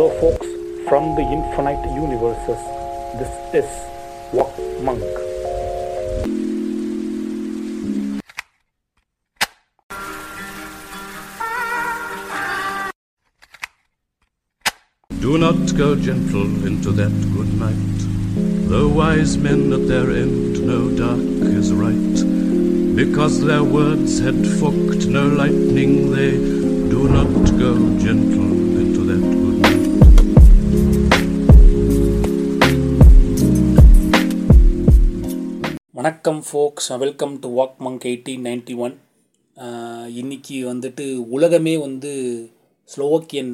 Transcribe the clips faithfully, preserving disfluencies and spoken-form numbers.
So folks, from the infinite universes, this is Wak Monk. Do not go gentle into that good night, though wise men at their end know dark is right. Because their words had forked no lightning, they do not go gentle into that good night. வணக்கம் folks, welcome to Wak Monk eighteen ninety-one. இன்னைக்கு வந்துட்டு உலகமே வந்து Slovakian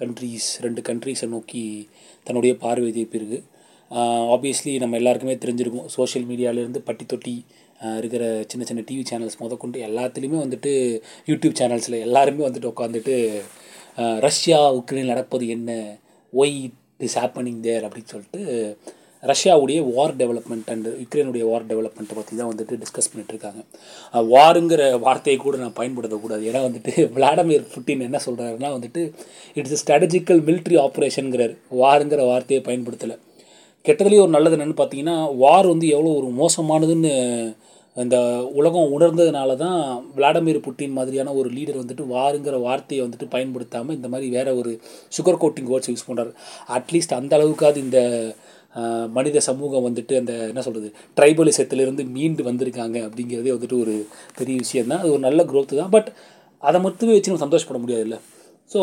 countries ரெண்டு கண்ட்ரீஸை நோக்கி தன்னுடைய பார்வை திருப்பியிருக்கு. Obviously நம்ம எல்லாருக்குமே தெரிஞ்சிருக்கும், சோஷியல் மீடியாவிலேருந்து பட்டி தொட்டி இருக்கிற சின்ன சின்ன டிவி சேனல்ஸ் முதற்கொண்டு எல்லாத்துலேயுமே வந்துட்டு யூடியூப் சேனல்ஸில் எல்லாருமே வந்துட்டு உட்காந்துட்டு ரஷ்யா உக்ரைனில் நடப்பது என்ன, why it is happening there அப்படின்னு சொல்லிட்டு ரஷ்யாவுடைய வார் டெவலப்மெண்ட் அண்டு யுக்ரைனுடைய வார் டெவலப்மெண்ட்டை பற்றி தான் வந்துட்டு டிஸ்கஸ் பண்ணிகிட்ருக்காங்க. வாருங்கிற வார்த்தையை கூட நான் பயன்படுத்தக்கூடாது, ஏன்னா வந்துட்டு விளாடிமிர் புட்டின் என்ன சொல்கிறாருன்னா வந்துட்டு இட்ஸ் ஸ்ட்ராட்டஜிக்கல் மிலிட்ரி ஆப்ரேஷனுங்கிறார், வாருங்கிற வார்த்தையை பயன்படுத்தலை. கெட்டதுலேயே ஒரு நல்லது என்னென்னு பார்த்தீங்கன்னா, வார் வந்து எவ்வளோ ஒரு மோசமானதுன்னு இந்த உலகம் உணர்ந்ததுனால தான் விளாடிமிர் புட்டின் மாதிரியான ஒரு லீடர் வந்துட்டு வாருங்கிற வார்த்தையை வந்துட்டு பயன்படுத்தாமல் இந்த மாதிரி வேறு ஒரு சுகர் கோட்டிங் வேர்ட்ஸ் யூஸ் பண்ணுறாரு. அட்லீஸ்ட் அந்த அளவுக்காவது இந்த மனித சமூகம் வந்துட்டு அந்த என்ன சொல்கிறது ட்ரைபலிசத்திலிருந்து மீண்டு வந்திருக்காங்க அப்படிங்கிறதே வந்துட்டு ஒரு பெரிய விஷயந்தான். அது ஒரு நல்ல க்ரோத்து தான், பட் அதை மட்டுமே வச்சு நம்ம சந்தோஷப்பட முடியாதுல்ல. ஸோ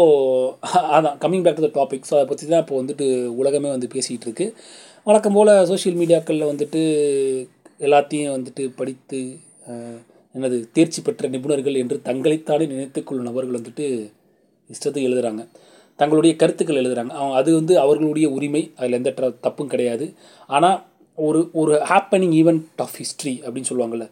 அதான் coming back to the topic. So அதை பற்றி தான் இப்போ வந்துட்டு உலகமே வந்து பேசிகிட்டு இருக்குது. வழக்கம் போல் சோஷியல் மீடியாக்களில் வந்துட்டு எல்லாத்தையும் வந்துட்டு படித்து எனது தேர்ச்சி பெற்ற நிபுணர்கள் என்று தங்களைத்தானே நினைத்துக்கொள்ளும் நபர்கள் வந்துட்டு இஷ்டத்தை எழுதுகிறாங்க, தங்களுடைய கருத்துக்கள் எழுதுகிறாங்க. அது வந்து அவர்களுடைய உரிமை, அதில் எந்த தப்பும் கிடையாது. ஆனால் ஒரு ஒரு ஹேப்பனிங் ஈவெண்ட் ஆஃப் ஹிஸ்ட்ரி அப்படின்னு சொல்லுவாங்கள்ல,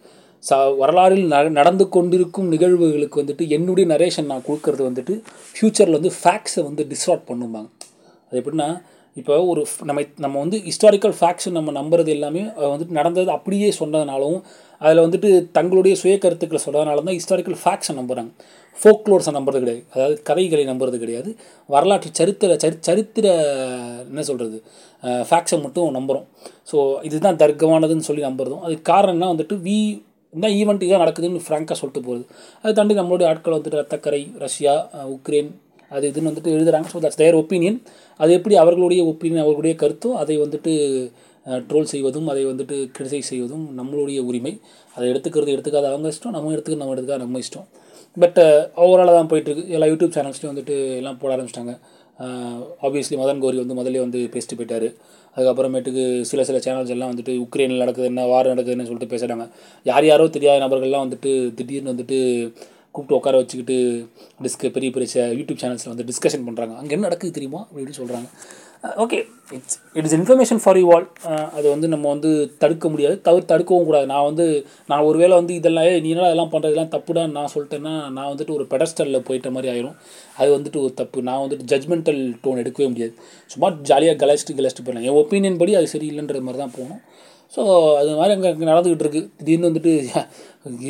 ச வரலாறில் ந நடந்து கொண்டிருக்கும் நிகழ்வுகளுக்கு வந்துட்டு என்னுடைய நரேஷன் நான் கொடுக்கறது வந்துட்டு ஃப்யூச்சரில் வந்து ஃபேக்ட்ஸை வந்து டிஸ்டார்ட் பண்ணுவாங்க. அது எப்படின்னா, இப்போ ஒரு நம்ம நம்ம வந்து ஹிஸ்டாரிக்கல் ஃபேக்ட்ஸை நம்ம நம்புறது எல்லாமே வந்துட்டு நடந்தது அப்படியே சொன்னதுனாலும் அதில் வந்துட்டு தங்களுடைய சுய கருத்துக்களை சொல்கிறதுனால தான் ஹிஸ்டாரிக்கல் ஃபேக்ட்ஸை நம்புகிறாங்க. ஃபோக்லோர்ஸை நம்புறது கிடையாது, அதாவது கதைகளை நம்புறது கிடையாது. வரலாற்று சரித்திர சரி சரித்திர என்ன சொல்கிறது ஃபேக்ட்ஸை மட்டும் நம்புகிறோம். ஸோ இதுதான் தர்க்கமானதுன்னு சொல்லி நம்புகிறதும் அதுக்கு காரணம்னா வந்துட்டு வி இந்த ஈவெண்ட் இதாக நடக்குதுன்னு ஃப்ராங்காக சொல்லிட்டு போகுது. அதை தாண்டி நம்மளுடைய ஆட்கள் வந்துட்டு ரத்தக்கரை ரஷ்யா உக்ரைன் அது இதுன்னு வந்துட்டு எழுதுகிறாங்க. So that's their opinion. அது எப்படி அவர்களுடைய ஒப்பீனியன் அவர்களுடைய கருத்தும் அதை வந்துட்டு ட்ரோல் செய்வதும் அதை வந்துட்டு கிரிட்டிசைஸ் செய்வதும் நம்மளுடைய உரிமை. அதை எடுத்துக்கிறது எடுத்துக்காத அவங்க இஷ்டம், நம்ம எடுத்துக்க நம்ம எடுத்துக்காத நம்ம இஷ்டம். பட் ஓவராலாக தான் போயிட்டுருக்கு. எல்லா யூடியூப் சேனல்ஸ்லையும் வந்துட்டு எல்லாம் போட ஆரம்பிச்சிட்டாங்க. ஆப்வியஸ்லி மதன் கோரி வந்து முதலே வந்து பேசிட்டு போயிட்டார். அதுக்கப்புறமேட்டுக்கு சில சில சேனல்ஸ் எல்லாம் வந்துட்டு உக்ரைனில் நடக்குது என்ன வார் நடக்குதுன்னு சொல்லிட்டு பேசுகிறாங்க. யார் யாரோ தெரியாத நபர்கள்லாம் வந்துட்டு திடீர்னு வந்துட்டு கூப்பிட்டு உட்கார வச்சுக்கிட்டு டிஸ்க பெரிய பெரிய யூடியூப் சேனல்ஸில் வந்து டிஸ்கஷன் பண்ணுறாங்க, அங்கே என்ன நடக்குது தெரியுமா அப்படின்னு சொல்கிறாங்க. Okay, it's it is information for you all. அது வந்து நம்ம வந்து தடுக்க முடியாது, தவிர தடுக்கவும் கூடாது. நான் வந்து நான் ஒரு வேளை வந்து இதெல்லாம் நீ என்ன அதெல்லாம் பண்ணுறதுலாம் தப்புடான்னு நான் சொல்லிட்டேன்னா நான் வந்துட்டு ஒரு பெடஸ்டலில் போயிட்ட மாதிரி ஆயிரும். அது வந்துட்டு ஒரு தப்பு. நான் வந்துட்டு ஜட்மெண்டல் டோன் எடுக்கவே முடியாது. சும்மா ஜாலியாக கலஸ்ட்டு கலஸ்ட்டு போயிடலாம். என் ஒப்பீனியன் படி அது சரி இல்லைன்ற மாதிரி தான் போகணும். ஸோ அது மாதிரி அங்கே அங்கே நடந்துக்கிட்டு இருக்குது. திடீர்னு வந்துட்டு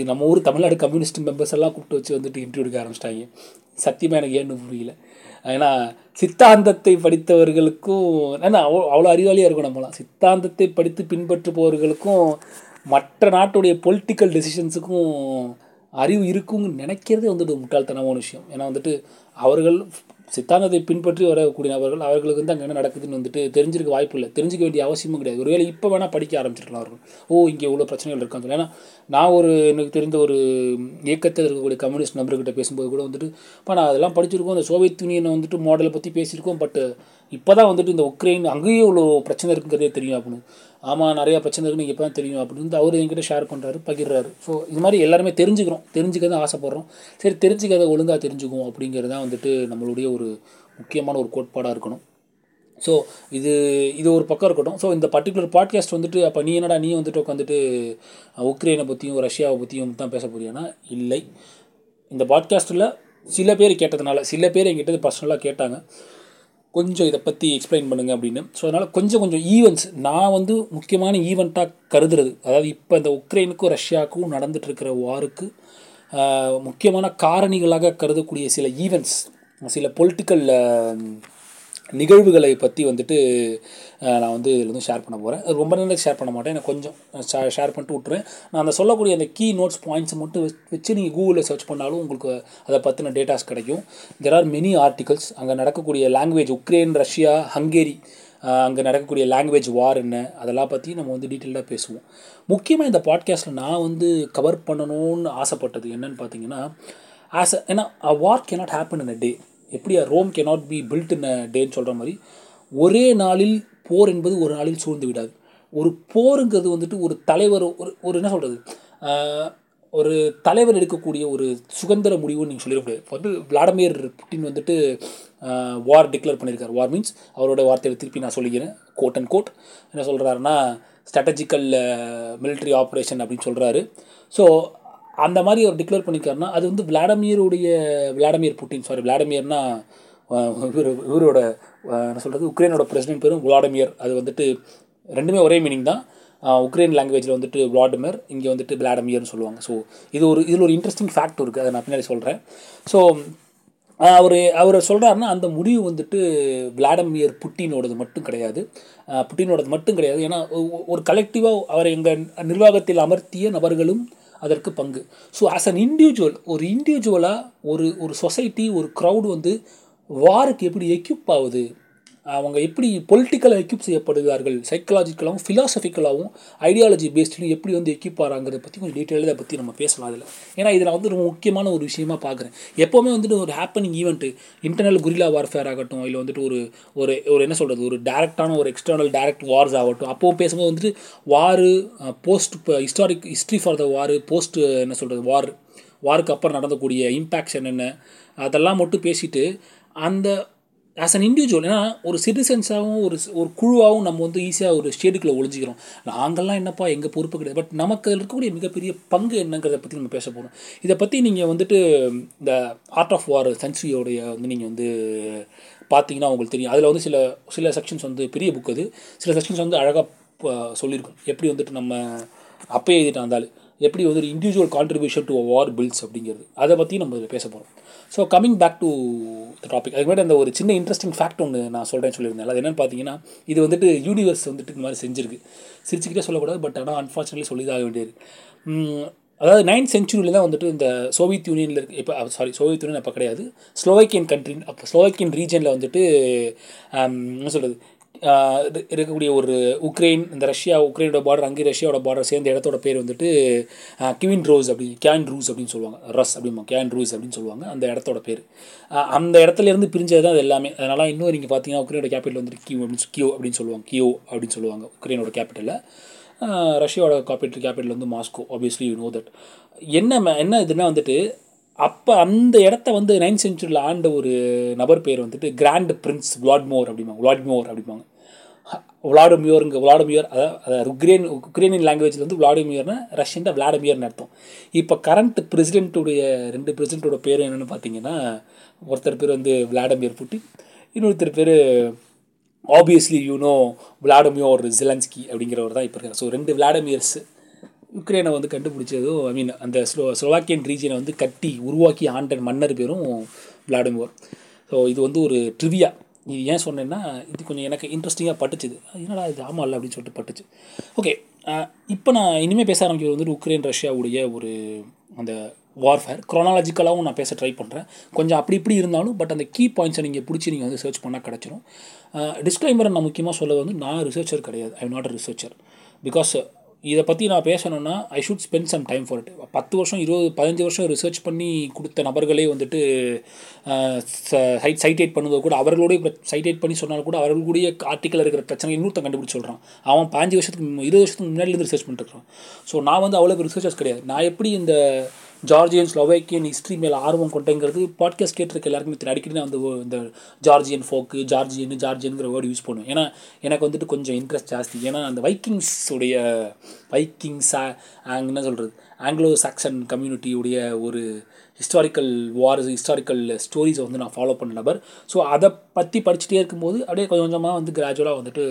நம்ம ஊர் தமிழ்நாடு கம்யூனிஸ்ட் மெம்பர்ஸ் எல்லாம் கூப்பிட்டு வச்சு வந்துட்டு இன்டர்வியூ எடுக்க ஆரம்பிச்சிட்டாங்க. சத்தியமாக எனக்கு ஏன்னு புரியல. ஏன்னா சித்தாந்தத்தை படித்தவர்களுக்கும் ஏன்னா அவ்வளோ அவ்வளோ அறிவாளியாக இருக்கும் நம்மளாம். சித்தாந்தத்தை படித்து பின்பற்றுபவர்களுக்கும் மற்ற நாட்டுடைய பொலிட்டிக்கல் டெசிஷன்ஸுக்கும் அறிவு இருக்கும்னு நினைக்கிறதே வந்துட்டு முட்டாள்தனமான விஷயம். ஏன்னா வந்துட்டு அவர்கள் சித்தாந்தத்தை பின்பற்றி வரக்கூடிய நபர்கள், அவர்களுக்கு வந்து அங்கே என்ன நடக்குதுன்னு வந்துட்டு தெரிஞ்சிருக்க வாய்ப்பு இல்லை, தெரிஞ்சிக்க வேண்டிய அவசியமும் கிடையாது. ஒருவேளை இப்போ வேணால் படிக்க ஆரம்பிச்சிருக்கலாம் அவர்கள், ஓ இங்கே இவ்வளோ பிரச்சனைகள் இருக்கான்னு சொல்லி. ஏன்னா நான் ஒரு எனக்கு தெரிந்த ஒரு இயக்கத்தில் இருக்கக்கூடிய கம்யூனிஸ்ட் நபர்கிட்ட பேசும்போது கூட வந்துட்டு இப்போ நான் அதெல்லாம் படிச்சிருக்கோம், அந்த சோவியத் யூனியனை வந்துட்டு மாடலை பற்றி பேசியிருக்கோம், பட் இப்போ தான் வந்துட்டு இந்த உக்ரைன் அங்கேயே இவ்வளோ பிரச்சனை இருக்குங்கிறதே தெரியும் அப்படின்னு. ஆமாம், நிறையா பிரச்சனை இருக்குன்னு நீங்கள் இப்போ தான் தெரியும் அப்படின்னு அவர் என்கிட்ட ஷேர் பண்ணுறாரு, பகிர்றாரு. ஸோ இது மாதிரி எல்லாருமே தெரிஞ்சுக்கிறோம், தெரிஞ்சுக்க தான் ஆசைப்பட்றோம். சரி, தெரிஞ்சுக்கிறத ஒழுங்காக தெரிஞ்சுக்கும் அப்படிங்கிறது தான் வந்துட்டு நம்மளுடைய ஒரு முக்கியமான ஒரு கோட்பாடாக இருக்கணும். ஸோ இது இது ஒரு பக்கம் இருக்கட்டும். ஸோ இந்த பர்டிகுலர் பாட்காஸ்ட் வந்துட்டு அப்போ நீ என்னடா நீ வந்துட்டு உட்காந்துட்டு உக்ரைனை பற்றியும் ரஷ்யாவை பற்றியும் தான் பேச போறியானா? இல்லை, இந்த பாட்காஸ்ட்டில் சில பேர் கேட்டதுனால சில பேர் என்கிட்ட பர்சனலாக கேட்டாங்க, கொஞ்சம் இதை பற்றி எக்ஸ்பிளைன் பண்ணுங்கள் அப்படின்னு. ஸோ அதனால் கொஞ்சம் கொஞ்சம் ஈவெண்ட்ஸ் நான் வந்து முக்கியமான ஈவெண்ட்டாக கருதுறது, அதாவது இப்போ இந்த உக்ரைனுக்கும் ரஷ்யாவுக்கும் நடந்துகிட்ருக்கிற வாருக்கு முக்கியமான காரணிகளாக கருதக்கூடிய சில ஈவெண்ட்ஸ் சில பொலிட்டிக்கல் நிகழ்வுகளை பற்றி வந்துட்டு நான் வந்து இதில் வந்து ஷேர் பண்ண போகிறேன். ரொம்ப நேரம் ஷேர் பண்ண மாட்டேன், எனக்கு கொஞ்சம் ஷேர் பண்ணிட்டு விட்டுறேன். நான் அந்த சொல்லக்கூடிய அந்த கீ நோட்ஸ் பாயிண்ட்ஸ் மட்டும் வச்சு நீங்கள் கூகுளில் சர்ச் பண்ணாலும் உங்களுக்கு அதை பற்றின டேட்டாஸ் கிடைக்கும். There are many articles. அங்கே நடக்கக்கூடிய லாங்குவேஜ், உக்ரைன், ரஷ்யா, ஹங்கேரி, அங்கே நடக்கக்கூடிய லாங்குவேஜ் வார் என்ன, அதெல்லாம் பற்றி நம்ம வந்து டீட்டெயிலாக பேசுவோம். முக்கியமாக இந்த பாட்காஸ்ட்டில் நான் வந்து கவர் பண்ணணும்னு ஆசைப்பட்டது என்னன்னு பார்த்தீங்கன்னா, ஆஸ் ஏன்னா அ வார் cannot happen in a day. எப்படியா Rome cannot be built in a டேன்னு சொல்கிற மாதிரி, ஒரே நாளில் போர் என்பது ஒரு நாளில் சூழ்ந்து விடாது. ஒரு போருங்கிறது வந்துட்டு ஒரு தலைவர் ஒரு ஒரு என்ன சொல்கிறது ஒரு தலைவர் எடுக்கக்கூடிய ஒரு சுதந்திர முடிவுன்னு நீங்கள் சொல்லிடக்கூடாது. இப்போ வந்து விளாடிமிர் புட்டின் வந்துட்டு வார் டிக்ளேர் பண்ணியிருக்கார். வார் மீன்ஸ் அவரோட வார்த்தையை திருப்பி நான் சொல்லிக்கிறேன், கோட் அண்ட் கோட் என்ன சொல்கிறாருன்னா ஸ்ட்ராட்டஜிக்கல் மிலிட்ரி ஆப்ரேஷன் அப்படின்னு சொல்கிறாரு. ஸோ அந்த மாதிரி அவர் டிக்ளேர் பண்ணியிருக்காருன்னா அது வந்து விளாடிமிருடைய விளாடிமிர் புட்டின் சாரி விளாடிமிர்னா இவர் இவரோட என்ன சொல்கிறது உக்ரைனோட பிரசிடென்ட் பேரும் விளாடிமிர். அது வந்துட்டு ரெண்டுமே ஒரே மீனிங் தான். உக்ரைன் லாங்குவேஜில் வந்துட்டு விளாடிமிர், இங்கே வந்துட்டு விளாடிமிர்னு சொல்லுவாங்க. ஸோ இது ஒரு இதில் ஒரு இன்ட்ரெஸ்டிங் ஃபேக்ட் இருக்குது, அதை நான் பின்னாடி சொல்கிறேன். ஸோ அவர் அவர் சொல்கிறாருன்னா அந்த முடிவு வந்துட்டு விளாடிமிர் புட்டினோடது மட்டும் கிடையாது புட்டினோடது மட்டும் கிடையாது ஏன்னா ஒரு கலெக்டிவாக அவரை எங்கள் நிர்வாகத்தில் அமர்த்திய நபர்களும் அதற்கு பங்கு. ஸோ ஆஸ் அன் இண்டிவிஜுவல், ஒரு இண்டிவிஜுவலாக ஒரு ஒரு சொசைட்டி ஒரு க்ரௌடு வந்து வாருக்கு எப்படி எக்யூப் ஆகுது, அவங்க எப்படி பொலிட்டிக்கலாக எக்யூப் செய்யப்படுகிறார்கள், சைக்கலாஜிக்கலாகவும் ஃபிலாசபிக்கலாகவும் ஐடியாலஜி பேஸ்ட்லையும் எப்படி வந்து எக்யூப் ஆகிறாங்கிறத பற்றி கொஞ்சம் டீட்டெயிலாக இதை பற்றி நம்ம பேசலாம். அதில் ஏன்னா இதில் வந்து ரொம்ப முக்கியமான ஒரு விஷயமாக பார்க்குறேன். எப்போவுமே வந்துட்டு ஒரு happening event, internal guerrilla warfare ஆகட்டும், இல்லை வந்துட்டு ஒரு ஒரு என்ன சொல்கிறது ஒரு டேரெக்டான ஒரு எக்ஸ்டர்னல் டேரக்ட் வார்ஸ் ஆகட்டும், அப்போது பேசும்போது வந்துட்டு war post historic history for the war post என்ன சொல்கிறது வார் வாருக்கு அப்புறம் நடந்தக்கூடிய இம்பேக்ட்ஸ் என்னென்ன அதெல்லாம் மட்டும் பேசிட்டு அந்த ஆஸ் அன் இண்டிவிஜுவல் ஏன்னா ஒரு சிட்டிசன்ஸாகவும் ஒரு ஒரு குழுவாகவும் நம்ம வந்து ஈஸியாக ஒரு ஸ்டேட்டுக்குள்ளே ஒழிஞ்சிக்கிறோம். நாங்கள்லாம் என்னப்பா எங்கள் பொறுப்பு கிடையாது, பட் நமக்கு அதில் இருக்கக்கூடிய மிகப்பெரிய பங்கு என்னங்கிறத பற்றி நம்ம பேச போகிறோம். இதை பற்றி நீங்கள் வந்துட்டு இந்த ஆர்ட் ஆஃப் வார் சென்சுரியோடைய வந்து நீங்கள் வந்து பார்த்தீங்கன்னா உங்களுக்கு தெரியும். அதில் வந்து சில சில செக்ஷன்ஸ் வந்து பெரிய புக், அது சில செக்ஷன்ஸ் வந்து அழகாக சொல்லியிருக்கும். எப்படி வந்துட்டு நம்ம அப்போ எழுதிட்டு வந்தாலும் எப்படி வந்து ஒரு individual contribution to war builds அப்படிங்கிறது, அதை பற்றி நம்ம இதில் பேச போகிறோம். So coming back to the topic, அதுக்கு முன்னாடி அந்த ஒரு சின்ன இன்ட்ரெஸ்டிங் ஃபேக்ட் ஒன்று நான் சொல்கிறேன்னு சொல்லியிருந்தேன். அது என்னென்னு பார்த்தீங்கன்னா இது வந்துட்டு யூனிவர்ஸ் வந்துட்டு இந்த மாதிரி செஞ்சுருக்கு. சிரிச்சுக்கிட்டே சொல்லக்கூடாது, பட் ஆனால் அன்ஃபார்ச்சுனேட்லி சொல்லிதாக வேண்டியது. அதாவது நைன்த் சென்ச்சுரியில் தான் வந்துட்டு இந்த சோவியத் யூனியனில் இருக்கு இப்போ சாரி சோவியத் யூனியன் அப்போ கிடையாது, ஸ்லோவாக்கியன் கண்ட்ரி அப்போ ஸ்லோவாக்கியன் ரீஜனில் வந்துட்டு என்ன சொல்கிறது இருக்கக்கூடிய ஒரு உக்ரைன் இந்த ரஷ்யா உக்ரைனோட பார்டர் அங்கே ரஷ்யாவோட பார்டர் சேர்ந்த இடத்தோட பேர் வந்துட்டு கிவின் ரோஸ் அப்படி கேன் ரூஸ் அப்படின்னு சொல்லுவாங்க, ரஸ் அப்படிமா கேன் ரூஸ் அப்படின்னு சொல்லுவாங்க அந்த இடத்தோட பேர். அந்த இடத்துலேருந்து பிரிஞ்சது தான் அது எல்லாமே. அதனால் இன்னும் நீங்கள் பார்த்தீங்கன்னா உக்ரைனோட கேபிட்டல் வந்துட்டு கியூ அப்படின்னு கியூ அப்படின்னு சொல்லுவாங்க கியூ அப்படின்னு சொல்லுவாங்க உக்ரைனோட கேபிட்டலில். ரஷ்யாவோட கேபிட்டல் கேபிட்டல் வந்து Moscow, obviously you know that. என்ன என்ன இதுன்னா வந்துட்டு அப்போ அந்த இடத்த வந்து நைன்த் சென்ச்சுரியில் ஆண்ட ஒரு நபர் பேர் வந்துட்டு கிராண்ட் பிரின்ஸ் விளாடிமோர் அப்படிம்பாங்க விளாடிமோர் அப்படிம்பாங்க விளாடிமியோருங்க விளாடிமியோர் அதாவது உக்ரைன் உக்ரைனியன் லாங்குவேஜில் வந்து விளாடிமியோர்னா ரஷ்யன்ட்ட விளாடிமியர்னு அர்த்தம். இப்போ கரண்ட் பிரசிடென்ட்டுடைய ரெண்டு பிரசிடென்ட்டோட பேர் என்னென்னு பார்த்தீங்கன்னா ஒருத்தர் பேர் வந்து விளாடிமிர் புட்டின், இன்னொருத்தர் பேர் ஆப்வியஸ்லி யூனோ விளாடிமிர் ஜெலன்ஸ்கி அப்படிங்கிறவர் தான் இப்போ இருக்கார். ஸோ ரெண்டு விளாடிமியர்ஸ் உக்ரைனை வந்து கண்டுபிடிச்சதோ ஐ மீன் அந்த ஸ்லோ ஸ்லோவாக்கியன் ரீஜனை வந்து கட்டி உருவாக்கி ஆண்ட மன்னர் பேரும் விளாடிமிர். ஸோ இது வந்து ஒரு ட்ரிவியா, இது ஏன் சொன்னேன்னா இது கொஞ்சம் எனக்கு இன்ட்ரெஸ்டிங்காக பட்டுச்சுது, என்னடா இது ஆமாம் இல்லை அப்படின்னு சொல்லிட்டு பட்டுச்சு. ஓகே, இப்போ நான் இனிமேல் பேச ஆரம்பிக்கிறது வந்துட்டு உக்ரைன் ரஷ்யாவுடைய ஒரு அந்த வார்ஃபேர் க்ரோனாலஜிக்கலாகவும் நான் பேச ட்ரை பண்ணுறேன், கொஞ்சம் அப்படி இப்படி இருந்தாலும். பட் அந்த கீ பாயிண்ட்ஸை நீங்கள் பிடிச்சி நீங்கள் வந்து சர்ச் பண்ணால் கிடச்சிடும். டிஸ்க்ளைமரை நான் முக்கியமாக சொல்ல வந்து நான் ரிசர்ச்சர் கிடையாது, I am not a researcher. Because இதை பற்றி நான் பேசணுன்னா I should spend some time for it. பத்து வருஷம் இருபது பதினஞ்சு வருஷம் ரிசர்ச் பண்ணி கொடுத்த நபர்களே வந்துட்டு சைட் சைட்டேட் பண்ணும்போது கூட அவர்களோடைய சைட்டேட் பண்ணி சொன்னாலும் கூட அவர்களுடைய ஆர்டிக்கல் இருக்கிற பிரச்சனை இன்னொருத்தன் கண்டுபிடிச்சி சொல்கிறான். அவன் பதினஞ்சு வருஷத்துக்கு இருபது வருஷத்துக்கு முன்னாடிலேருந்து ரிசர்ச் பண்ணிட்டுருக்கான். ஸோ நான் வந்து அவ்வளோ ரிசர்ச்சர்ஸ் கிடையாது. நான் எப்படி இந்த ஜார்ஜியன் ஸ்லோவேக்கியன் ஹிஸ்ட்ரி மேலே ஆர்வம் கொண்டேங்கிறது பாட்காஸ்ட் கேட்டிருக்க எல்லாருக்குமே தெரியும். அடிக்கடி நான் வந்து இந்த ஜார்ஜியன் ஃபோக்கு ஜார்ஜியன் ஜார்ஜியனுங்கிற வேர்டு யூஸ் பண்ணுவேன். ஏன்னா எனக்கு வந்துட்டு கொஞ்சம் இன்ட்ரெஸ்ட் ஜாஸ்தி. ஏன்னா அந்த வைக்கிங்ஸுடைய வைக்கிங்ஸா என்ன சொல்கிறது ஆங்கிலோ சாக்சன் கம்யூனிட்டியுடைய ஒரு ஹிஸ்டாரிக்கல் வார்ஸ் ஹிஸ்டாரிக்கல் ஸ்டோரிஸை வந்து நான் ஃபாலோ பண்ண நபர். ஸோ அதை பற்றி படிச்சுட்டே இருக்கும்போது அப்படியே கொஞ்சம் கொஞ்சமாக வந்து கிராஜுவலாக வந்துட்டு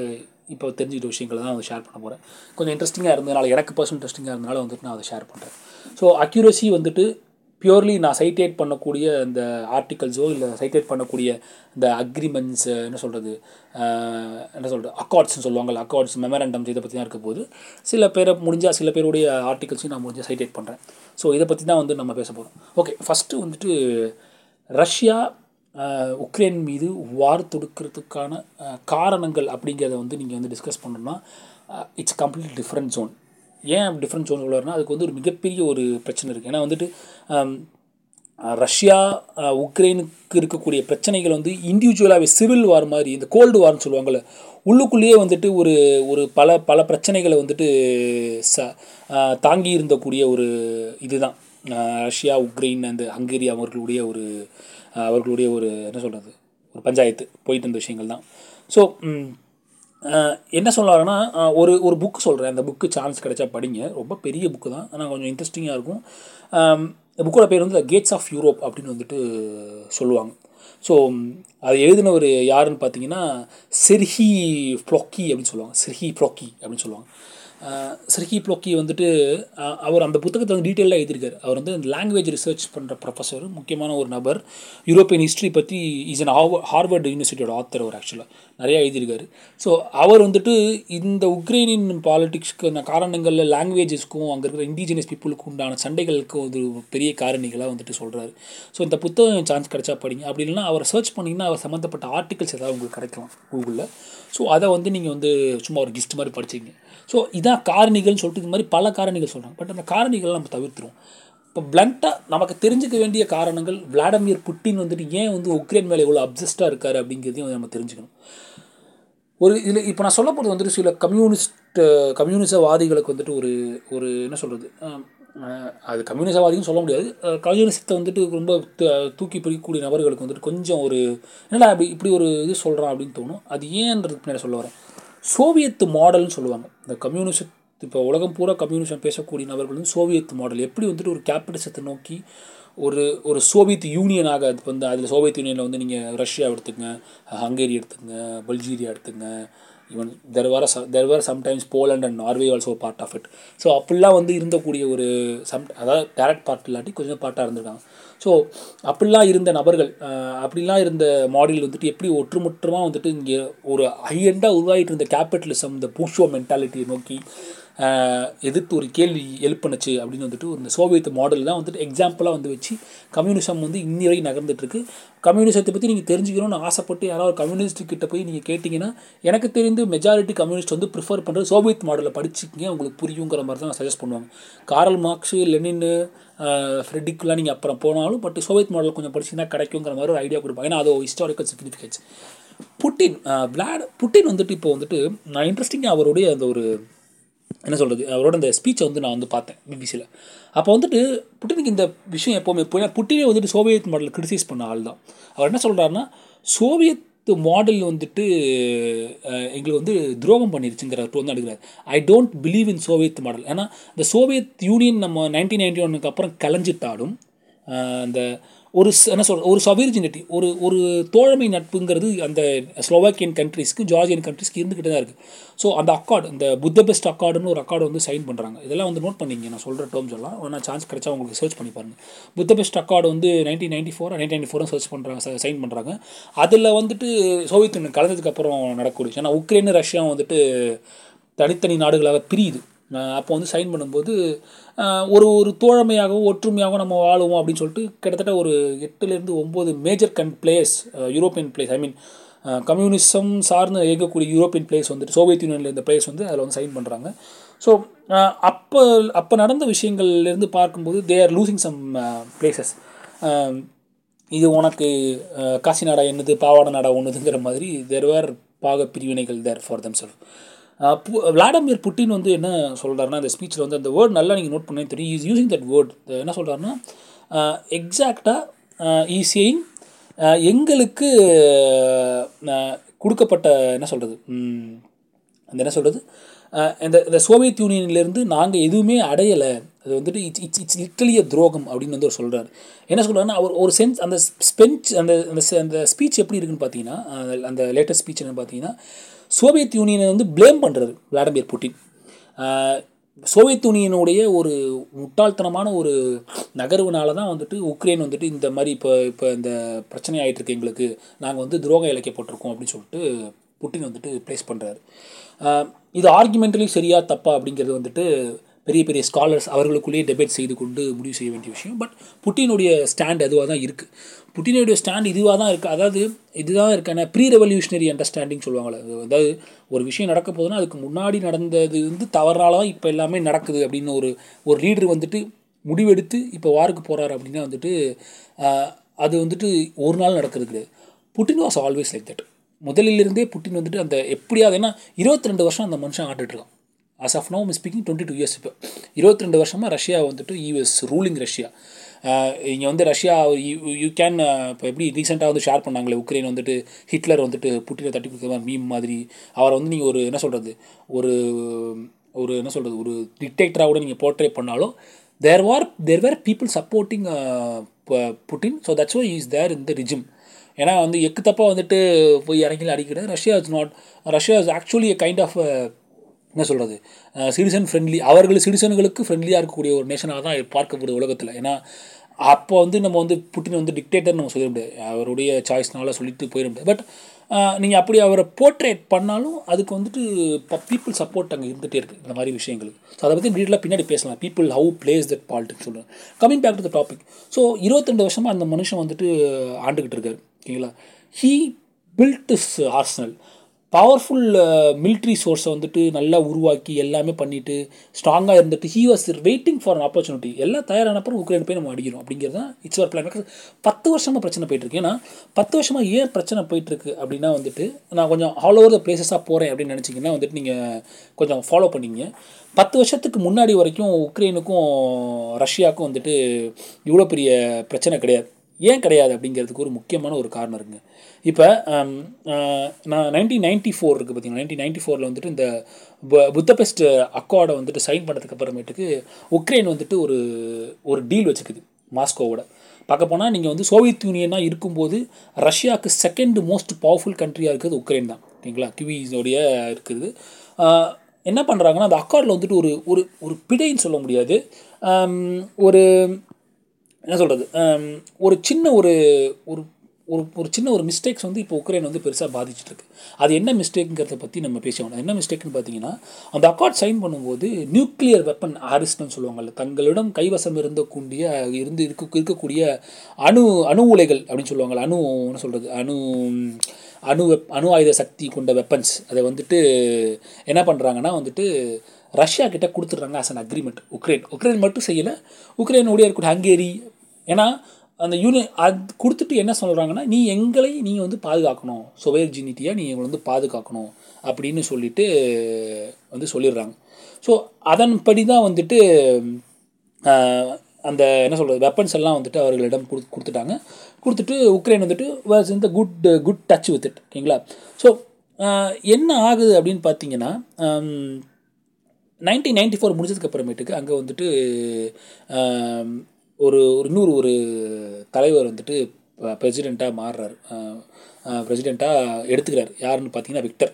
இப்போ தெரிஞ்சுக்கிட்ட விஷயங்களை தான் வந்து ஷேர் பண்ண போகிறேன். கொஞ்சம் இன்ட்ரெஸ்டிங்காக இருந்ததுனால எனக்கு பர்சனல் இன்ட்ரெஸ்டிங்காக இருந்ததுனால வந்துட்டு நான் அதை ஷேர் பண்ணுறேன். ஸோ அக்யூரஸி வந்துட்டு பியூர்லி நான் சைட்டேட் பண்ணக்கூடிய இந்த ஆர்டிகல்ஸோ இல்லை சைட்டேட் பண்ணக்கூடிய இந்த அக்ரிமெண்ட்ஸு என்ன சொல்கிறது என்ன சொல்கிறது அக்கார்ட்ஸ்ன்னு சொல்லுவாங்கள்ல, அக்கார்ட்ஸ் மெமரண்டம், இதை பற்றி தான் இருக்க போது. சில பேரை முடிஞ்சால் சில பேருடைய ஆர்டிகல்ஸையும் நான் முடிஞ்சால் சைட்டேட் பண்ணுறேன். ஸோ இதை பற்றி தான் வந்து நம்ம பேச போகிறோம். ஓகே, ஃபஸ்ட்டு வந்துட்டு ரஷ்யா உக்ரைன் மீது வார் தொடுக்கிறதுக்கான காரணங்கள் அப்படிங்கிறத வந்து நீங்கள் வந்து டிஸ்கஸ் பண்ணணும்னா இட்ஸ் கம்ப்ளீட் டிஃப்ரெண்ட் ஜோன். ஏன் டிஃப்ரெண்ட் ஜோன் சொல்லுவாருன்னா அதுக்கு வந்து ஒரு மிகப்பெரிய ஒரு பிரச்சனை இருக்குது. ஏன்னா வந்துட்டு ரஷ்யா உக்ரைனுக்கு இருக்கக்கூடிய பிரச்சனைகள் வந்து இண்டிவிஜுவலாகவே சிவில் வார் மாதிரி, இந்த கோல்டு வார்னு சொல்லுவாங்கள்ல, உள்ளுக்குள்ளேயே வந்துட்டு ஒரு ஒரு பல பல பிரச்சனைகளை வந்துட்டு ச தாங்கி இருந்தக்கூடிய ஒரு இதுதான் ரஷ்யா உக்ரைன் அந்த ஹங்கேரி அவர்களுடைய ஒரு அவர்களுடைய ஒரு என்ன சொல்கிறது ஒரு பஞ்சாயத்து போயிட்டு இருந்த விஷயங்கள் தான். ஸோ என்ன சொல்லுவாருன்னா ஒரு ஒரு புக்கு சொல்கிறேன், அந்த புக்கு சான்ஸ் கிடைச்சா படிங்க, ரொம்ப பெரிய புக்கு தான் ஆனால் கொஞ்சம் இன்ட்ரெஸ்டிங்காக இருக்கும். இந்த புக்கோட பேர் வந்து கேட்ஸ் ஆஃப் யூரோப் அப்படின்னு வந்துட்டு சொல்லுவாங்க. ஸோ அது எழுதின ஒரு யாருன்னு பார்த்தீங்கன்னா செர்ஹி ப்ளோக்கி அப்படின்னு சொல்லுவாங்க, செர்ஹி ப்ளோக்கி அப்படின்னு சொல்லுவாங்க. செர்ஹி ப்ளோக்கி வந்துட்டு அவர் அந்த புத்தகத்தை வந்து டீட்டெயிலாக எழுதியிருக்கார். அவர் வந்து லாங்குவேஜ் ரிசர்ச் பண்ணுற ப்ரொஃபஸர், முக்கியமான ஒரு நபர், யூரோப்பியன் ஹிஸ்ட்ரி பற்றி இஸ் அன் ஹார்வ ஹார்வர்டு யூனிவர்சிட்டியோட ஆத்தர். அவர் ஆக்சுவலாக நிறையா எழுதியிருக்காரு. ஸோ அவர் வந்துட்டு இந்த உக்ரைனின் பாலிட்டிக்ஸ்க்கான காரணங்களில் லாங்குவேஜஸ்க்கும் அங்கே இருக்கிற இண்டிஜினஸ் பீப்புளுக்கு உண்டான சண்டைகளுக்கும் ஒரு பெரிய காரணிகளாக வந்துட்டு சொல்கிறாரு. ஸோ இந்த புத்தகம் சான்ஸ் கிடைச்சா படிங்க. அப்படி இல்லைன்னா அவரை சர்ச் பண்ணிங்கன்னா அவர் சம்மந்தப்பட்ட ஆர்டிகல்ஸ் ஏதாவது உங்களுக்கு கிடைக்கலாம் கூகுளில். ஸோ அதை வந்து நீங்கள் வந்து சும்மா ஒரு கிஸ்ட் மாதிரி படிச்சிங்க. ஸோ இதான் காரணிகள்னு சொல்லிட்டு இது மாதிரி பல காரணிகள் சொல்கிறாங்க. பட் அந்த காரணிகள்லாம் நம்ம தவிர்த்துருவோம். இப்போ பிளண்ட்டாக நமக்கு தெரிஞ்சுக்க வேண்டிய காரணங்கள், விளாடிமிர் புட்டின் வந்துட்டு ஏன் வந்து உக்ரைன் மேலே எவ்வளோ அப்சஸ்டாக இருக்கார் அப்படிங்கிறதையும் நம்ம தெரிஞ்சுக்கணும். ஒரு இதில் இப்போ நான் சொல்ல போகிறது வந்துட்டு சில கம்யூனிஸ்ட் கம்யூனிசவாதிகளுக்கு வந்துட்டு ஒரு ஒரு என்ன சொல்கிறது அது கம்யூனிசவாதின்னு சொல்ல முடியாது, கம்யூனிசத்தை வந்துட்டு ரொம்ப தூக்கி பிடிக்கக்கூடிய நபர்களுக்கு வந்துட்டு கொஞ்சம் ஒரு என்னடா அப்படி இப்படி ஒரு இது சொல்கிறான் அப்படின்னு தோணும். அது ஏன்றது பின்னாடி சொல்ல வரேன். சோவியத் மாடல்னு சொல்லுவாங்க இந்த கம்யூனிசம். இப்போ உலகம் பூரா கம்யூனிசம் பேசக்கூடிய நபர்கள் வந்து சோவியத் மாடல் எப்படி வந்துட்டு ஒரு கேபிட்டலிசத்தை நோக்கி ஒரு ஒரு சோவியத் யூனியனாக அது வந்து அதில் சோவியத் யூனியனில் வந்து நீங்கள் ரஷ்யா எடுத்துங்க, ஹங்கேரி எடுத்துங்க, பல்கேரியா எடுத்துங்க, even there were there were sometimes Poland and Norway also part of it. So அப்படிலாம் வந்து இருந்தக்கூடிய ஒரு சம் அதாவது டேரக்ட் பார்ட் இல்லாட்டி கொஞ்சம் பார்ட்டாக இருந்திருக்காங்க. ஸோ அப்படிலாம் இருந்த நபர்கள், அப்படிலாம் இருந்த மாடல் வந்துட்டு எப்படி ஒற்றுமொற்றமாக வந்துட்டு இங்கே ஒரு ஹையெண்டாக உருவாகிட்டு இருந்த கேபிட்டலிசம் இந்த பூஷோ மென்டாலிட்டியை நோக்கி எதிர்த்து ஒரு கேள்வி எழுப்பினுச்சு அப்படின்னு வந்துட்டு இந்த சோவியத் மாடல் தான் வந்துட்டு எக்ஸாம்பிளாக வந்து வச்சு கம்யூனிசம் வந்து இன்னி வரை நகர்ந்துட்டுருக்கு. கம்யூனிசத்தை பற்றி நீங்கள் தெரிஞ்சுக்கணும்னு ஆசைப்பட்டு யாராவது கம்யூனிஸ்ட் கிட்ட போய் நீங்கள் கேட்டிங்கன்னா எனக்கு தெரிந்து மெஜாரிட்டி கம்யூனிஸ்ட் வந்து ப்ரிஃபர் பண்ணுறது சோவியத் மாடலில் படிச்சுக்கிங்க உங்களுக்கு புரியுங்கிற மாதிரி தான் சஜஸ்ட் பண்ணுவாங்க. காரல் மார்க்ஸு, லெனின்னு, ஃப்ரெடிக்குலாம் நீங்கள் அப்புறம் போனாலும் பட் சோவியத் மாடல் கொஞ்சம் படிச்சிங்கன்னா கிடைக்குங்கிற மாதிரி ஒரு ஐடியா கொடுப்பாங்க. ஏன்னா அது historical significance. Putin Vlad Putin வந்துட்டு இப்போ வந்துட்டு நான் இன்ட்ரெஸ்டிங்காக அவருடைய அந்த ஒரு என்ன சொல்கிறது அவரோட அந்த ஸ்பீச்சை வந்து நான் வந்து பார்த்தேன் பிபிசியில். அப்போ வந்துட்டு புட்டினுக்கு இந்த விஷயம் எப்போவுமே போய் புட்டினே வந்துட்டு சோவியத் மாடலில் கிரிட்டிசைஸ் பண்ண ஆள் தான். அவர் என்ன சொல்கிறாருன்னா சோவியத் மாடல் வந்துட்டு எங்களுக்கு வந்து துரோகம் பண்ணிருச்சுங்கிற டோன் தான் எடுக்கிறார். I don't believe in Soviet model. ஏன்னா இந்த சோவியத் யூனியன் நம்ம நைன்டீன் நைன்டி ஒன்னுக்கு அப்புறம் கலைஞ்சிட்டாலும் அந்த ஒரு என்ன சொல்கிறது ஒரு சவீர்ஜினிட்டி ஒரு ஒரு தோழமை நட்புங்கிறது அந்த ஸ்லோவாக்கியன் கண்ட்ரிஸ்க்கு ஜார்ஜியன் கண்ட்ரிஸ்க்கு இருந்துக்கிட்டே தான் இருக்குது. ஸோ அந்த அக்கார்டு இந்த புத்தபெஸ்ட் அக்கார்டுன்னு ஒரு அக்கார்டு வந்து சைன் பண்ணுறாங்க. இதெல்லாம் வந்து நோட் பண்ணிங்க, நான் சொல்கிற டேர்ம்ஸ் எல்லாம் ஆனால் சான்ஸ் கிடைச்சா உங்களுக்கு சர்ச் பண்ணி பாருங்கள். புத்தபெஸ்ட் அக்கார்டு வந்து nineteen ninety four nineteen ninety ஃபோரும் சர்ச் பண்ணுறாங்க, சைன் பண்ணுறாங்க. அதில் வந்துட்டு சோவியத் யூனியன் கலந்ததுக்கப்புறம் நடக்கூடிய ஏன்னா உக்ரைன் ரஷ்யா வந்துட்டு தனித்தனி நாடுகளாக பிரியுது. அப்போ வந்து சைன் பண்ணும்போது ஒரு ஒரு தோழமையாகவும் ஒற்றுமையாகவும் நம்ம வாழுவோம் அப்படின்னு சொல்லிட்டு கிட்டத்தட்ட ஒரு எட்டுலேருந்து ஒம்பது மேஜர் கண் place European place I mean communism சார்ந்து இயக்கக்கூடிய யூரோப்பியன் பிளேஸ் வந்துட்டு சோவியத் யூனியனில் இருந்த பிளேஸ் வந்து அதில் வந்து சைன் பண்ணுறாங்க. ஸோ அப்போ அப்போ நடந்த விஷயங்கள்லேருந்து பார்க்கும்போது they are losing some places. இது உனக்கு காசி நாடா என்னது பாவாடை நாடா ஒன்றுதுங்கிற மாதிரி தேர் வேர் பாக பிரிவினைகள் there for them self. Vladimir Putin வந்து என்ன சொல்கிறாருன்னா அந்த ஸ்பீச்சில் வந்து அந்த வேர்ட் நல்லா நீங்கள் நோட் பண்ணி தெரியும். Is using that word. என்ன சொல்கிறாருன்னா எக்ஸாக்டாக ஈஸியாக எங்களுக்கு கொடுக்கப்பட்ட என்ன சொல்கிறது அந்த என்ன சொல்கிறது இந்த இந்த சோவியத் யூனியன்லேருந்து நாங்கள் எதுவுமே அடையலை. அது வந்துட்டு இட்ஸ் இட்ஸ் இட்ஸ் லிட்டலிய துரோகம் அப்படின்னு வந்து அவர் சொல்கிறார். என்ன சொல்கிறாருன்னா அவர் ஒரு சென்ஸ் அந்த ஸ்பென்ச் அந்த அந்த ஸ்பீச் எப்படி இருக்குன்னு பார்த்தீங்கன்னா அந்த லேட்டஸ்ட் ஸ்பீச் என்னன்னு பார்த்தீங்கன்னா சோவியத் யூனியனை வந்து பிளேம் பண்ணுறாரு விளாடிமிர் புட்டின். சோவியத் யூனியனுடைய ஒரு முட்டாள்தனமான ஒரு நகர்வுனால தான் வந்துட்டு உக்ரைன் வந்துட்டு இந்த மாதிரி இப்போ இப்போ இந்த பிரச்சனை ஆகிட்டு இருக்கு, எங்களுக்கு நாங்கள் வந்து துரோகம் இழைக்கப்பட்டிருக்கோம் அப்படின்னு சொல்லிட்டு புட்டின் வந்துட்டு ப்ளேஸ் பண்ணுறாரு. இது ஆர்குமெண்ட்லேயும் சரியா தப்பா அப்படிங்கிறது வந்துட்டு பெரிய பெரிய ஸ்காலர்ஸ் அவர்களுக்குள்ளேயே டிபேட் செய்து கொண்டு முடிவு செய்ய வேண்டிய விஷயம். பட் புட்டினுடைய ஸ்டாண்ட் அதுவாக தான் இருக்குது. புட்டினுடைய ஸ்டாண்ட் இதுவாக தான் இருக்குது. அதாவது இதுதான் இருக்கான ப்ரீ ரெவல்யூஷனரி அண்டர்ஸ்டாண்டிங் சொல்லுவாங்களே, அதாவது ஒரு விஷயம் நடக்க போதுன்னா அதுக்கு முன்னாடி நடந்தது வந்து தவறால தான் இப்போ எல்லாமே நடக்குது அப்படின்னு ஒரு ஒரு லீடர் வந்துட்டு முடிவெடுத்து இப்போ வாருக்கு போகிறாரு அப்படின்னா வந்துட்டு அது வந்துட்டு ஒரு நாள் நடக்கிறது கிடையாது. Putin was always like that. முதலிலிருந்தே புட்டின் வந்துட்டு அந்த எப்படியாவது, ஏன்னா இருபத்தி ரெண்டு வருஷம் அந்த மனுஷன் ஆட்டுட்ருக்கான். As of now speaking twenty two years இப்போ இருபத்தி ரெண்டு வருஷமாக ரஷ்யா வந்துட்டு யூஎஸ் ரூலிங் ரஷ்யா. இங்கே வந்து ரஷ்யா யூ கேன் இப்போ எப்படி ரீசெண்டாக வந்து ஷேர் பண்ணாங்களே, உக்ரைன் வந்துட்டு ஹிட்லர் வந்துட்டு புட்டினை தட்டி கொடுக்குற மீம் மாதிரி அவரை வந்து நீங்கள் ஒரு என்ன சொல்கிறது ஒரு ஒரு என்ன சொல்கிறது ஒரு டிக்டேட்டராக கூட நீங்கள் போர்ட்ரேட் பண்ணாலும் there were there were people supporting uh, Putin, so that's why he is there in the regime. ஏன்னா வந்து எக்கு தப்பாக வந்துட்டு போய் இறங்கில அடிக்கிற Russia is not Russia is actually kind of என்ன சொல்கிறது சிட்டிசன் ஃப்ரெண்ட்லி, அவர்கள் சிட்டிசன்களுக்கு ஃப்ரெண்ட்லியாக இருக்கக்கூடிய ஒரு நேஷனாக தான் பார்க்கப்படுது உலகத்தில். ஏன்னா அப்போ வந்து நம்ம வந்து புட்டின் வந்து டிக்டேட்டர் நம்ம சொல்லிட முடியாது, அவருடைய சாய்ஸ்னால சொல்லிட்டு போயிட முடியாது. பட் நீங்கள் அப்படி அவரை போர்ட்ரேட் பண்ணாலும் அதுக்கு வந்துட்டு இப்போ பீப்புள் சப்போர்ட் அங்கே இருந்துகிட்டே இருக்குது இந்த மாதிரி விஷயங்களுக்கு. ஸோ அதை பற்றி டீட்டெயிலாக பின்னாடி பேசலாம், people how place that politics சொல்கிறேன். Coming back to the topic. So இருபத்தி ரெண்டு வருஷமாக அந்த மனுஷன் வந்துட்டு ஆண்டுக்கிட்டு இருக்காரு ஓகேங்களா. He build is arsenal, powerful military சோர்ஸை வந்துட்டு நல்லா உருவாக்கி எல்லாமே பண்ணிவிட்டு ஸ்ட்ராங்காக இருந்துட்டு he was waiting for an opportunity. எல்லாம் தயாரானப்பறம் உக்ரைன் போய் நம்ம அடிக்கிறோம் அப்படிங்கிறது தான் இட்ஸ் ஒரு பிளான். பத்து வருஷமாக பிரச்சனை போயிட்டுருக்கு. ஏன்னா பத்து வருஷமாக ஏன் பிரச்சனை போயிட்டுருக்கு அப்படின்னா வந்துட்டு நான் கொஞ்சம் ஆல் ஓவர் த பிளேசஸாக போகிறேன் அப்படின்னு நினச்சிங்கன்னா வந்துட்டு நீங்கள் கொஞ்சம் ஃபாலோ பண்ணிங்க. பத்து வருஷத்துக்கு முன்னாடி வரைக்கும் உக்ரைனுக்கும் ரஷ்யாவுக்கும் வந்துட்டு இவ்வளோ பெரிய பிரச்சனை கிடையாது. ஏன் கிடையாது அப்படிங்கிறதுக்கு ஒரு முக்கியமான ஒரு காரணம் இருக்குங்க. இப்போ நான் நைன்டீன் நைன்ட்டி ஃபோர் இருக்குது பார்த்தீங்கன்னா நைன்டீன் நைன்ட்டி ஃபோரில் வந்துட்டு இந்த புத்தபெஸ்ட் அக்கார்டை வந்துட்டு சைன் பண்ணதுக்கு அப்புறமேட்டுக்கு உக்ரைன் வந்துட்டு ஒரு ஒரு டீல் வச்சுக்குது மாஸ்கோவோட. பார்க்க போனால் நீங்கள் வந்து சோவியத் யூனியனாக இருக்கும்போது ரஷ்யாவுக்கு செகண்ட் மோஸ்ட் பவர்ஃபுல் கண்ட்ரியாக இருக்கிறது உக்ரைன் தான் ஓகேங்களா. கிவிஸோடைய இருக்குது. என்ன பண்ணுறாங்கன்னா அந்த அக்கார்டில் வந்துட்டு ஒரு ஒரு ஒரு பிடைன்னு சொல்ல முடியாது, ஒரு என்ன சொல்கிறது ஒரு சின்ன ஒரு ஒரு ஒரு சின்ன ஒரு மிஸ்டேக்ஸ் வந்து இப்போ உக்ரைன் வந்து பெருசாக பாதிச்சுட்ருக்கு. அது என்ன மிஸ்டேக்குங்கிறத பற்றி நம்ம பேசணும். என்ன மிஸ்டேக்குன்னு பார்த்தீங்கன்னா அந்த அக்கார்ட் சைன் பண்ணும்போது நியூக்ளியர் வெப்பன் ஆரிஸ்ட்னு சொல்லுவாங்கள்ல, தங்களிடம் கைவசம் இருந்தக்கூடிய இருந்து இருக்க இருக்கக்கூடிய அணு அணு உலைகள் அப்படின்னு சொல்லுவாங்கள்ல, அணு என்ன சொல்கிறது அணு அணு வெப் அணு ஆயுத சக்தி கொண்ட வெப்பன்ஸ் அதை வந்துட்டு என்ன பண்ணுறாங்கன்னா வந்துட்டு ரஷ்யா கிட்ட கொடுத்துட்றாங்க as an agreement. Ukraine Ukraine மட்டும் செய்யலை, உக்ரைனுடைய இருக்கக்கூடிய ஹங்கேரி. ஏன்னா அந்த யூனியன் அது கொடுத்துட்டு என்ன சொல்கிறாங்கன்னா நீ எங்களை நீங்கள் வந்து பாதுகாக்கணும், சொவேர்ஜினிட்டியாக நீ எங்களை வந்து பாதுகாக்கணும் அப்படின்னு சொல்லிட்டு வந்து சொல்லிடுறாங்க. ஸோ அதன்படி தான் வந்துட்டு அந்த என்ன சொல்கிறது வெப்பன்ஸ் எல்லாம் வந்துட்டு அவர்களிடம் கொடுத்து கொடுத்துட்டாங்க கொடுத்துட்டு உக்ரைன் வந்துட்டு வாஸ் இந்த good good touch with it ஓகேங்களா. ஸோ என்ன ஆகுது அப்படின்னு பார்த்தீங்கன்னா நைன்டீன் நைன்ட்டி ஃபோர் முடிஞ்சதுக்கு அப்புறமேட்டுக்கு அங்கே வந்துட்டு ஒரு ஒரு இன்னொரு ஒரு தலைவர் வந்துட்டு பிரசிடெண்ட்டாக மாறுறார், பிரசிடெண்ட்டாக எடுத்துக்கிறார். யாருன்னு பார்த்தீங்கன்னா விக்டர்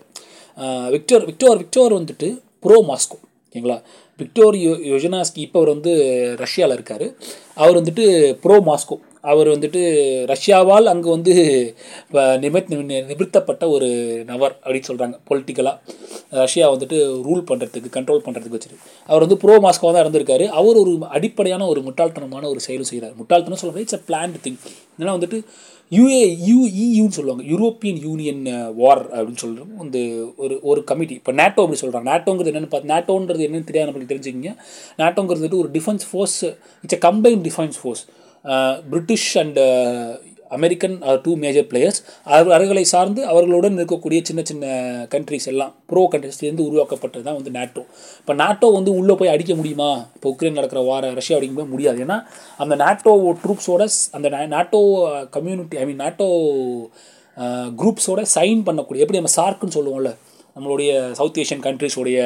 விக்டர் விக்டோர் விக்டோர் வந்துட்டு ப்ரோ மாஸ்கோ ஓகேங்களா. விக்டோர் யோ யோஜனாஸ்கி இப்போ அவர் வந்து ரஷ்யாவில் இருக்கார். அவர் வந்துட்டு ப்ரோ மாஸ்கோ. அவர் வந்துட்டு ரஷ்யாவால் அங்கே வந்து நிமித் நிமித்தப்பட்ட ஒரு நபர் அப்படின்னு சொல்கிறாங்க. பொலிட்டிக்கலாக ரஷ்யா வந்துட்டு ரூல் பண்ணுறதுக்கு கண்ட்ரோல் பண்ணுறதுக்கு வச்சுட்டு அவர் வந்து ப்ரோ மாஸ்கோவாக தான் இருந்திருக்காரு. அவர் ஒரு அடிப்படையான ஒரு முட்டாள்தனமான ஒரு செயல் செய்கிறார். முட்டாள்தனம் சொல்ல முடியாது, இட்ஸ் அ பிளான்ட் திங். ஏன்னா வந்துட்டு யூஏ யூஇயூன்னு சொல்லுவாங்க, யூரோப்பியன் யூனியன் வார் அப்படின்னு சொல்கிறோம். வந்து ஒரு ஒரு கமிட்டி இப்போ நேட்டோ அப்படி சொல்கிறாங்க. நேட்டோங்கிறது என்னென்னு பார்த்து நேட்டோங்கிறது என்னென்னு தெரியாது நம்மளுக்கு தெரிஞ்சுக்கிங்க. நேட்டோங்கிறது வந்துட்டு ஒரு defence force, it's a combined defence force. British and American are two major players. அவர்களை சார்ந்து அவர்களுடன் இருக்கக்கூடிய சின்ன சின்ன கண்ட்ரிஸ் எல்லாம் ப்ரோ கண்ட்ரிஸ்லேருந்து உருவாக்கப்பட்டது தான் வந்து நேட்டோ. இப்போ நேட்டோ வந்து உள்ளே போய் அடிக்க முடியுமா? இப்போ உக்ரைன் நடக்கிற வார ரஷ்யா அடிக்க போய் முடியாது. ஏன்னா அந்த நேட்டோ ட்ரூப்ஸோட அந்த NATO community I mean NATO குரூப்ஸோட சைன் பண்ணக்கூடிய எப்படி நம்ம சார்க்குன்னு சொல்லுவோம்ல, நம்மளுடைய சவுத் ஏஷியன் கண்ட்ரிஸோடைய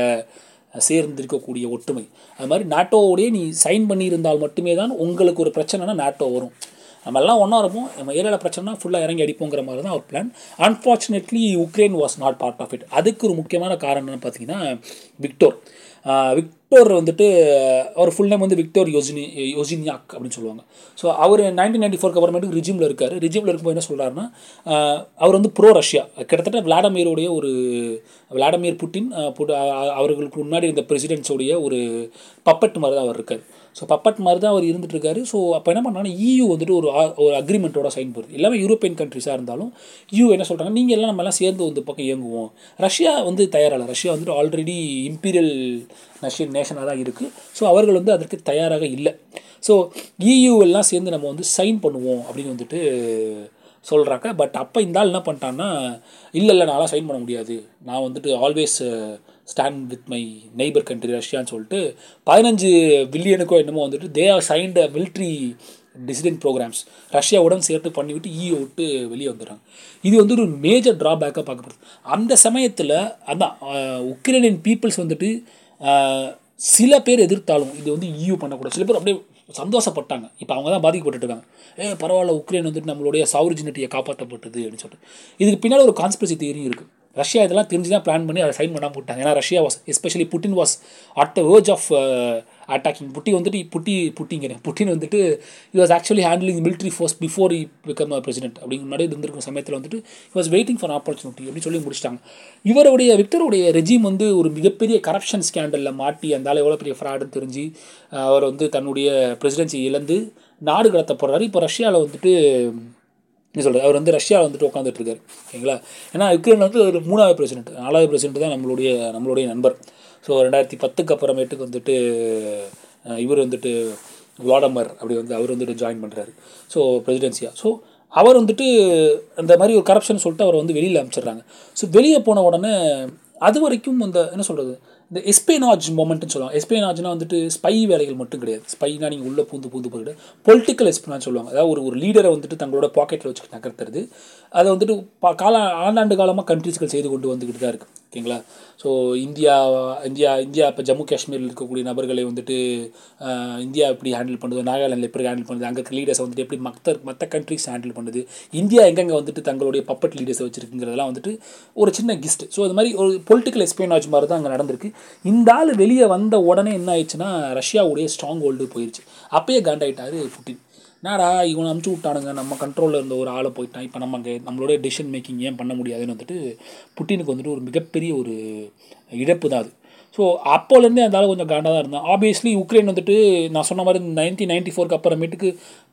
சேர்ந்திருக்கக்கூடிய ஒற்றுமை, அது மாதிரி நேட்டோவோடைய நீ சைன் பண்ணியிருந்தால் மட்டுமே தான் உங்களுக்கு ஒரு பிரச்சனைனா நேட்டோ வரும். நம்ம எல்லாம் ஒன்றா இருப்போம், நம்ம ஏரியாவில் பிரச்சனைனா ஃபுல்லாக இறங்கி அடிப்போங்கிற மாதிரி தான் ஒரு plan. Unfortunately Ukraine was not part of it. அதுக்கு ஒரு முக்கியமான காரணம் என்னென்னு பார்த்தீங்கன்னா விக்டோர் விக் விக்டர் வந்துட்டு அவர் ஃபுல் நேம் வந்து விக்டர் யோஜினி யோஜினியாக் அப்படின்னு சொல்லுவாங்க. ஸோ அவர் நைன்டீன் நைன்டி ஃபோர் கவர்மெண்ட்டுக்கு ரிஜிமில் இருக்கார். ரிஜிமில் இருக்கும்போது என்ன சொல்கிறாருன்னா, அவர் வந்து ப்ரோ ரஷ்யா, கிட்டத்தட்ட விளாடிமிருடைய ஒரு விளாடிமிர் புட்டின் அவர்களுக்கு முன்னாடி இந்த பிரசிடென்ட்ஸோடைய ஒரு பப்பட் மாதிரி தான் அவர் இருக்கார். ஸோ பப்பட் மாதிரி தான் அவர் இருந்துகிட்ருக்காரு. ஸோ அப்போ என்ன பண்ணாங்கன்னா, ஈயூ வந்துட்டு ஒரு ஒரு அக்ரிமெண்ட்டோட சைன் பண்ணுறது. எல்லாமே யூரோப்பியன் கண்ட்ரிஸாக இருந்தாலும் ஈயூ என்ன சொல்கிறாங்க, நீங்கள் எல்லாம் நம்மலாம் சேர்ந்து வந்து பக்கம் இயங்குவோம். ரஷ்யா வந்து தயாராகலை. ரஷ்யா வந்துட்டு ஆல்ரெடி இம்பீரியல் ரஷ்யன் நேஷனாக தான் இருக்குது. ஸோ அவர்கள் வந்து அதற்கு தயாராக இல்லை. ஸோ ஈயூ எல்லாம் சேர்ந்து நம்ம வந்து சைன் பண்ணுவோம் அப்படின்னு வந்துட்டு சொல்கிறாங்க. பட் அப்போ இந்த ஆள் என்ன பண்ணிட்டான்னா, இல்லை இல்லை நான்லாம் சைன் பண்ண முடியாது, நான் வந்துட்டு always stand with my neighbour country ரஷ்யான்னு சொல்லிட்டு பதினஞ்சு பில்லியனுக்கோ என்னமோ வந்துட்டு they are signed military dissident programmes ரஷ்யாவுடன் சேர்த்து பண்ணிவிட்டு ஈ விட்டு வெளியே வந்துடுறாங்க. இது வந்து ஒரு மேஜர் ட்ராபேக்காக பார்க்கப்படுது. அந்த சமயத்தில் அந்த உக்ரைனின் பீப்புள்ஸ் வந்துட்டு சில பேர் எதிர்த்தாலும் இது வந்து ஈயூ பண்ணக்கூடாது. சில பேர் அப்படியே சந்தோஷப்பட்டாங்க. இப்போ அவங்க தான் பாதிக்கப்பட்டுருக்காங்க. ஏ பரவாயில்ல, உக்ரைன் வந்துட்டு நம்மளுடைய சவரிஜினிட்டியை காப்பாற்றப்பட்டது அப்படின்னு சொல்லிட்டு. இதுக்கு பின்னால் ஒரு கான்ஸ்பிரசி தியரி இருக்குது. ரஷ்யா இதெல்லாம் தெரிஞ்சு தான் பிளான் பண்ணி அதை சைன் பண்ணாமல் போட்டாங்க. ஏன்னா Russia was especially Putin was at the verge of attacking. புட்டி வந்துட்டு புட்டி புட்டிங்கிறேன் புட்டின் வந்துட்டு it was actually handling military force before he become president அப்படிங்கிற முன்னாடி இருந்திருக்கும் சமயத்தில் வந்துட்டு it was waiting for opportunity அப்படின்னு சொல்லி முடிச்சிட்டாங்க. இவருடைய விக்டருடைய ரெஜிம் வந்து ஒரு மிகப்பெரிய கரப்ஷன் ஸ்கேண்டலில் மாட்டி அந்தால எவ்வளோ பெரிய ஃப்ராடுன்னு தெரிஞ்சு அவர் வந்து தன்னுடைய பிரசிடென்சி இழந்து நாடு கடத்த போடுறாரு. இப்போ ரஷ்யாவில் வந்துட்டு என்ன சொல்கிறார், அவர் வந்து ரஷ்யாவில் வந்துட்டு உட்காந்துட்டு இருக்காரு. ஓகேங்களா, ஏன்னா யுக்ரைன் வந்து ஒரு மூணாவது பிரசிடென்ட், நாலாவது பிரசிடென்ட் தான் நம்மளுடைய நம்மளுடைய நண்பர். ஸோ ரெண்டாயிரத்தி பத்துக்கு அப்புறமேட்டுக்கு வந்துட்டு இவர் வந்துட்டு விளாடிமிர் அப்படி வந்து அவர் வந்துட்டு ஜாயின் பண்ணுறாரு ஸோ பிரசிடென்சியாக. ஸோ அவர் வந்துட்டு அந்த மாதிரி ஒரு கரப்ஷன் சொல்லிட்டு அவரை வந்து வெளியில் அனுப்பிச்சிடுறாங்க. ஸோ வெளியே போன உடனே அது வரைக்கும் அந்த என்ன சொல்கிறது, இந்த எஸ்பேனாஜ் மொமெண்ட்னு சொல்லுவாங்க. எஸ்பேனாஜ்னால் வந்துட்டு ஸ்பை வேலைகள் மட்டும் கிடையாது. ஸ்பைனா நீங்கள் உள்ளே பூந்து பூந்து போய்கிட்டு பொலிட்டிக்கல் எஸ்பேனாஜ் சொல்லுவாங்க. அதாவது ஒரு ஒரு லீடரை வந்துட்டு தங்களோட பாக்கெட்டில் வச்சுக்கிட்டு நகர்த்துறது. அதை வந்துட்டு பா கால ஆண்டாண்டு காலமாக கண்ட்ரீஸ்கள் செய்து கொண்டு வந்துக்கிட்டு தான் இருக்குது. ஓகேங்களா, ஸோ இந்தியா இந்தியா இந்தியா இப்போ ஜம்மு காஷ்மீரில் இருக்கக்கூடிய நபர்களை வந்துட்டு இந்தியா எப்படி ஹேண்டில் பண்ணுது, நாகாலாண்டில் எப்படி ஹேண்டில் பண்ணுது, அங்கே லீடர்ஸை வந்துட்டு எப்படி மற்ற மற்ற கண்ட்ரிஸ் ஹேண்டில் பண்ணுது, இந்தியா எங்கெங்கே வந்துட்டு தங்களுடைய பப்பட் லீடர்ஸை வச்சுருக்குங்கிறதெல்லாம் வந்துட்டு ஒரு சின்ன கிஸ்ட். ஸோ அது மாதிரி ஒரு பொலிட்டிக்கல் எஸ்பேனாஜ் மாதிரி தான் அங்கே நடந்திருக்கு. இந்த ஆள் வெளியே வந்த உடனே என்ன ஆயிடுச்சுன்னா, ரஷ்யாவுடைய ஸ்ட்ராங் ஹோல்டு போயிடுச்சு. அப்பயே காண்டாயிட்டார் புட்டின். என்னடா இவனை அமுச்சு விட்டானுங்க, நம்ம கண்ட்ரோலில் இருந்த ஒரு ஆளை போயிட்டான், இப்போ நம்ம அங்கே நம்மளோட டிசிஷன் மேக்கிங் ஏன் பண்ண முடியாதுன்னு வந்துட்டு புட்டினுக்கு வந்துட்டு ஒரு மிகப்பெரிய ஒரு இழப்பு தான் அது. ஸோ அப்போலேருந்தே அந்த ஆள் கொஞ்சம் காண்டாக தான் இருந்தான். ஆப்வியஸ்லி உக்ரைன் வந்துட்டு நான் சொன்ன மாதிரி நைன்டீன் நைன்டி ஃபோருக்கு அப்புறமேட்டுக்கு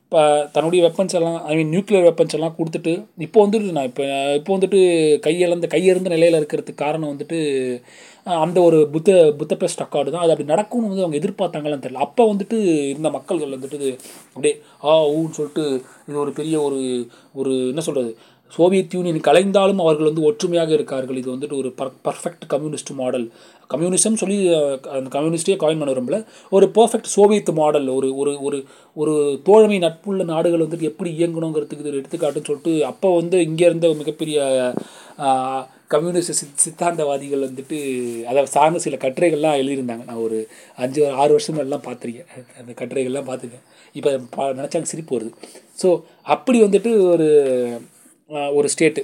இப்போ தன்னுடைய வெப்பன்ஸ் எல்லாம் ஐ மீன் நியூக்ளியர் வெப்பன்ஸ் எல்லாம் கொடுத்துட்டு இப்போ வந்துட்டு நான் இப்போ இப்போ வந்துட்டு கையிழந்த கையிறந்த நிலையில் இருக்கிறதுக்கு காரணம் வந்துட்டு அந்த ஒரு புத்த புத்தபெஸ்ட் அக்கார்டு தான். அது அப்படி நடக்கும்னு வந்து அவங்க எதிர்பார்த்தாங்களான்னு தெரியல. அப்போ வந்துட்டு இருந்த மக்கள்கள் வந்துட்டு அப்படியே ஆ ஊன்னு சொல்லிட்டு இது ஒரு பெரிய ஒரு ஒரு என்ன சொல்கிறது, சோவியத் யூனியன் கலைந்தாலும் அவர்கள் வந்து ஒற்றுமையாக இருக்கார்கள். இது வந்துட்டு ஒரு பர் பர்ஃபெக்ட் கம்யூனிஸ்ட் மாடல், கம்யூனிசம் சொல்லி அந்த கம்யூனிஸ்டே காயின் பண்ண விரும்பல, ஒரு பர்ஃபெக்ட் சோவியத் மாடல், ஒரு ஒரு ஒரு தோழமை நட்புள்ள நாடுகள் வந்துட்டு எப்படி இயங்கணுங்கிறதுக்கு இது எடுத்துக்காட்டுன்னு சொல்லிட்டு அப்போ வந்து இங்கே இருந்த மிகப்பெரிய கம்யூனிஸ்ட் சித் சித்தாந்தவாதிகள் வந்துட்டு அதை சார்ந்த சில கட்டுரைகள்லாம் எழுதியிருந்தாங்க. நான் ஒரு அஞ்சு ஆறு வருஷம் எல்லாம் பார்த்துருக்கேன், அந்த கட்டுரைகள்லாம் பார்த்துருக்கேன். இப்போ பா நினச்சாங்க சிரிப்பு வருது. ஸோ அப்படி வந்துட்டு ஒரு ஒரு ஸ்டேட்டு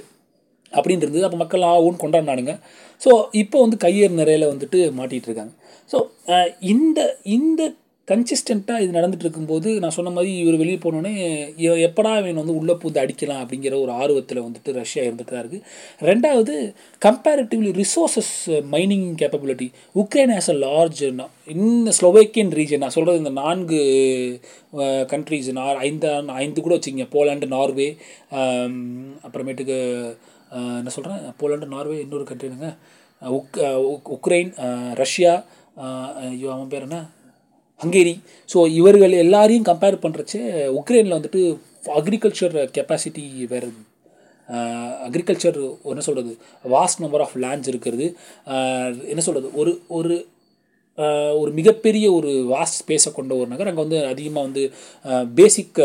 அப்படின்னு இருந்தது. அப்போ மக்கள் ஆகும்னு கொண்டாடினானுங்க. ஸோ இப்போ வந்து கையேறு நிறையில வந்துட்டு மாட்டிகிட்டு இருக்காங்க. ஸோ இந்த இந்த கன்சிஸ்டண்ட்டாக இது நடந்துகிட்டு இருக்கும்போது நான் சொன்ன மாதிரி இவர் வெளியே போனோடனே எப்படா இவன் வந்து உள்ளே பூந்து அடிக்கலாம் அப்படிங்கிற ஒரு ஆர்வத்தில் வந்துட்டு ரஷ்யா இருந்துகிட்டு தான் இருக்குது. ரெண்டாவது, comparatively resources mining capability. Ukraine has a large இன்னும் ஸ்லோவேக்கியன் ரீஜன், நான் சொல்கிறது இந்த நான்கு கண்ட்ரிஸ், நார் ஐந்து ஐந்து கூட வச்சுக்கிங்க, போலாண்டு, நார்வே, அப்புறமேட்டுக்கு என்ன சொல்கிறேன், போலாண்டு, நார்வே, இன்னொரு கண்ட்ரி என்னங்க, உக் உக்ரைன், ரஷ்யா, ஐயோ அவன் பேர் என்ன, ஹங்கேரி. ஸோ இவர்கள் எல்லாரையும் கம்பேர் பண்ணுறச்சு உக்ரைனில் வந்துட்டு அக்ரிகல்ச்சர் கெப்பாசிட்டி வேறு, அக்ரிகல்ச்சர் என்ன சொல்கிறது, வாஸ்ட் நம்பர் ஆஃப் லேண்ட்ஸ் இருக்கிறது, என்ன சொல்கிறது, ஒரு ஒரு ஒரு மிகப்பெரிய ஒரு வாஸ்ட் ஸ்பேஸை கொண்ட ஒரு நகர். அங்கே வந்து அதிகமாக வந்து பேசிக்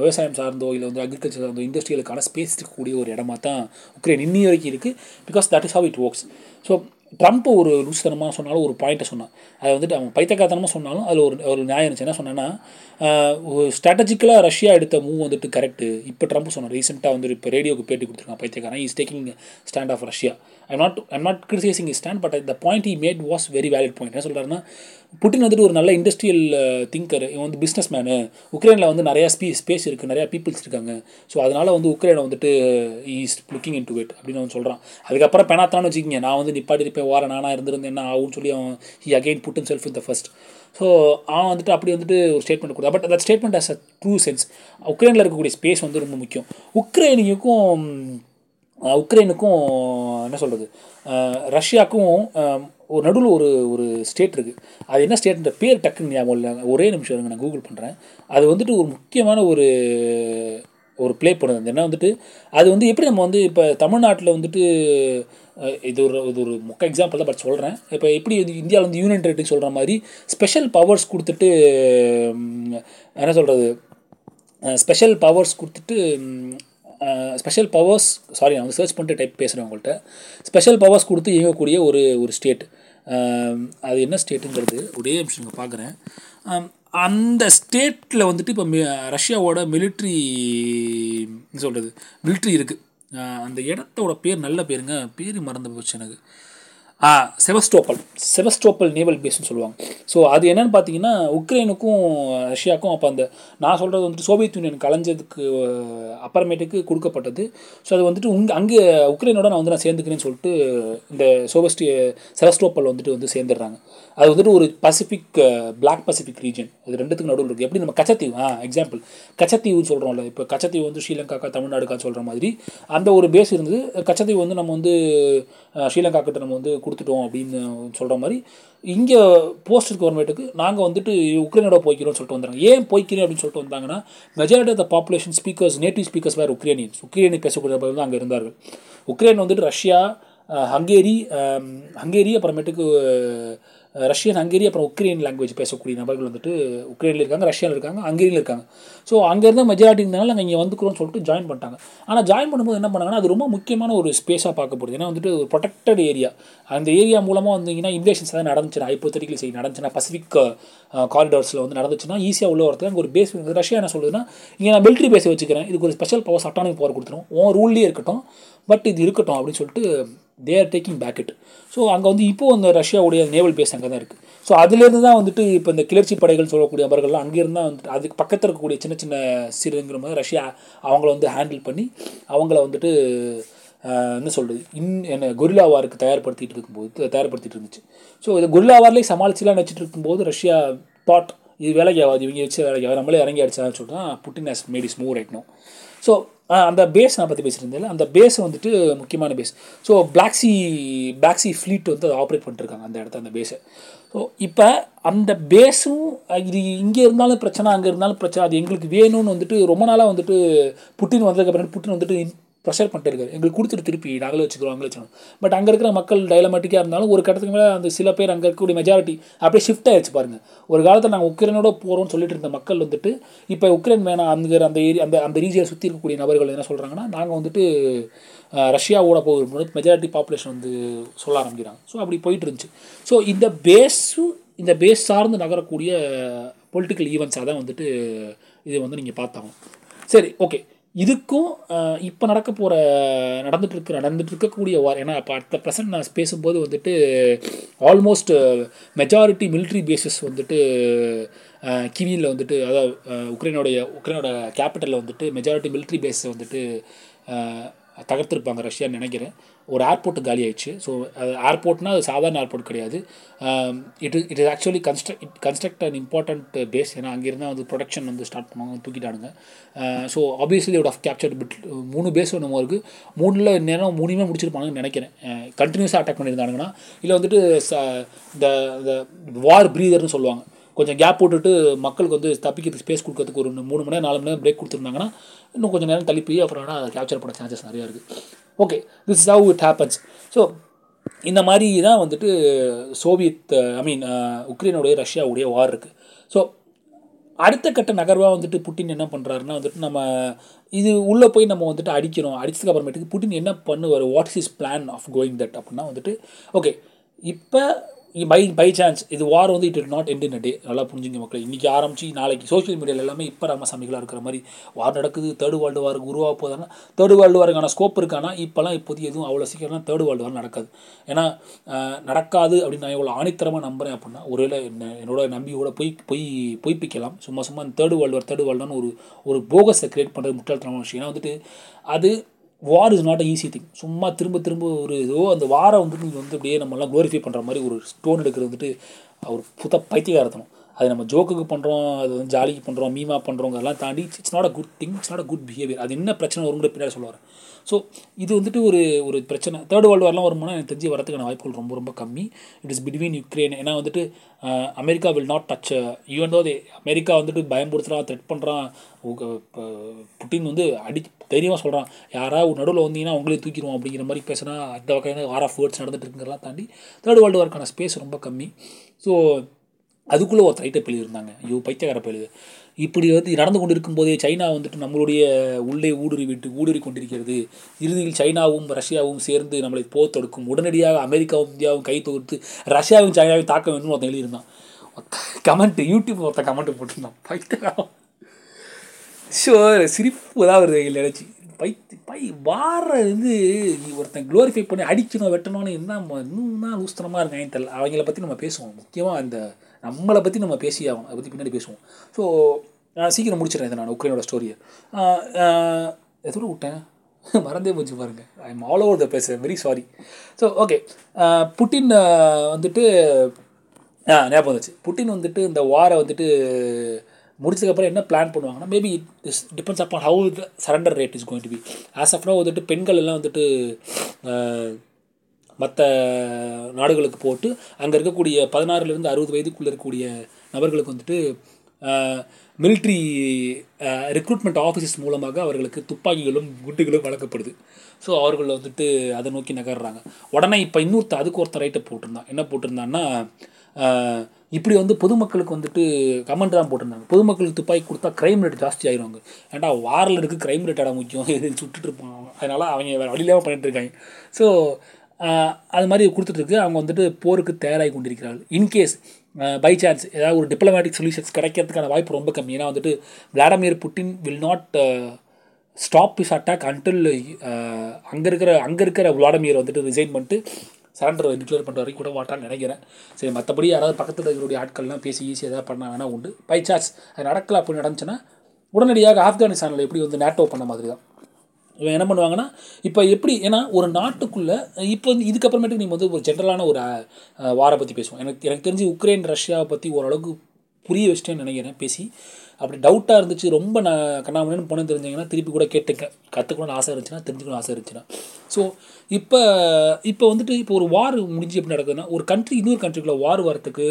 விவசாயம் சார்ந்தோ இல்லை வந்து அக்ரிகல்ச்சர் சார்ந்தோ இண்டஸ்ட்ரியலுக்கான ஸ்பேஸ் இருக்கக்கூடிய ஒரு இடமா தான் உக்ரைன் இன்னி வரைக்கும் இருக்குது. Because that is how it works. So Trump ஒரு லூஸ்தனமாக சொன்னாலும் ஒரு பாயிண்ட்டை சொன்னான். அதை வந்துட்டு அவன் பைத்தியக்காரத்தனமாக சொன்னாலும் அதில் ஒரு ஒரு நியாயம் இருந்துச்சு. என்ன சொன்னான்னா, ஸ்ட்ராட்டஜிக்கலாக ரஷ்யா எடுத்த மூவ் வந்துட்டு கரெக்டு. இப்போ ட்ரம்ப் சொன்னார் ரீசெண்டாக வந்துட்டு இப்போ ரேடியோக்கு பேட்டி கொடுத்துருக்கான் பைத்தியக்காரன். Is taking stand of Russia. I'm not I'm not criticising is stand, but the point he made was very valid point. என்ன சொல்கிறாருன்னா, புட்டின் வந்துட்டு ஒரு நல்ல இண்டஸ்ட்ரியல் திங்கர், இவன் வந்து பிஸ்னஸ் மேனு. உக்ரைனில் வந்து நிறையா ஸ்பீ ஸ்பேஸ் இருக்குது, நிறையா பீப்புள்ஸ் இருக்காங்க. ஸோ அதனால் வந்து உக்ரைனை வந்துட்டு is looking in to it அப்படின்னு அவன் சொல்கிறான். அதுக்கப்புறம் பெணாத்தான்னு வச்சுக்கிங்க, நான் வந்து நிப்பாட்டி போய் வார நானாக இருந்திருந்தேன் என்ன ஆகும்னு சொல்லி அவன் he again put himself in the first. So அவன் வந்துட்டு அப்படி வந்துட்டு ஒரு ஸ்டேட்மெண்ட் கொடுத்தா. பட் அந்த statement has a true sense. உக்ரைனில் இருக்கக்கூடிய ஸ்பேஸ் வந்து ரொம்ப முக்கியம். உக்ரைனுக்கும் உக்ரைனுக்கும் என்ன சொல்கிறது, ரஷ்யாவுக்கும் ஒரு நடுவில் ஒரு ஒரு ஸ்டேட் இருக்குது. அது என்ன ஸ்டேட்ன்ற பேர் டக்குன்னு ஞாபகம் இல்லை, ஒரே நிமிஷம் இருங்க நான் கூகுள் பண்ணுறேன். அது வந்துட்டு ஒரு முக்கியமான ஒரு ஒரு ப்ளே பண்ணுது. அந்த என்ன வந்துட்டு அது வந்து எப்படி நம்ம வந்து இப்போ தமிழ்நாட்டில் வந்துட்டு இது ஒரு இது ஒரு மொக்க எக்ஸாம்பிள் தான், பட் சொல்கிறேன். இப்போ எப்படி இந்தியாவில் வந்து யூனியன் டெரிட்டரி சொல்கிற மாதிரி ஸ்பெஷல் பவர்ஸ் கொடுத்துட்டு என்ன சொல்கிறது ஸ்பெஷல் பவர்ஸ் கொடுத்துட்டு ஸ்பெஷல் பவர்ஸ் சாரி நான் வந்து சர்ச் பண்ணிட்டு டைப் பேசுகிறேன் உங்கள்கிட்ட. ஸ்பெஷல் பவர்ஸ் கொடுத்து இயங்கக்கூடிய ஒரு ஒரு ஸ்டேட், அது என்ன ஸ்டேட்டுங்கிறது ஒரே நிமிஷம் பார்க்குறேன். அந்த ஸ்டேட்டில் வந்துட்டு இப்போ மெ ரஷ்யாவோட மிலிட்ரி சொல்கிறது மிலிட்ரி இருக்குது. அந்த இடத்தோட பேர் நல்ல பேருங்க, பேர் மறந்து போச்சு எனக்கு. ஆ செவஸ்டோபல் செவஸ்டோபல் நேவல் பேஸ்ன்னு சொல்லுவாங்க. ஸோ அது என்னென்னு பார்த்தீங்கன்னா, உக்ரைனுக்கும் ரஷ்யாவுக்கும் அப்போ அந்த நான் சொல்கிறது வந்துட்டு சோவியத் யூனியன் கலைஞ்சதுக்கு அப்புறமேட்டுக்கு கொடுக்கப்பட்டது. ஸோ அது வந்துட்டு உங்க அங்கே உக்ரைனோட நான் வந்து நான் சேர்ந்துக்கிறேன்னு சொல்லிட்டு இந்த சோவஸ்டி செவஸ்டோபல் வந்துட்டு வந்து சேர்ந்துடுறாங்க. அது வந்துட்டு ஒரு பசிபிக் பிளாக் பசிபிக் ரீஜன், அது ரெண்டுத்துக்கு நடுவில் இருக்குது. எப்படி நம்ம கச்சத்தீவு ஆ எக்ஸாம்பிள் கச்சத்தீவுன்னு சொல்கிறோம்ல, இப்போ கச்சத்தீவு வந்து ஸ்ரீலங்காக்கா தமிழ்நாடுக்கான்னு சொல்கிற மாதிரி அந்த ஒரு பேஸ் இருந்தது. கச்சத்தீவு வந்து நம்ம வந்து ஸ்ரீலங்காக்கிட்ட நம்ம வந்து கொடுத்துட்டோம் அப்படின்னு சொல்கிற மாதிரி இங்கே போஸ்ட் கவர்மெண்ட்டுக்கு நாங்கள் வந்துட்டு உக்ரைனோட போய்க்கிறோம்னு சொல்லிட்டு வந்தாங்க. ஏன் போய்க்கிறோம் அப்படின்னு சொல்லிட்டு வந்தாங்கன்னா, majority of the population speakers native speakers வேறு உக்ரைனியன்ஸ், உக்ரைனை பேசக்கூடியவர்கள் தான் அங்கே இருந்தார்கள். உக்ரைன் வந்துட்டு ரஷ்யா ஹங்கேரி ஹங்கேரி அப்புறமேட்டுக்கு ரஷ்யன் ஹங்கேரி அப்புறம் உக்ரைன் லாங்குவேஜ் பேசக்கூடிய நபர்கள் வந்துட்டு உக்ரைனில் இருக்காங்க, ரஷ்யாவில் இருக்காங்க, ஹங்கேரியில் இருக்காங்க. ஸோ அங்கே இருந்தால் மெஜாரிட்டி இருந்தாலும் நாங்கள் இங்கே வந்துக்கிறோம்னு சொல்லிட்டு ஜாயின் பண்ணிட்டாங்க. ஆனால் ஜாயின் பண்ணும்போது என்ன பண்ணாங்கன்னா, அது ரொம்ப முக்கியமான ஒரு ஸ்பேஸாக பார்க்கப்படுது. ஏன்னா வந்துட்டு ஒரு ப்ரொடெக்டட் ஏரியா, அந்த ஏரியா மூலமாக வந்தீங்கன்னா இன்வேஷன்ஸ் தான் நடந்துச்சுன்னா ஹைப்போதெட்டிக்கலி சரி நடந்துச்சுன்னா பசிபிக் காரிடார்ஸில் வந்து நடந்துச்சுன்னா ஈஸியாக உள்ள வரதுக்கு அங்கே ஒரு பேஸ். ரஷ்யா என்ன சொல்லுதுன்னா, இங்கே நான் மிலிட்ரி பேஸை வச்சுக்கிறேன், இதுக்கு ஒரு ஸ்பெஷல் பவர்ஸ் அட்டானமி பவர் கொடுத்துரும், உன் ரூல்லேயே இருக்கட்டும், பட் இது இருக்கட்டும் அப்படின்னு சொல்லிட்டு they are taking back it. So அங்கே வந்து இப்போது அந்த ரஷ்யாவுடைய நேவல் பேஸ் அங்கே தான் இருக்குது. ஸோ அதிலேருந்து தான் வந்துட்டு இப்போ இந்த கிளர்ச்சி படைகள் சொல்லக்கூடிய நபர்கள்லாம் அங்கேருந்து தான் வந்துட்டு அதுக்கு பக்கத்தில் இருக்கக்கூடிய சின்ன சின்ன சிறுங்கிற மாதிரி ரஷ்யா அவங்கள வந்து ஹேண்டில் பண்ணி அவங்கள வந்துட்டு என்ன சொல்கிறது இன் என்ன கொரில்லா வாருக்கு தயார்படுத்திகிட்டு இருக்கும்போது தயார்படுத்திகிட்டு இருந்துச்சு. ஸோ இந்த கொரில்லா வாரிலேயே சமாளிச்சுலாம் நினச்சிட்டு இருக்கும்போது ரஷ்யா தாட் இது வேலைக்கு ஆகாது, இவங்க வச்சு வேலைக்கு ஆகாது, நம்மளே இறங்கி அடிச்சான்னு சொல்லிட்டு தான் Putin has made his move right no. So அந்த பேஸ் நான் பற்றி பேசியிருந்தேன், அந்த பேஸ் வந்துட்டு முக்கியமான base. So Black Sea Black Sea fleet வந்து அதை ஆப்ரேட் பண்ணிட்டுருக்காங்க அந்த இடத்த, அந்த பேஸை. ஸோ இப்போ அந்த பேஸும் இது இங்கே இருந்தாலும் பிரச்சனை அங்கே இருந்தாலும் பிரச்சனை, அது எங்களுக்கு வேணும்னு வந்துட்டு ரொம்ப நாளாக வந்துட்டு புட்டின் வந்ததுக்கப்புறம் புட்டின் வந்துட்டு ப்ரெஷர் பண்ணிட்டு இருக்காரு, எங்களுக்கு கொடுத்துட்டு திருப்பி நாங்களே வச்சுக்கிறோம் அங்கே வச்சுக்கணும். பட் அங்கே இருக்கிற மக்கள் டைலமேட்டிக்காக இருந்தாலும் ஒரு கட்டத்துக்கு மேலே அந்த சில பேர் அங்கே இருக்கக்கூடிய மெஜாரிட்டி அப்படியே ஷிஃப்ட் ஆகிடுச்சு பாருங்கள். ஒரு காலத்தில் நாங்கள் உக்ரைனோட போகிறோம்னு சொல்லிட்டு இருந்த மக்கள் வந்துட்டு இப்போ உக்ரைன் வேணாம் அங்கே அந்த ஏரி அந்த அந்த ரீஜியை சுற்றி இருக்கக்கூடிய நபர்கள் என்ன சொல்கிறாங்கன்னா, நாங்கள் வந்துட்டு ரஷ்யாவோட போகும்போது மெஜாரிட்டி பாப்புலேஷன் வந்து சொல்ல ஆரம்பிக்கிறாங்க. ஸோ அப்படி போயிட்டு இருந்துச்சு. ஸோ இந்த பேஸு இந்த பேஸ் சார்ந்து நகரக்கூடிய பொலிட்டிக்கல் ஈவெண்ட்ஸாக தான் வந்துட்டு இதை வந்து நீங்கள் பார்த்தாங்க. சரி ஓகே, இதுக்கும் இப்போ நடக்க போகிற நடந்துட்டு இருக்கிற நடந்துட்டு இருக்கக்கூடிய வார், ஏன்னா இப்போ அடுத்த ப்ரெசன்ட் நான் பேசும்போது வந்துட்டு ஆல்மோஸ்ட் மெஜாரிட்டி மிலிட்ரி பேஸஸ் வந்துட்டு கிவியில் வந்துட்டு அதாவது உக்ரைனோடைய உக்ரைனோட கேபிட்டலில் வந்துட்டு மெஜாரிட்டி மிலிட்ரி பேஸை வந்துட்டு தகர்த்துருப்பாங்க ரஷ்யான்னு நினைக்கிறேன். ஒரு ஏர்போர்ட் காலி ஆயிடுச்சு. ஸோ அது ஏர்போர்ட்னால் அது சாதாரண ஏர்போர்ட் கிடையாது. It is it is actually construct it construct and important base. ஏன்னா அங்கேருந்தான் வந்து ப்ரொடக்ஷன் வந்து ஸ்டார்ட் பண்ணுவாங்க, தூக்கிட்டானுங்க. So obviously it of captured bit மூணு பேஸ் ஒன்று இருக்குது, மூணில் நேரம் மூணுமே முடிச்சிருப்பாங்கன்னு நினைக்கிறேன். கண்டினியூஸாக அட்டாக் பண்ணியிருந்தாங்கன்னா இல்லை வந்துட்டு இந்த வார் பிரீதர்னு சொல்லுவாங்க, கொஞ்சம் கேப் போட்டுட்டு மக்களுக்கு வந்து தப்பிக்கிறதுக்கு ஸ்பேஸ் கொடுக்கறதுக்கு ஒரு மூணு மணி நேரம் நாலு மணி நேரம் பிரேக் கொடுத்துருந்தாங்கன்னா இன்னும் கொஞ்சம் நேரம் தள்ளி போய் அப்புறம் ஆனால் கேப்சர் பண்ண சான்சஸ் நிறையா இருக்குது. Okay, this is how it happens. So இந்த மாதிரி தான் வந்துட்டு சோவியத் ஐ மீன் உக்ரைனுடைய ரஷ்யாவுடைய வார் இருக்குது. ஸோ அடுத்த கட்ட நகர்வாக வந்துட்டு புட்டின் என்ன பண்ணுறாருன்னா வந்துட்டு நம்ம இது உள்ளே போய் நம்ம வந்துட்டு அடிக்கிறோம், அடித்ததுக்கு அப்புறமேட்டுக்கு புட்டின் என்ன பண்ணுவார், what is is plan of going that அப்படின்னா வந்துட்டு ஓகே இப்போ பை பை சான்ஸ் இது வார் வந்து it it not end in a day. நல்லா புரிஞ்சுங்க மக்கள், இன்றைக்கி ஆரம்பித்து நாளைக்கு சோஷியல் மீடியாவில் எல்லாமே இப்போ நம்ம சமைகளாக இருக்கிற மாதிரி வார் நடக்குது, தேர்ட் வேர்ல்டு வாருக்கு உருவாக போதானா, தேர்ட் வேர்ல்டு வாருக்கான ஸ்கோப் இருக்கானா, இப்போலாம் இப்போதைக்கு எதுவும் அவ்வளோ சீக்கிரம்லாம் தேர்ட் வேர்ல்டு வார் நடக்காது. ஏன்னா நடக்காது அப்படின்னு நான் எவ்வளோ ஆணித்தரமாக நம்புகிறேன் அப்படின்னா, ஒருவேளை என்னோட நம்பியோட பொய் பொய் பொய்ப்பிக்கலாம். சும்மா சும்மா தேர்ட் வேர்ல்டு வார் தேர்ட் வேர்ல்டுன்னு ஒரு ஒரு போகஸை க்ரியேட் பண்ணுறது முட்டாள்தனமான விஷயம். ஏன்னா வந்துட்டு அது war is not a easy thing. சும்மா திரும்ப திரும்ப ஒரு ஏதோ அந்த வாரை வந்துட்டு நீங்கள் வந்து அப்படியே நம்மளாம் குளோரிஃபை பண்ணுற மாதிரி ஒரு ஸ்டோன் எடுக்கிறது வந்துட்டு ஒரு புத்த பைத்தியகாரத்தனம். அது நம்ம ஜோக்குக்கு பண்ணுறோம், அது வந்து ஜாலிக்கு பண்ணுறோம், மீமா பண்ணுறோங்க, அதெல்லாம் தாண்டி it's not a good thing, it's not a good behaviour. அது என்ன பிரச்சனை வருங்கிற பின்னாடி சொல்லுவார். ஸோ இது வந்துட்டு ஒரு ஒரு பிரச்சனை தேர்ட் வேர்ல்டு வார்லாம் வருமானா எனக்கு தெரிஞ்சு வரதுக்கான வாய்ப்புகள் ரொம்ப ரொம்ப கம்மி. It is between Ukraine. ஏன்னா வந்துட்டு America will not touch even though they America வந்துட்டு பயம்படுத்துகிறான், த்ரெட் பண்ணுறான். புட்டின் வந்து அடி தைரியமாக சொல்கிறான், யாராவது நடுவில் வந்தீங்கன்னா அவங்களே தூக்கிடுவோம் அப்படிங்கிற மாதிரி பேசுனா அந்த வகையான வார் ஆஃப் வேர்ட்ஸ் நடந்துட்டு இருக்குங்கிறலாம் தாண்டி தேர்ட் வேர்ல்டு வார்க்கான ஸ்பேஸ் ரொம்ப கம்மி. ஸோ அதுக்குள்ளே ஒரு ரைட்டை பயிலி இருந்தாங்க, ஐயோ பைத்தியகார பயிலுது. இப்படி வந்து நடந்து கொண்டு இருக்கும்போதே சைனா வந்துட்டு நம்மளுடைய உள்ளே ஊடுருவி விட்டு ஊடுருவி கொண்டிருக்கிறது. இறுதியில் சைனாவும் ரஷ்யாவும் சேர்ந்து நம்மளை போர் தொடுக்கும். உடனடியாக அமெரிக்காவும் இந்தியாவும் கை தொகுத்து ரஷ்யாவும் சைனாவும் தாக்க வேண்டும் ஒருத்தன் எழுதியிருந்தான். கமெண்ட் யூடியூப் ஒருத்தன் கமெண்ட் போட்டிருந்தான். பைத்தியகாரம் ஷோர் சிரிப்பு தான் வருது நினைச்சி. பைத்தி பை வார வந்து ஒருத்தன் க்ளோரிஃபை பண்ணி அடிக்கணும் வெட்டணும்னு என்ன இன்னும் தான் லூஸ்தனமாக இருக்காங்க. தெரியல, அவங்கள பற்றி நம்ம பேசுவோம், முக்கியமாக அந்த நம்மளை பற்றி நம்ம பேசி ஆகும், அதை பற்றி பின்னாடி பேசுவோம். ஸோ நான் சீக்கிரம் முடிச்சிடறேன் இதை, நான் உக்ரைனோட ஸ்டோரியை எதுவும் விட்டேன் மறந்தே போச்சு பாருங்கள். I am all over the place, very sorry. So okay, Putin வந்துட்டு ஆ ஞாபகம் வந்துச்சு. புட்டின் வந்துட்டு இந்த வாரை வந்துட்டு முடிச்சதுக்கப்புறம் என்ன பிளான் பண்ணுவாங்கன்னா, maybe it is depends upon how the surrender rate is going to be. As of now வந்துட்டு பெண்கள் எல்லாம் வந்துட்டு மற்ற நாடுகளுக்கு போட்டு அங்கே இருக்கக்கூடிய பதினாறுலேருந்து அறுபது வயதுக்குள்ளே இருக்கக்கூடிய நபர்களுக்கு வந்துட்டு மிலிட்ரி ரெக்ரூட்மெண்ட் ஆஃபீஸஸ் மூலமாக அவர்களுக்கு துப்பாக்கிகளும் குண்டுகளும் வழங்கப்படுது. ஸோ அவர்கள் வந்துட்டு அதை நோக்கி நகர்றாங்க. உடனே இப்போ இன்னொருத்த அதுக்கு ஒருத்தர் ரைட்டை போட்டிருந்தான். என்ன போட்டிருந்தான்னா, இப்படி வந்து பொதுமக்களுக்கு வந்துட்டு கமெண்ட் தான் போட்டிருந்தாங்க, பொதுமக்களுக்கு துப்பாக்கி கொடுத்தா க்ரைம் ரேட் ஜாஸ்தி ஆகிடுவாங்க. ஏன்டா வாரில் இருக்குது க்ரைம் ரேட் இடம் முக்கியம், எதுவும் சுட்டுட்டு இருப்பாங்க, அதனால் அவங்க வேறு வழியிலாமல் பண்ணிகிட்டு இருக்காங்க. ஸோ அது மாதிரி கொடுத்துட்ருக்கு. அவங்க வந்துட்டு போருக்கு தயாராகி கொண்டிருக்கிறார்கள். இன்கேஸ் பை சான்ஸ் ஏதாவது ஒரு டிப்ளமேட்டிக் சொல்யூஷன்ஸ் கிடைக்கிறதுக்கான வாய்ப்பு ரொம்ப கம்மி. ஏன்னா வந்துட்டு Vladimir Putin will not stop is attack until அங்கே இருக்கிற அங்கே இருக்கிற விளாடிமிர் வந்துட்டு ரிசைன் பண்ணிட்டு சரண்டர் டிக்ளேர் பண்ணுற வரைக்கும் கூட மாட்டான்னு நினைக்கிறேன். சரி, மற்றபடி யாராவது பக்கத்தில் இருக்கிற ஆட்கள்லாம் பேசி ஈஸியாக ஏதாவது பண்ண வேணா உண்டு. பை சான்ஸ் அது நடக்கலாம் அப்படின்னு நடந்துச்சுன்னா உடனடியாக ஆப்கானிஸ்தானில் எப்படி வந்து நேட்டோ பண்ண மாதிரி தான் இவன் என்ன பண்ணுவாங்கன்னா, இப்போ எப்படி ஏன்னா ஒரு நாட்டுக்குள்ளே இப்போ வந்து இதுக்கப்புறமேட்டு நீங்கள் வந்து ஒரு ஜென்ரலான ஒரு வாரை பற்றி பேசுவோம். எனக்கு எனக்கு தெரிஞ்சு உக்ரைன் ரஷ்யாவை பற்றி ஓரளவுக்கு புரிய வச்சுட்டேன்னு நினைக்கிறேன் பேசி. அப்படி டவுட்டாக இருந்துச்சு ரொம்ப நான் கண்ணாமண்ணு போனேன்னு தெரிஞ்சிங்கன்னா திருப்பி கூட கேட்டுங்க, கற்றுக்கணும்னு ஆசை இருந்துச்சுன்னா, தெரிஞ்சுக்கணும்னு ஆசை இருந்துச்சுன்னா. ஸோ இப்போ இப்போ வந்துட்டு இப்போ ஒரு வார் முடிஞ்சு எப்படி நடக்குதுன்னா, ஒரு கண்ட்ரி இன்னொரு கண்ட்ரிக்குள்ளே வார் வரத்துக்கு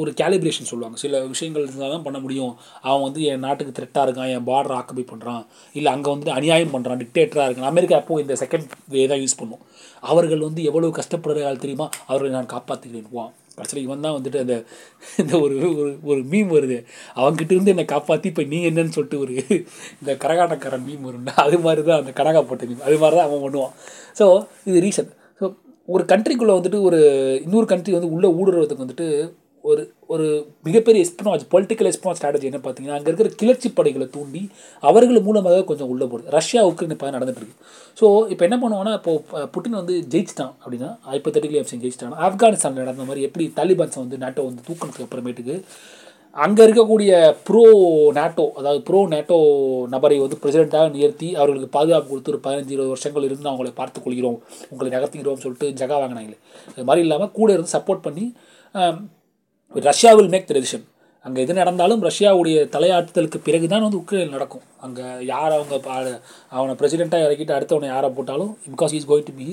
ஒரு கேலிப்ரேஷன் சொல்லுவாங்க. சில விஷயங்கள் இருந்தால் தான் பண்ண முடியும். அவன் வந்து என் நாட்டுக்கு த்ரெட்டாக இருக்கான், என் பார்டரை ஆக்குபை பண்ணுறான், இல்லை அங்கே வந்து அநியாயம் பண்ணுறான், டிக்டேட்டராக இருக்கான். அமெரிக்கா அப்போது இந்த செகண்ட் வே தான் யூஸ் பண்ணும். அவர்கள் வந்து எவ்வளோ கஷ்டப்படுறாள் தெரியுமா, அவர்களை நான் காப்பாற்றிக்கிறேன் போவான். கடைசியில் இவன் தான் வந்துட்டு அந்த இந்த ஒரு ஒரு மீம் வருது, அவங்ககிட்ட இருந்து என்னை காப்பாற்றி இப்போ நீ என்னன்னு சொல்லிட்டு ஒரு இந்த கரகாட்டக்காரன் மீம் வரும்னா அது மாதிரி தான் அந்த கனகா போட்ட மீம், அது மாதிரி தான் அவன் பண்ணுவான். ஸோ இது ரீசன். ஸோ ஒரு கண்ட்ரிக்குள்ளே வந்துட்டு ஒரு இன்னொரு கண்ட்ரி வந்து உள்ளே ஊடுருவதுக்கு வந்துட்டு ஒரு ஒரு மிகப்பெரிய எஸ்பான்ஸ் பொலிட்டிக்கல் எஸ்பான்ஸ் ஸ்ட்ராட்டஜி என்ன பார்த்தீங்கன்னா, அங்கே இருக்கிற கிளர்ச்சி படைகளை தூண்டி அவர்கள் மூலமாக கொஞ்சம் உள்ளே போடுது. ரஷ்யா உக்ரைன் இப்போ நடந்துட்டு இருக்கு. ஸோ இப்போ என்ன பண்ணுவாங்கன்னா, இப்போ புட்டின் வந்து ஜெயிச்சிட்டான் அப்படின்னா, இப்போ தட்டிலே ஆப்ஷன் ஜெயிச்சிட்டான், ஆப்கானிஸ்தானில் நடந்த மாதிரி எப்படி தாலிபான்ஸை வந்து நேட்டோ வந்து தூக்கினதுக்கு அப்புறமேட்டுக்கு அங்கே இருக்கக்கூடிய ப்ரோ நேட்டோ அதாவது ப்ரோ நேட்டோ நபரை வந்து பிரசிடெண்ட்டாக நிறுத்தி அவர்களுக்கு பாதுகாப்பு கொடுத்து ஒரு பதினஞ்சு இருபது வருஷங்கள் இருந்து அவங்களை பார்த்துக்கொள்கிறோம், உங்களை நகர்த்திக்கிறோம் சொல்லிட்டு ஜகா வாங்கினாங்களே, அது மாதிரி இல்லாமல் கூட இருந்து சப்போர்ட் பண்ணி Russia will make the decision. அங்கே எது நடந்தாலும் ரஷ்யாவுடைய தலையாட்டுதலுக்கு பிறகு தான் வந்து உக்ரைன் நடக்கும். அங்கே யார் அவங்க அவனை பிரசிடெண்ட்டாக இறக்கிட்டு அடுத்தவனை யாரை போட்டாலும், because is going to be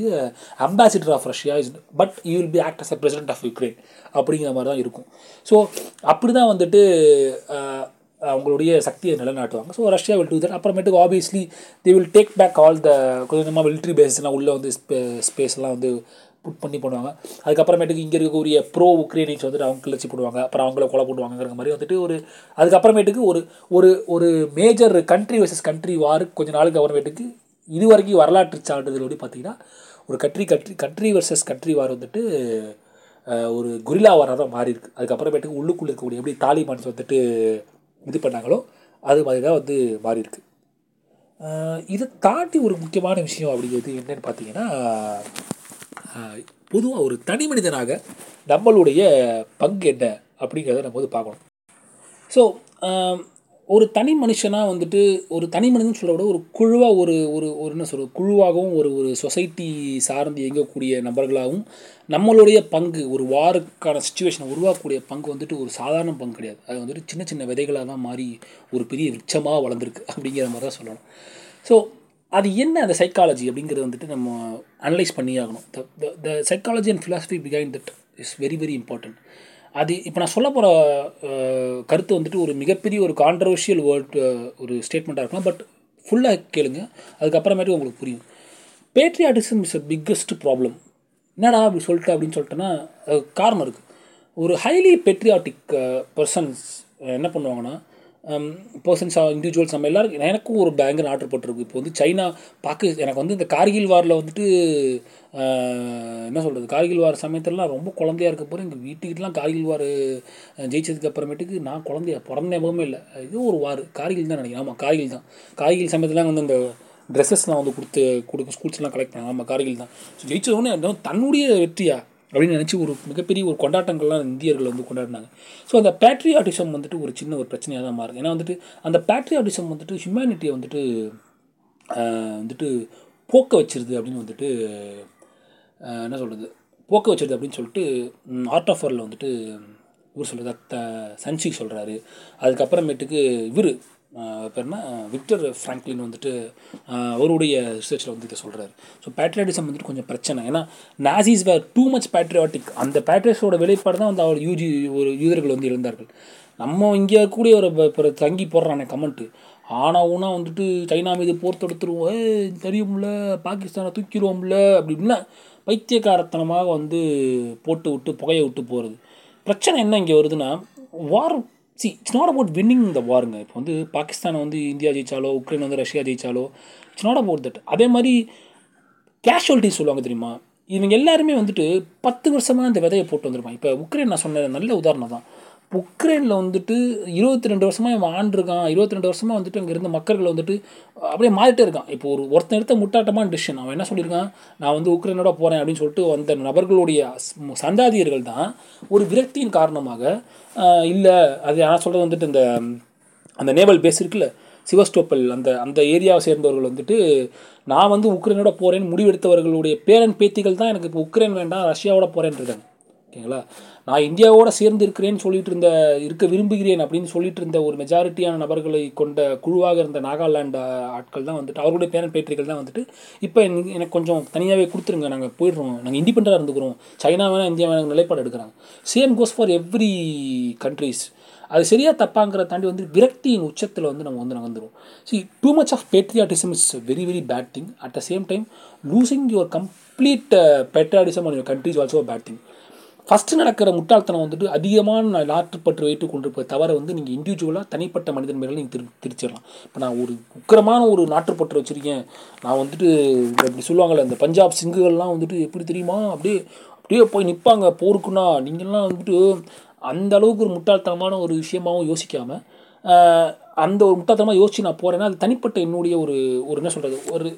ambassador of Russia is but you will be act as a president of Ukraine அப்படிங்கிற மாதிரி தான் இருக்கும். ஸோ அப்படி தான் வந்துட்டு அவங்களுடைய சக்தியை நிலைநாட்டுவாங்க. So Russia will do that. அப்புறமேட்டுக்கு obviously the will take back all the கொஞ்சமாக மிலிட்ரி பேஸஸ்லாம் உள்ளே வந்து ஸ்பே ஸ்பேஸ்லாம் வந்து புட் பண்ணி பண்ணுவாங்க. அதுக்கப்புறமேட்டுக்கு இங்கே இருக்கக்கூடிய ப்ரோ உக்ரைனியன்ஸ் வந்துட்டு அவங்க கிளர்ச்சி போடுவாங்க, அப்புறம் அவங்கள கொலை போடுவாங்கிற மாதிரி வந்துட்டு ஒரு அதுக்கப்புறமேட்டுக்கு ஒரு ஒரு ஒரு major country versus country war கொஞ்ச நாளுக்கு அப்புறமேட்டுக்கு இது வரைக்கும் வரலாற்று சான்றிதழோடு பார்த்திங்கன்னா ஒரு கட்ரி கட்ரி கட்ரி வர்சஸ் கட்ரி வார் வந்துட்டு ஒரு குரிலா வாராக மாறி இருக்குது. அதுக்கப்புறமேட்டுக்கு உள்ளுக்குள்ளே இருக்கக்கூடிய எப்படி தாலிபான்ஸ் வந்துட்டு இது பண்ணாங்களோ அது மாதிரி தான் வந்து மாறி இருக்குது. இதை தாண்டி ஒரு முக்கியமான விஷயம் அப்படிங்கிறது என்னென்னு பார்த்தீங்கன்னா, பொதுவாக ஒரு தனி மனிதனாக நம்மளுடைய பங்கு என்ன அப்படிங்கிறத நம்ம வந்து பார்க்கணும். ஸோ ஒரு தனி மனுஷனாக வந்துட்டு ஒரு தனி மனிதன் சொல்கிற விட ஒரு குழுவாக ஒரு ஒரு ஒரு என்ன சொல்கிறது குழுவாகவும் ஒரு ஒரு சொசைட்டி சார்ந்து இயங்கக்கூடிய நபர்களாகவும் நம்மளுடைய பங்கு ஒரு வாருக்கான சுச்சுவேஷனை உருவாக்கக்கூடிய பங்கு வந்துட்டு ஒரு சாதாரண பங்கு கிடையாது. அது வந்துட்டு சின்ன சின்ன விதைகளாக தான் மாறி ஒரு பெரிய விருட்சமாக வளர்ந்துருக்கு அப்படிங்கிற மாதிரி தான் சொல்லணும். ஸோ அது என்ன அந்த சைக்காலஜி அப்படிங்கிறது வந்துட்டு நம்ம அனலைஸ் பண்ணி ஆகணும். The the psychology and philosophy behind that is very very important. அது இப்போ நான் சொல்ல போகிற கருத்து வந்துட்டு ஒரு மிகப்பெரிய ஒரு கான்ட்ரவர்ஷியல் வேர்ட் ஒரு ஸ்டேட்மெண்ட்டாக இருக்கலாம், பட் ஃபுல்லாக கேளுங்க, அதுக்கப்புறமேட்டு உங்களுக்கு புரியும். Patriotism is a biggest problem. என்னடா அப்படி சொல்லிட்டு அப்படின்னு சொல்லிட்டேன்னா காரணம் இருக்குது. ஒரு ஹைலி பேட்ரியாட்டிக் பர்சன்ஸ் என்ன பண்ணுவாங்கன்னா, பர்சன்ஸ் இண்டிவிஜுவல்ஸ் நம்ம எல்லோரும் எனக்கும் ஒரு பயங்கர ஆர்டர் போட்டிருக்கு. இப்போ வந்து சைனா பாகிஸ்தான் எனக்கு வந்து இந்த கார்கில் வாரில் வந்துட்டு என்ன சொல்கிறது கார்கில் வார் சமயத்துலலாம் ரொம்ப குழந்தையாக இருக்க போகிற எங்கள் வீட்டுக்கிட்டலாம் கார்கில் வார் ஜெயிச்சதுக்கு அப்புறமேட்டுக்கு நான் குழந்தைய பிறந்த ஞாபகமே இல்லை. இது ஒரு வார் கார்கில் தான் நினைக்கிறேன். ஆமாம் கார்கில் தான். கார்கில் சமயத்துலாம் வந்து இந்த ட்ரெஸ்ஸஸ்லாம் வந்து கொடுத்து கொடுக்க ஸ்கூல்ஸ்லாம் கலெக்ட் பண்ணாங்க. ஆமாம் கார்கில் தான். ஸோ ஜெயிச்சதுன்னு என்ன தன்னுடைய வெற்றியா அப்படின்னு நினச்சி ஒரு மிகப்பெரிய ஒரு கொண்டாட்டங்கள்லாம் இந்தியர்கள் வந்து கொண்டாடினாங்க. ஸோ அந்த பேட்ரியாட்டிசம் வந்துட்டு ஒரு சின்ன ஒரு பிரச்சனையாக தான் மாறுது. ஏன்னா வந்துட்டு அந்த பேட்ரியாட்டிசம் வந்துட்டு ஹியூமனிட்டியை வந்துட்டு வந்துட்டு போக்க வச்சிருது அப்படின்னு வந்துட்டு என்ன சொல்கிறது போக்க வச்சிருது அப்படின்னு சொல்லிட்டு ஆர்ட் ஆஃப் வாரில் வந்துட்டு இவர் சொல்கிறது த சன்சி சொல்கிறாரு. அதுக்கப்புறமேட்டுக்கு இவர் பேர்னா விக்டர் ஃப்ராங்க்லின் வந்துட்டு அவருடைய ரிசர்ச்சில் வந்து இதை சொல்கிறார். ஸோ பேட்ரியாட்டிசம் வந்துட்டு கொஞ்சம் பிரச்சனை. ஏன்னா Nazis were too much patriotic. அந்த பேட்ரியாட்டிஸோட வெளிப்பாடு தான் வந்து அவர் யூஜி ஒரு யூதர்கள் வந்து எழுந்தார்கள். நம்ம இங்கே கூடிய ஒரு தங்கி போடுறானே கமெண்ட்டு ஆனாவுன்னா வந்துட்டு சைனா மீது போர் தொடுத்துருவோம், தெரியும்ல, பாகிஸ்தானை தூக்கிடுவோம்ல அப்படின்னா பைத்தியக்காரத்தனமாக வந்து போட்டு விட்டு புகையை விட்டு போகிறது. பிரச்சனை என்ன இங்கே வருதுன்னா, war see it's not about winning the வாருங்க. இப்போ வந்து பாகிஸ்தானை வந்து இந்தியா ஜெயித்தாலோ, உக்ரைன் வந்து ரஷ்யா ஜெயித்தாலோ, இட்ஸ் நாட் அபவுட் தட். அதே மாதிரி கேஷுவல்ட்டிஸ் சொல்லுவாங்க தெரியுமா, இவங்க எல்லாருமே வந்துட்டு பத்து வருஷமாக இந்த விதையை போட்டு வந்துருப்பாங்க. இப்போ உக்ரைன் நான் சொன்ன நல்ல உதாரணம் தான். இப்போ உக்ரைனில் வந்துட்டு இருபத்தி ரெண்டு வருஷமாக இவன் ஆண்டிருக்கான். இருபத்தி ரெண்டு வருஷமாக வந்துட்டு அங்கே இருந்த மக்கள்களை வந்துட்டு அப்படியே மாறிட்டே இருக்கான். இப்போ ஒரு ஒருத்தன் எடுத்த முட்டாட்டமான டிசிஷன் அவன் என்ன சொல்லியிருக்கான், நான் வந்து உக்ரைனோட போகிறேன் அப்படின்னு சொல்லிட்டு அந்த நபர்களுடைய சந்தாதியர்கள் தான் ஒரு விரக்தியின் காரணமாக இல்லை அது நான் சொல்கிறது வந்துட்டு இந்த அந்த நேவல் பேஸ் இருக்குல்ல செவாஸ்டோபல் அந்த அந்த ஏரியாவை சேர்ந்தவர்கள் வந்துட்டு நான் வந்து உக்ரைனோட போகிறேன்னு முடிவெடுத்தவர்களுடைய பேரன் பேத்திகள் தான் எனக்கு இப்போ உக்ரைன் வேண்டாம் ரஷ்யாவோட போகிறேன்னு இருக்காங்க. ஓகேங்களா, நான் இந்தியாவோட சேர்ந்து இருக்கிறேன்னு சொல்லிட்டு இருந்த இருக்க விரும்புகிறேன் அப்படின்னு சொல்லிட்டு இருந்த ஒரு மெஜாரிட்டியான நபர்களை கொண்ட குழுவாக இருந்த நாகாலாண்டு ஆட்கள் தான் வந்துட்டு அவருடைய பேரன் பேட்டரிகள் தான் வந்துட்டு இப்போ எனக்கு கொஞ்சம் தனியாகவே கொடுத்துருங்க, நாங்கள் போயிடுறோம், நாங்கள் இண்டிபெண்டாக இருந்துக்கிறோம், சைனா வேணால் இந்தியா வேணால் நிலைப்பாடு எடுக்கிறாங்க. Same goes for every countries. அது சரியாக தப்பாங்கிறத தாண்டி வந்து விரக்தியின் உச்சத்தில் வந்து நம்ம வந்து நகர்ந்துடும். So too much of patriotism is very very bad thing. At the same time losing your complete patriotism on your countries also bad thing. First நடக்கிற முட்டாள்தனம் வந்துட்டு அதிகமான நாட்டுப்பற்று வைத்து கொண்டிருப்பது தவிர வந்து நீங்கள் இண்டிவிஜுவலாக தனிப்பட்ட மனிதன் மேலே நீங்கள் திரு திரிச்சிடலாம். இப்போ நான் ஒரு உக்கிரமான ஒரு நாட்டுப்பற்று வச்சுருக்கேன், நான் வந்துட்டு இப்படி சொல்லுவாங்கள்ல இந்த பஞ்சாப் சிங்குகள்லாம் வந்துட்டு எப்படி தெரியுமா அப்படியே அப்படியே போய் நிற்பாங்க போருக்குன்னா, நீங்கள்லாம் வந்துட்டு அந்த அளவுக்கு ஒரு முட்டாள்தனமான ஒரு விஷயமாகவும் யோசிக்காமல் அந்த ஒரு முட்டாள்தனமாக யோசிச்சு நான் போகிறேன்னா அது தனிப்பட்ட என்னுடைய ஒரு ஒரு என்ன சொல்கிறது ஒரு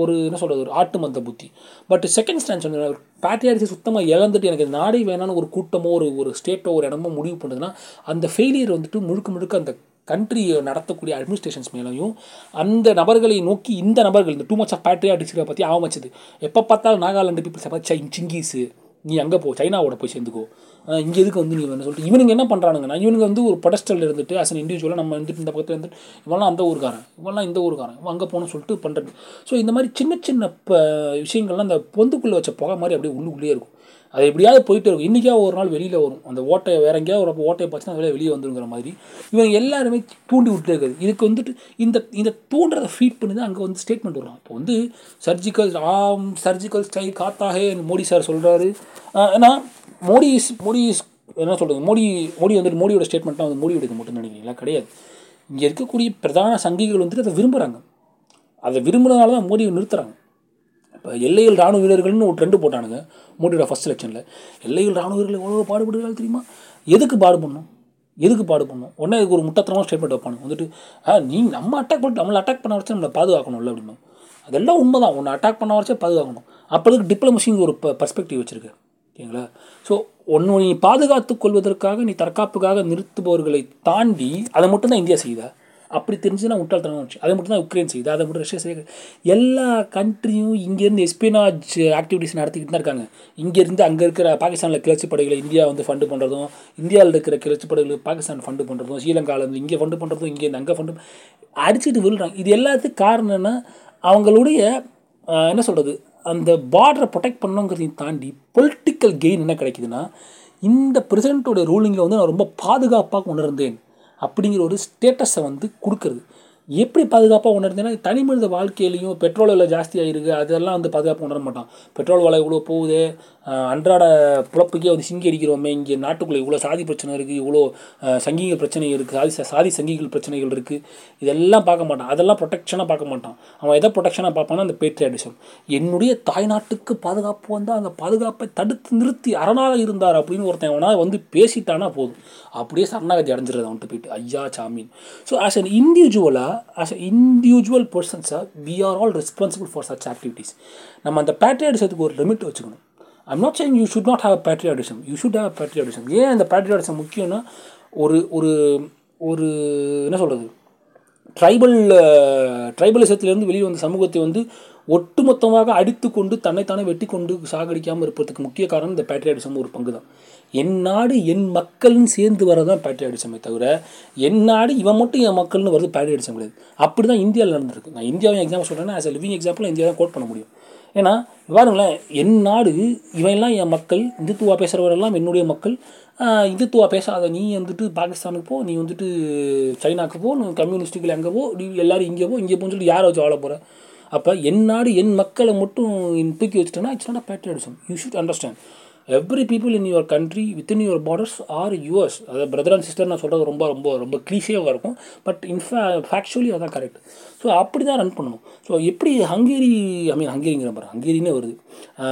ஒரு என்ன சொல்கிறது ஒரு ஆட்டு மந்த புத்தி. பட் செகண்ட் ஸ்டாண்ட் சொன்ன பேட்ரியாட்டிசம் சுத்தமாக இழந்துட்டு எனக்கு நாடே வேணான்னு ஒரு கூட்டமோ ஒரு ஒரு ஸ்டேட்டோ ஒரு இடமோ முடிவு பண்ணுதுன்னா அந்த ஃபெயிலியர் வந்துட்டு முழுக்க முழுக்க அந்த கண்ட்ரியை நடத்தக்கூடிய அட்மினிஸ்ட்ரேஷன்ஸ் மேலேயும் அந்த நபர்களை நோக்கி இந்த நபர்கள் இந்த டூ மச் ஆஃப் பேட்ரியாட்டிக்ஸை பற்றி ஆரம்பிச்சது. எப்போ பார்த்தாலும் நாகாலாண்டு பீப்புள்ஸை பார்த்து சிங்கிஸு நீ அங்கே போ, சைனாவோட போய் சேர்ந்துக்கோ, இங்கே எதுக்கு வந்து நீ என்ன சொல்லிட்டு இவனுங்க என்ன பண்ணுறானுங்கன்னா இவனுங்க வந்து ஒரு பெடஸ்டலில் இருந்துட்டு அஸ் அன் இண்டிவிஜுவலாக நம்ம வந்துட்டு இந்த பக்கத்தில் இருந்துட்டு இவெல்லாம் அந்த ஊருக்காரன் இவெல்லாம் இந்த ஊருக்காரன் இவன் அங்கே போகணும்னு சொல்லிட்டு பண்ணுறது. ஸோ இந்த மாதிரி சின்ன சின்ன இப்போ விஷயங்கள்லாம் அந்த பொந்துக்குள்ளே வச்ச புகை மாதிரி அப்படியே உள்ளுக்குள்ளேயே இருக்கும். அது எப்படியாவது போயிட்டே இருக்கும். இன்றைக்கா ஒரு நாள் வெளியில் வரும் அந்த ஓட்டையை வேற எங்கேயாவது ஒரு அப்போ ஓட்டையை பார்த்துன்னா வெளியே வெளியே வந்துருங்கிற மாதிரி இவங்க எல்லாருமே தூண்டி விட்டுட்டே இருக்குது. இதுக்கு வந்துட்டு இந்த இந்த தூண்டுறதை ஃபீட் பண்ணி தான் அங்கே வந்து ஸ்டேட்மெண்ட் வரும். இப்போ வந்து சர்ஜிக்கல் ஆம் சர்ஜிக்கல் ஸ்ட்ரைக் காத்தாகே மோடி சார் சொல்கிறாரு. ஏன்னா மோடி மோடி என்ன சொல்கிறது மோடி மோடி வந்துட்டு மோடியோட ஸ்டேட்மெண்ட்லாம் வந்து மோடியோட இது மட்டும் நினைக்கிறீங்களா? கிடையாது. இங்கே இருக்கக்கூடிய பிரதான சங்கிகள் வந்துட்டு அதை விரும்புகிறாங்க. அதை விரும்புகிறதுனால தான் மோடியை நிறுத்துகிறாங்க. இப்போ எல்லையில் ராணுவ வீரர்கள்னு ஒரு ட்ரெண்டு போட்டானுங்க மோடியோட ஃபஸ்ட் எலெக்ஷனில். எல்லையில் ராணுவ வீரர்கள் எவ்வளோ பாடுபடுகிறாள் தெரியுமா? எதுக்கு பாடு பண்ணணும் எதுக்கு பாடு பண்ணணும் உடனே இதுக்கு ஒரு முட்டத்தனமாக ஸ்டேட்மெண்ட் வைப்பானு வந்துட்டு ஆ நீ நம்ம அட்டாக் பண்ணிட்டு நம்மளை அட்டாக் பண்ண வச்சு நம்மளை பாதுகாக்கணும்ல அப்படின்னா அதெல்லாம் உண்மை தான். ஒன்று அட்டாக் பண்ண வச்சே பாதுகாக்கணும். அப்போதுக்கு டிப்ளமசிங்க ஒரு ப பர்ஸ்பெக்டிவ் வச்சுருக்கு ஓகேங்களா. ஸோ ஒன்று நீ பாதுகாத்து கொள்வதற்காக நீ தற்காப்புக்காக நிறுத்துபவர்களை தாண்டி அதை மட்டும்தான் இந்தியா செய்தா. அப்படி தெரிஞ்சுன்னா முட்டாள்தனம் வந்துச்சு. அதை மட்டும் தான் உக்ரைன் செய்யுது, அதை மட்டும் ரஷ்யா செய்ய. எல்லா கண்ட்ரியும் இங்கேருந்து எஸ்பினாஜ் ஆக்டிவிட்டிஸ் நடத்திக்கிட்டு தான் இருக்காங்க. இங்கேருந்து அங்கே இருக்கிற பாகிஸ்தானில் கிளர்ச்சி படைகளை இந்தியா வந்து ஃபண்டு பண்ணுறதும், இந்தியாவில் இருக்கிற கிளர்ச்சி படைகளுக்கு பாகிஸ்தான் ஃபண்டு பண்ணுறதும், ஸ்ரீலங்காவிலேருந்து இங்கே ஃபண்டு பண்ணுறதும், இங்கேருந்து அங்கே ஃபண்டு அடிச்சுட்டு விழுறாங்க. இது எல்லாத்துக்கும் காரணம்னா அவங்களுடைய என்ன சொல்கிறது அந்த பார்டரை ப்ரொடெக்ட் பண்ணணுங்கிறதையும் தாண்டி பொலிட்டிக்கல் கெயின் என்ன கிடைக்குதுன்னா இந்த பிரசிடெண்ட்டோடைய ரூலிங்கை வந்து நான் ரொம்ப பாதுகாப்பாக உணர்ந்தேன் அப்படிங்கிற ஒரு ஸ்டேட்டஸை வந்து கொடுக்குறது. எப்படி பாதுகாப்பாக உணர்ந்தேன்னா தனி மனித வாழ்க்கையிலையும் பெட்ரோல் விலை ஜாஸ்தியாக இருக்குது அதெல்லாம் வந்து பாதுகாப்பாக உணர மாட்டான். பெட்ரோல் விலை இவ்வளோ போகுது, அன்றாட பிழப்புக்கே வந்து சிங்கி அடிக்கிறோமே, இங்கே நாட்டுக்குள்ளே இவ்வளோ சாதி பிரச்சனை இருக்குது, இவ்வளோ சங்கிகள் பிரச்சனை இருக்குது, சாதி சாதி சங்கிகள் பிரச்சனைகள் இருக்குது, இதெல்லாம் பார்க்க மாட்டான். அதெல்லாம் ப்ரொடெக்ஷனாக பார்க்க மாட்டான். அவன் எதை ப்ரொடெக்ஷனாக பார்ப்பான்னா அந்த பேட்ரியாட்டிசம். என்னுடைய தாய்நாட்டுக்கு பாதுகாப்பு வந்தால் அந்த பாதுகாப்பை தடுத்து நிறுத்தி அரணாக இருந்தார் அப்படின்னு ஒருத்தன் அவனா வந்து பேசிட்டானா போதும், அப்படியே சரணாகதி அடைஞ்சிடுறது அவன்கிட்ட போயிட்டு ஐயா சாமீன். ஸோ ஆஸ் அன் இண்டிவிஜுவலாக as an individual persons we are all responsible for such activities. நம்ம அந்த பேட்ரியாட்டிசத்துக்கு ஒரு லிமிட் வச்சுக்கணும். I'm not saying you should not have a patriotism, you should have a patriotism. ஏன் அந்த பேட்ரியாட்டிசம் முக்கியம்னா ஒரு ஒரு ஒரு என்ன சொல்கிறது ட்ரைபல் ட்ரைபலிசத்துலேருந்து வெளியே வந்த சமூகத்தை வந்து ஒட்டுமொத்தமாக அடித்து கொண்டு தன்னைத்தானே வெட்டி கொண்டு சாகடிக்காமல் இருப்பதுக்கு முக்கிய காரணம் இந்த பேட்ரியாட்டிசம் ஒரு பங்கு தான். என் நாடு என் மக்கள்னு சேர்ந்து வரதான் பேட்ரியாட்டிசமே தவிர என் நாடு இவன் மட்டும் என் மக்கள்னு வருது பேட்ரியாட்டிசம் கிடையாது. அப்படி தான் இந்தியாவில் நடந்திருக்கு. நான் இந்தியாவின் எக்ஸாம்பிள் சொல்கிறேன்னா as a living example India தான் கோட் பண்ண முடியும். ஏன்னா பாருங்களேன், என் நாடு இவெல்லாம் என் மக்கள், இந்துத்துவா பேசுகிறவரெல்லாம் என்னுடைய மக்கள், இந்துத்துவா பேசாத நீ வந்துட்டு பாகிஸ்தானுக்கு போ, நீ வந்துட்டு சைனாவுக்கு போ, நீ கம்யூனிஸ்ட்டுக்கு அங்கே போ, நீ எல்லோரும் இங்கே போ இங்கே போன்னு சொல்லி யாரை வச்சு வாழ போகிற? அப்போ என் நாடு என் மக்களை மட்டும் தூக்கி வச்சுட்டேன்னா it's not a patriotism. You should understand every people in your country within your borders are yours. அதாவது பிரதர் அண்ட் சிஸ்டர் நான் சொல்கிறது ரொம்ப ரொம்ப ரொம்ப கிளீஷியாக இருக்கும், பட் இன்ஃபே ஃபேக்சுவலி அதான் கரெக்ட். ஸோ அப்படி தான் ரன் பண்ணணும். ஸோ எப்படி ஹங்கேரி ஐ மீன் ஹங்கேரிங்கிற பாரு ஹங்கேரினே வருது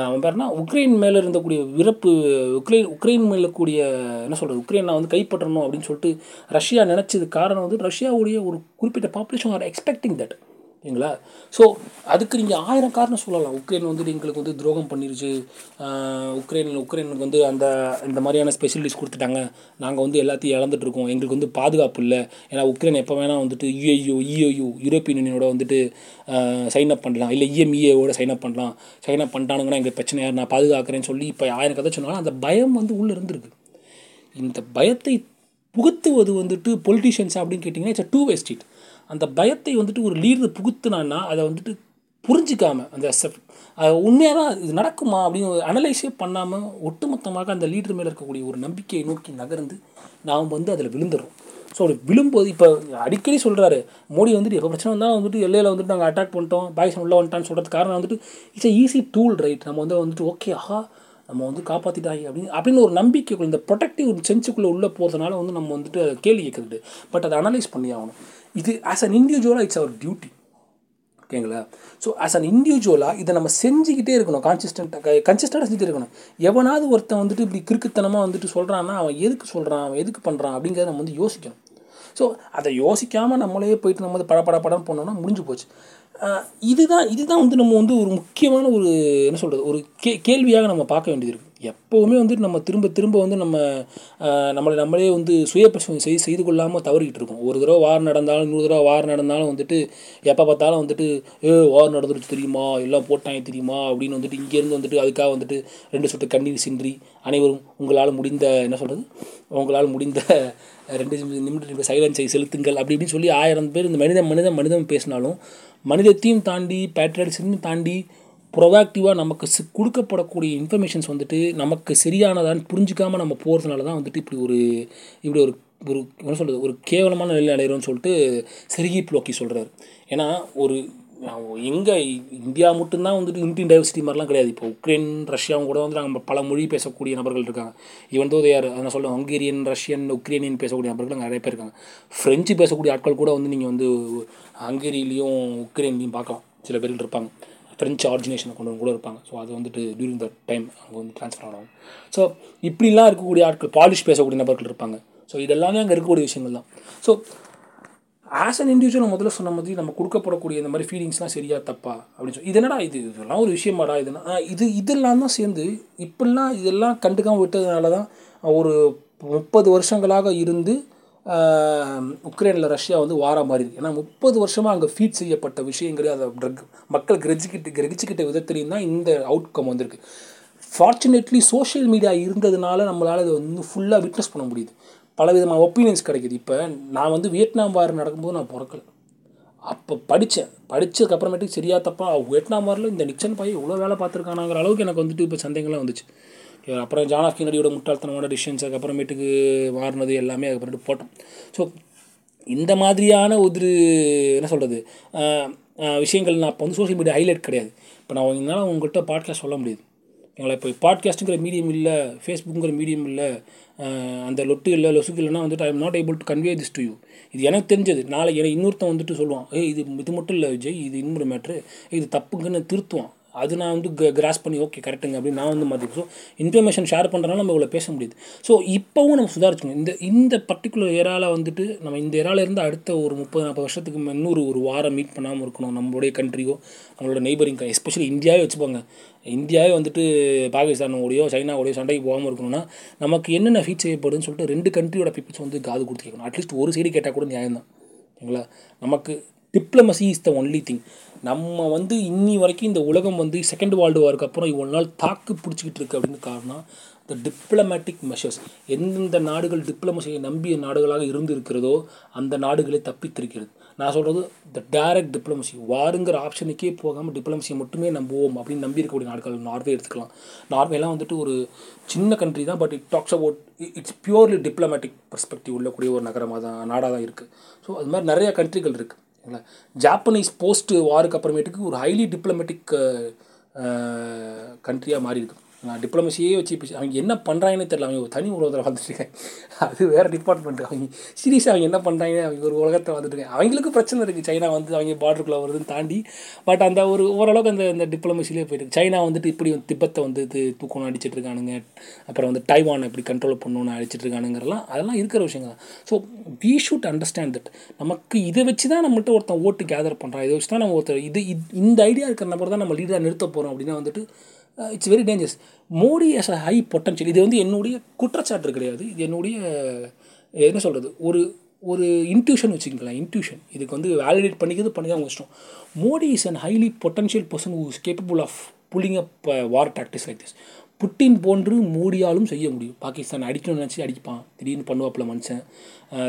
அவன் பேர்னா உக்ரைன் மேலே இருந்தக்கூடிய விருப்பு உக்ரைன் உக்ரைன் மேலே கூடிய என்ன சொல்கிறது உக்ரைன் நான் வந்து கைப்பற்றணும் அப்படின்னு சொல்லிட்டு ரஷ்யா நினச்சது காரணம் வந்து ரஷ்யாவுடைய ஒரு குறிப்பிட்ட பாப்புலேஷன் ஆர் எக்ஸ்பெக்டிங் தட் இல்லைங்களா. ஸோ அதுக்கு நீங்கள் ஆயிரம் காரணம் சொல்லலாம். உக்ரைன் வந்து எங்களுக்கு வந்து துரோகம் பண்ணிருச்சு, உக்ரைனில் உக்ரைனுக்கு வந்து அந்த இந்த மாதிரியான ஸ்பெஷலிஸ்ட் கொடுத்துட்டாங்க, நாங்கள் வந்து எல்லாத்தையும் இழந்துட்டுருக்கோம், எங்களுக்கு வந்து பாதுகாப்பு இல்லை, ஏன்னா உக்ரைன் எப்போ வேணால் வந்துட்டு யுஏயு இஓயு யூரோப்பியன் யூனியனோட வந்துட்டு சைன்அப் பண்ணலாம், இல்லை இஎம்இஏவோட சைன்அப் பண்ணலாம், சைன்அப் பண்ணிட்டானுங்கன்னா எங்கள் பிரச்சனை நான் பாதுகாக்கிறேன்னு சொல்லி இப்போ ஆயிரம் கதை சொன்னாலும் அந்த பயம் வந்து உள்ளே இருந்திருக்கு. இந்த பயத்தை புகுத்துவது வந்துட்டு பொலிட்டிஷியன்ஸ் அப்படின்னு கேட்டிங்கன்னா it's a two way street. அந்த பயத்தை வந்துட்டு ஒரு லீடர் புகுத்துனான்னா அதை வந்துட்டு புரிஞ்சிக்காமல் அந்த உண்மையாக தான் இது நடக்குமா அப்படின்னு அனலைஸே பண்ணாமல் ஒட்டுமொத்தமாக அந்த லீடர் மேலே இருக்கக்கூடிய ஒரு நம்பிக்கையை நோக்கி நகர்ந்து நாம் வந்து அதில் விழுந்துடுறோம். ஸோ அப்படி விழும்போது இப்போ அடிக்கடி சொல்கிறாரு மோடி வந்துட்டு எப்போ பிரச்சனை வந்தால் வந்துட்டு எல்லையில் வந்துட்டு நாங்கள் அட்டாக் பண்ணிட்டோம், பாகிஸ்தான் உள்ளே வந்துட்டான்னு சொல்கிறதுக்கு காரணம் வந்துட்டு it's a easy tool right. நம்ம வந்து வந்துட்டு ஓகே ஆஹா நம்ம வந்து காப்பாற்றிட்டாங்க அப்படின்னு அப்படின்னு ஒரு நம்பிக்கைக்குள்ள இந்த ப்ரொடெக்டிவ் சென்ஸுக்குள்ளே உள்ளே போகிறதுனால வந்து நம்ம வந்துட்டு அதை கேள்வி கேட்குறது. பட் அதை அனலைஸ் பண்ணி ஆகணும். இது ஆஸ் அன் இண்டிவிஜுவலாக இட்ஸ் அவர் டியூட்டி ஓகேங்களா. ஸோ ஆஸ் அன் இண்டிவிஜுவலாக இதை நம்ம செஞ்சுக்கிட்டே இருக்கணும், கான்சிஸ்டண்ட்டாக கன்சிஸ்டண்ட்டாக செஞ்சுட்டே இருக்கணும். எவனாவது ஒருத்தன் வந்துட்டு இப்படி கிறுக்குத்தனமாக வந்துட்டு சொல்கிறான்னா அவன் எதுக்கு சொல்கிறான் அவன் எதுக்கு பண்ணுறான் அப்படிங்கிறத நம்ம வந்து யோசிக்கணும். ஸோ அதை யோசிக்காமல் நம்மளே போய்ட்டு நம்ம வந்து படப்பட படம்னு போனோம்னா முடிஞ்சு போச்சு. இதுதான் இதுதான் வந்து நம்ம வந்து ஒரு முக்கியமான ஒரு என்ன சொல்கிறது ஒரு கே கேள்வியாக நம்ம பார்க்க வேண்டியது இருக்குது. எப்போவுமே வந்துட்டு நம்ம திரும்ப திரும்ப வந்து நம்ம நம்மளை நம்மளே வந்து சுய பிரச்சனை செய்து செய்து கொள்ளாமல் தவறிக்கிட்டு இருக்கோம். ஒரு தடவை வார் நடந்தாலும் இன்னொரு தடவை வார் நடந்தாலும் வந்துட்டு எப்போ பார்த்தாலும் வந்துட்டு ஏ வார் நடந்துட்டு தெரியுமா எல்லாம் போட்டாங்க தெரியுமா அப்படின்னு வந்துட்டு இங்கேருந்து வந்துட்டு அதுக்காக வந்துட்டு ரெண்டு சொட்டு கண்ணீர் சின்றி அனைவரும் உங்களால் முடிந்த என்ன சொல்கிறது உங்களால் முடிந்த ரெண்டு நிமிடம் சைலன்ஸை செலுத்துங்கள் அப்படி இப்படின்னு சொல்லி ஆயிரம் பேர் இந்த மனித மனித மனிதம் பேசினாலும் மனிதத்தையும் தாண்டி பேட்ரியாட்டிசத்தையும் தாண்டி ப்ரொவாக்டிவாக நமக்கு கொடுக்கப்படக்கூடிய இன்ஃபர்மேஷன்ஸ் வந்துட்டு நமக்கு சரியானதான்னு புரிஞ்சிக்காமல் நம்ம போகிறதுனால தான் வந்துட்டு இப்படி ஒரு இப்படி ஒரு ஒரு என்ன சொல்கிறது ஒரு கேவலமான நிலையில் அடைகிறோன்னு சொல்லிட்டு செர்கி ப்ளோக்கி சொல்கிறார். ஏன்னா ஒரு எங்கே இந்தியா மட்டும்தான் வந்துட்டு இந்தியன் டைவர்சிட்டி மாதிரிலாம் கிடையாது. இப்போ உக்ரைன் ரஷ்யாவும் கூட வந்து நாங்கள் பல மொழி பேசக்கூடிய நபர்கள் இருக்காங்க. ஈவன் தோ யார் அதை நான் சொல்லுவேன் ஹங்கேரியன் ரஷ்யன் உக்ரைனியன் பேசக்கூடிய நபர்கள் நிறைய பேர் இருக்காங்க. ஃப்ரெஞ்சு பேசக்கூடிய ஆட்கள் கூட வந்து நீங்கள் வந்து ஹங்கேரியிலையும் உக்ரைன்லேயும் பார்க்கலாம் சில பேர்கள் இருப்பாங்க. ஃப்ரெஞ்சு ஆர்டினேஷனை கொண்டு கூட இருப்பாங்க. ஸோ அது வந்துட்டு டியூரிங் த டைம் அவங்க வந்து ட்ரான்ஸ்ஃபர் ஆனாங்க. ஸோ இப்படிலாம் இருக்கக்கூடிய ஆட்கள், பாலிஷ் பேசக்கூடிய நபர்கள் இருப்பாங்க. ஸோ இதெல்லாமே அங்கே இருக்கக்கூடிய விஷயங்கள் தான். ஸோ ஆஸ் அன் இண்டிவிஜுவல் முதல்ல சொன்ன மாதிரி நம்ம கொடுக்கப்படக்கூடிய இந்த மாதிரி ஃபீலிங்ஸ்லாம் சரியா தப்பா அப்படின்னு சொல்லி, இது என்னடா இது இதெல்லாம் ஒரு விஷயமாடா இதுனா இது இதெல்லாம் தான் சேர்ந்து இப்படிலாம் இதெல்லாம் கண்டுக்காமல் விட்டதுனால தான் ஒரு முப்பது வருஷங்களாக இருந்து உக்ரைனில் ரஷ்யா வந்து வாரா மாறி இருக்குது. ஏன்னா முப்பது வருஷமாக அங்கே ஃபீட் செய்யப்பட்ட விஷயங்களையும் அதை ட்ரக் மக்கள் கிரகிக்கிட்டு கிரகிச்சிக்கிட்ட விதத்துலேயும் தான் இந்த அவுட்கம் வந்திருக்கு. ஃபார்ச்சுனேட்லி சோஷியல் மீடியா இருந்ததுனால நம்மளால் அதை வந்து ஃபுல்லாக விட்னஸ் பண்ண முடியுது. பலவிதமான ஒப்பீனியன்ஸ் கிடைக்கிது. இப்போ நான் வந்து வியட்நாம் வார் நடக்கும்போது நான் பிறக்கலை, அப்போ படித்தேன். படித்ததுக்கப்புறமேட்டுக்கு சரியா தப்பா வியட்நாம் வாரில் இந்த நிக்சன் பையன் இவ்வளோ வேலை பார்த்துருக்கானாங்கிற அளவுக்கு எனக்கு வந்துட்டு இப்போ சந்தேகங்கள்லாம் வந்துச்சு. அப்புறம் ஜான் ஆஃப் கென்னடியோட முட்டாள்தனமான டிசிஷன்ஸ் அதுக்கப்புறமேட்டுக்கு மாறினது எல்லாமே அதுக்கப்புறமேட்டு போட்டோம். ஸோ இந்த மாதிரியான ஒரு என்ன சொல்கிறது விஷயங்கள் நான் இப்போ வந்து சோஷியல் மீடியா ஹைலைட் கிடையாது. இப்போ நான் என்னால் உங்கள்கிட்ட பாட்காஸ்ட் சொல்ல முடியாது. எங்களை இப்போ பாட்காஸ்ட்டுங்கிற மீடியம் இல்லை, ஃபேஸ்புக்குங்கிற மீடியம் இல்லை, அந்த லொட்டு இல்லை லொசுக்கு இல்லைனா வந்துட்டு I am not able to convey this to you. இது எனக்கு தெரிஞ்சது. நாளை எனக்கு இன்னொருத்தன் வந்துட்டு சொல்லுவான், ஏ இது இது மட்டும் இல்லை விஜய், இது இன்னொரு மேட்ரு, இது தப்புங்கன்னு திருத்துவான். அது நான் வந்து க கிராஸ் பண்ணி ஓகே கரெக்டுங்க அப்படின்னு நான் வந்து மாற்றி. ஸோ இன்ஃபர்மேஷன் ஷேர் பண்ணுறதுனால நம்ம இவ்வளோ பேச முடியுது. ஸோ இப்போவும் நம்ம சுதாரிச்சுக்கணும். இந்த இந்த பர்டிகுலர் ஏரால வந்துட்டு நம்ம இந்த ஏரால இருந்து அடுத்த ஒரு முப்பது நாற்பது வருஷத்துக்கு முன்னூறு ஒரு வாரம் மீட் பண்ணாமல் இருக்கணும். நம்மளுடைய கண்ட்ரியோ நம்மளோட நெய்பரிங் எஸ்பெஷலி இந்தியாவே வச்சுப்பாங்க, இந்தியாவே வந்துட்டு பாகிஸ்தானோடையோ சைனாவோடையோ சண்டைக்கு போகாமல் இருக்கணும்னா நமக்கு என்னென்ன ஃபீட் செய்யப்படுதுன்னு சொல்லிட்டு ரெண்டு கண்ட்ரியோட பீப்புள்ஸ் வந்து காது கொடுத்து கேட்கணும். அட்லீஸ்ட் ஒரு சைடு கேட்டால் கூட நியாயம்தான் இல்லைங்களா. நமக்கு diplomacy is the only thing. நம்ம வந்து இன்னி வரைக்கும் இந்த உலகம் வந்து செகண்ட் வேர்ல்டு வாருக்கு அப்புறம் இவ்வளோ நாள் தாக்கு பிடிச்சிக்கிட்டு இருக்குது அப்படின்னு காரணம் இந்த டிப்ளமேட்டிக் மெஷர்ஸ். எந்தெந்த நாடுகள் டிப்ளமசியை நம்பிய நாடுகளாக இருந்து இருக்கிறதோ அந்த நாடுகளை தப்பித்திருக்கிறது. நான் சொல்கிறது த டைரக்ட் டிப்ளமசி, வாருங்கிற ஆப்ஷனுக்கே போகாமல் டிப்ளமசியை மட்டுமே நம்புவோம் அப்படின்னு நம்பி இருக்கக்கூடிய நாடுகள் நார்வே எடுத்துக்கலாம். நார்வேலாம் வந்துட்டு ஒரு சின்ன கண்ட்ரி தான், but it talks about it's purely diplomatic perspective உள்ளக்கூடிய ஒரு நகரமாக தான் நாடாக தான் இருக்குது. ஸோ அது மாதிரி நிறையா கண்ட்ரிகள் இருக்குது. ஜாப்பனீஸ் போஸ்ட்டு வாருக்கு அப்புறமேட்டுக்கு ஒரு ஹைலி டிப்ளமேட்டிக் கண்ட்ரியாக மாறி இருக்கு. நான் டிப்ளமசியே வச்சு இப்போ அவங்க என்ன பண்ணுறாங்கன்னு தெரியல. அவங்க ஒரு தனி உலகத்தில் வந்துட்டுருக்கேன், அது வேறு டிபார்ட்மெண்ட். அவங்க சீரியஸாக அவங்க என்ன பண்ணுறாங்க, அவங்க ஒரு உலகத்தில் வந்துட்டுருக்காங்க. அவங்களுக்கு பிரச்சனை இருக்குது. சைனா வந்து அவங்க பார்டருக்குள்ளே வருதுன்னு தாண்டி, பட் அந்த ஒரு ஓரளவுக்கு அந்த இந்த டிப்ளமசிலே போயிட்டு சைனா வந்துட்டு இப்படி வந்து திபத்தை வந்து தூக்கணும் அடிச்சிட்ருக்கானுங்க, அப்புறம் வந்து டைவானை இப்படி கண்ட்ரோல் பண்ணணும்னு அடிச்சிட்ருக்கானுங்கிறலாம் அதெல்லாம் இருக்கிற விஷயங்கள் தான். So we should understand that நமக்கு இதை வச்சு தான் நம்மகிட்ட ஒருத்தன் ஓட்டு கேதர் பண்ணுறான், இதை வச்சு தான் நம்ம ஒருத்தர் இது இந்த ஐடியா இருக்கிற நம்பர் தான் நம்ம லீடராக நிறுத்த போகிறோம் அப்படின்னா வந்துட்டு it's very dangerous. Modi as a high potential. இது வந்து என்னுடைய குற்றச்சாட்டு கிடையாது, இது என்னுடைய என்ன சொல்கிறது ஒரு ஒரு இன்ட்யூஷன் வச்சுக்கலாம். இன்ட்யூஷன் இதுக்கு வந்து வேலிடேட் பண்ணிக்கிறது பண்ணிக்க அவங்க இஷ்டம். Modi is and highly potential person who is capable of pulling up war tactics like this. Putin போன்று மோடியாலும் செய்ய முடியும். பாகிஸ்தான் அடிக்கணும்னு நினச்சி அடிப்பான், திடீர்னு பண்ணுவாப்பில் மனுஷன்,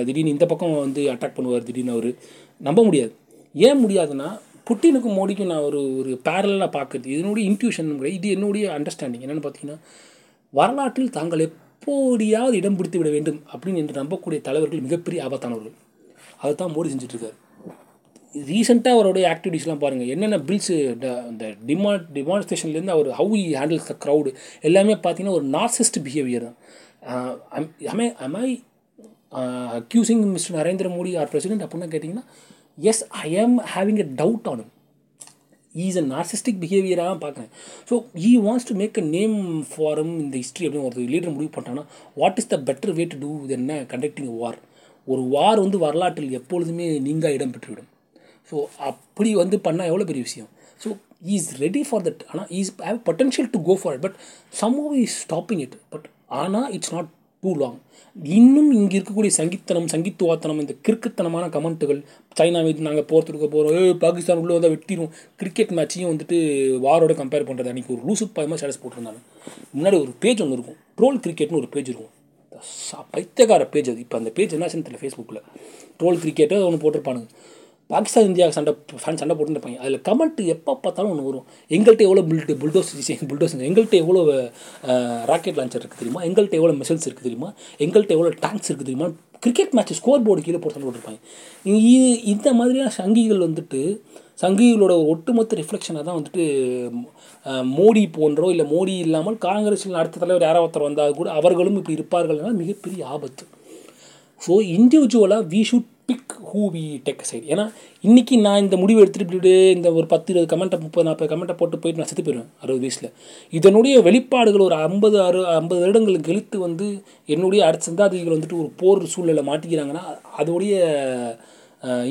திடீர்னு இந்த பக்கம் வந்து அட்டாக் பண்ணுவார் திடீர்னு. அவர் நம்ப முடியாது. ஏன் முடியாதுன்னா புட்டினுக்கும் மோடிக்கும் நான் ஒரு ஒரு பேரலாக பார்க்குறது இதனுடைய இன்ட்யூஷன் கிடையாது, இது என்னுடைய அண்டர்ஸ்டாண்டிங். என்னென்னு பார்த்தீங்கன்னா வரலாற்றில் தாங்கள் எப்போடியாவது இடம் பிடித்து விட வேண்டும் அப்படின்னு என்று நம்பக்கூடிய தலைவர்கள் மிகப்பெரிய ஆபத்தானவர்கள். அதை தான் மோடி செஞ்சுட்ருக்காரு. ரீசெண்டாக அவருடைய ஆக்டிவிட்டீஸ்லாம் பாருங்கள், என்னென்ன பில்ஸ் இந்த டிமா டிமான்ஸ்ட்ரேஷன்லேருந்து அவர் how he handles the crowd எல்லாமே பார்த்தீங்கன்னா ஒரு நார்சிஸ்ட் பிஹேவியர் தான். I I'm I accusing mister Narendra Modi R president அப்படின்னா கேட்டிங்கன்னா yes I am having a doubt on him. He is a narcissistic பிஹேவியராக பார்க்குறேன். So he wants to make a name for him இந்த history அப்படின்னு ஒரு leader முடிவு பண்ணிட்டாங்கன்னா what is the better way to do then conducting a war. ஒரு war வந்து வரலாற்றில் எப்பொழுதுமே நீங்காக இடம் பெற்றுவிடும். ஸோ அப்படி வந்து பண்ணால் எவ்வளோ பெரிய விஷயம். So he is ready for that. ஆனால் he is have potential to go for it, but somehow he is stopping it. But ஆனால் இட்ஸ் நாட் டூ லாங். இன்னும் இங்கே இருக்கக்கூடிய சங்கித்தனம் சங்கித்துவாத்தனம் இந்த கிறுக்குத்தனமான கமெண்ட்டுகள், சைனா மீது நாங்கள் போர் தொடுக்க போகிறோம், பாகிஸ்தான் உள்ளே வந்தால் வெட்டிடும், கிரிக்கெட் மேட்சையும் வந்துட்டு வாரோட கம்பேர் பண்ணுறது. அன்றைக்கி ஒரு லூசு பயமாக ஸ்டேட்டஸ் போட்டிருந்தாங்க. முன்னாடி ஒரு பேஜ் ஒன்று இருக்கும், ட்ரோல் கிரிக்கெட்னு ஒரு பேஜ் இருக்கும், பைத்தியக்கார பேஜ். அது இப்போ அந்த பேஜ் என்ன ஆச்சுன்னு தெரியல. ஃபேஸ்புக்கில் ட்ரோல் கிரிக்கெட்டை ஒன்று போட்டிருப்பானுங்க. பாகிஸ்தான் இந்தியா சண்டை ஃபேன் சண்டை போட்டுருப்பாங்க. அதில் கமெண்ட் எப்போ பார்த்தாலும் ஒன்று வரும், எங்கள்கிட்ட எவ்வளோ புல்ட்டு புல்டோஸ் புல்டோஸ் எங்கள்கிட்ட எவ்வளோ ராக்கெட் லான்ச்சர் இருக்குது தெரியுமா, எங்கள்கிட்ட எவ்வளோ மிசைல்ஸ் இருக்குது தெரியுமா, எங்கள்கிட்ட எவ்வளோ டேங்க்ஸ் இருக்குது தெரியுமா, கிரிக்கெட் மேட்ச் ஸ்கோர் போர்டு கீழே போட்டு சண்டை போட்டிருப்பாங்க. இது இந்த மாதிரியான சங்கிகள் வந்துட்டு சங்கிகளோட ஒட்டுமொத்த ரிஃப்ளெக்ஷனாக தான் வந்துட்டு மோடி போன்றோ இல்லை மோடி இல்லாமல் காங்கிரஸில் அடுத்த தலைவர் யாராவது ஒருத்தர் வந்தால் கூட அவர்களும் இப்படி இருப்பார்கள்னால் மிகப்பெரிய ஆபத்து. ஸோ இண்டிவிஜுவலாக we should pick who who we take aside. ஏன்னா இன்றைக்கி நான் இந்த முடிவு எடுத்துகிட்டு இப்படி இந்த ஒரு பத்து இருபது கமெண்ட்டை முப்பது நாற்பது கமெண்ட்டை போட்டு போயிட்டு நான் செத்து போயிடுவேன் அறுபது வயசில். இதனுடைய வெளிப்பாடுகள் ஒரு ஐம்பது அறு ஐம்பது வருடங்களுக்கு இழுத்து வந்து என்னுடைய அடுத்த சந்தாதிகள் வந்துட்டு ஒரு போர் சூழ்நிலை மாட்டிக்கிறாங்கன்னா அதோடைய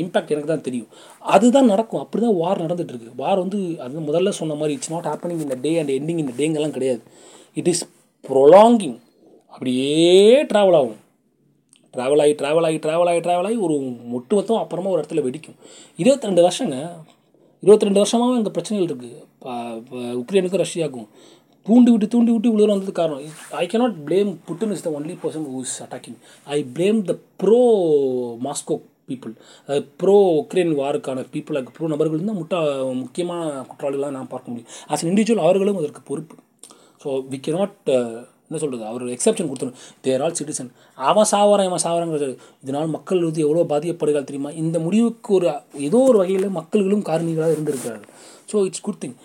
இம்பேக்ட் எனக்கு தான் தெரியும். அதுதான் நடக்கும். அப்படி தான் வார் நடந்துகிட்ருக்கு. வார் வந்து அது முதல்ல சொன்ன மாதிரி இட்ஸ் நாட் ஹேப்பனிங் இந்த டே அண்ட் எண்டிங் இந்த டேங்கெல்லாம் கிடையாது. It is prolonging. அப்படியே ட்ராவல் ஆகும். ட்ராவல் ஆகி ட்ராவல் ஆகி ட்ராவல் ஆகி ட்ராவல் ஆகி ஒரு ஒட்டுமொத்தம் அப்புறமா ஒரு இடத்துல வெடிக்கும். இருபத்தி ரெண்டு வருஷங்க இருபத்தி ரெண்டு வருஷமாக இந்த பிரச்சனைகள் இருக்குது. உக்ரைனுக்கும் ரஷ்யாவுக்கும் தூண்டி விட்டு தூண்டி விட்டு இவ்வளோ வந்தது காரணம். I cannot blame Putin is the only person who is attacking. I blame the pro Moscow people, அது ப்ரோ உக்ரைன் வாருக்கான பீப்புள், அதுக்கு ப்ரோ நபர்கள் தான் முட்டா முக்கியமான குற்றவாளிகளாக நான் பார்க்க முடியும். ஆஸ் அன் இண்டிவிஜுவல் அவர்களும் அதற்கு பொறுப்பு. ஸோ வி கேனாட் என்ன சொல்கிறது அவர் எக்ஸப்ஷன் கொடுத்துரும். தேர் ஆல் சிட்டிசன். அவன் சாவாரன் இவன் சாவாரங்கிறது இதனால் மக்கள் வந்து எவ்வளோ பாதிக்கப்படுகிறாள் தெரியுமா? இந்த முடிவுக்கு ஒரு ஏதோ ஒரு வகையில் மக்கள்களும் காரணிகளாக இருந்திருக்கிறார்கள். So it's good thing.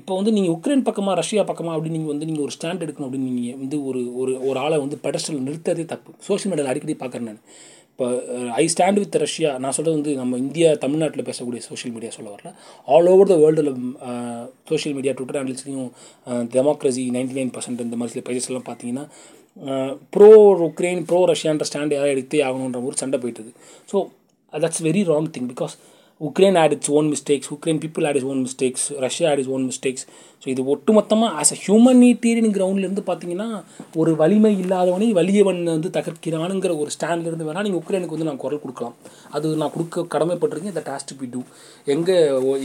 இப்போ வந்து நீங்கள் உக்ரைன் பக்கமாக ரஷ்யா பக்கமாக அப்படின்னு நீங்கள் வந்து நீங்கள் ஒரு ஸ்டாண்ட் எடுக்கணும் அப்படின்னு நீங்கள் வந்து ஒரு ஒரு ஒரு ஆளை வந்து பெடஸ்டல் நிறுத்ததே தப்பு. சோஷியல் மீடியாவில் அடிக்கடி பார்க்குறேன் நான். இப்போ ஐ ஸ்டாண்ட் வித் ரஷ்யா நான் சொல்கிறது வந்து நம்ம இந்தியா தமிழ்நாட்டில் பேசக்கூடிய சோஷியல் மீடியா சொல்ல வரல. ஆல் ஓவர் த வேர்ல்டில் சோஷியல் மீடியா ட்விட்டர் ஹேண்டில்ஸ்லையும் டெமோக்ரஸி நைன்டி நைன் பர்சன்ட் இந்த மாதிரி சில பேஜஸ்லாம் பார்த்தீங்கன்னா ப்ரோ உக்ரைன் ப்ரோ ரஷ்யான்ற ஸ்டாண்ட் யாராவது எடுத்தே ஆகணுன்ற ஒரு சண்டை போயிட்டுது. So that's very wrong thing because Ukraine had its own mistakes, Ukraine people had is own mistakes, Russia had is own mistakes. So இது ஒட்டு மொத்தமாக ஆஸ் அ ஹியூமனிட்டேரியன் கிரவுண்ட்லேருந்து பார்த்தீங்கன்னா ஒரு வலிமை இல்லாதவனே வலியவன் வந்து தகர்க்கிறானுங்கிற ஒரு ஸ்டாண்ட்லேருந்து வேணால் நீங்கள் உக்ரைனுக்கு வந்து நான் குரல் கொடுக்கலாம். அது நான் கொடுக்க கடமைப்பட்டிருக்கேன். That has to be two. எங்கே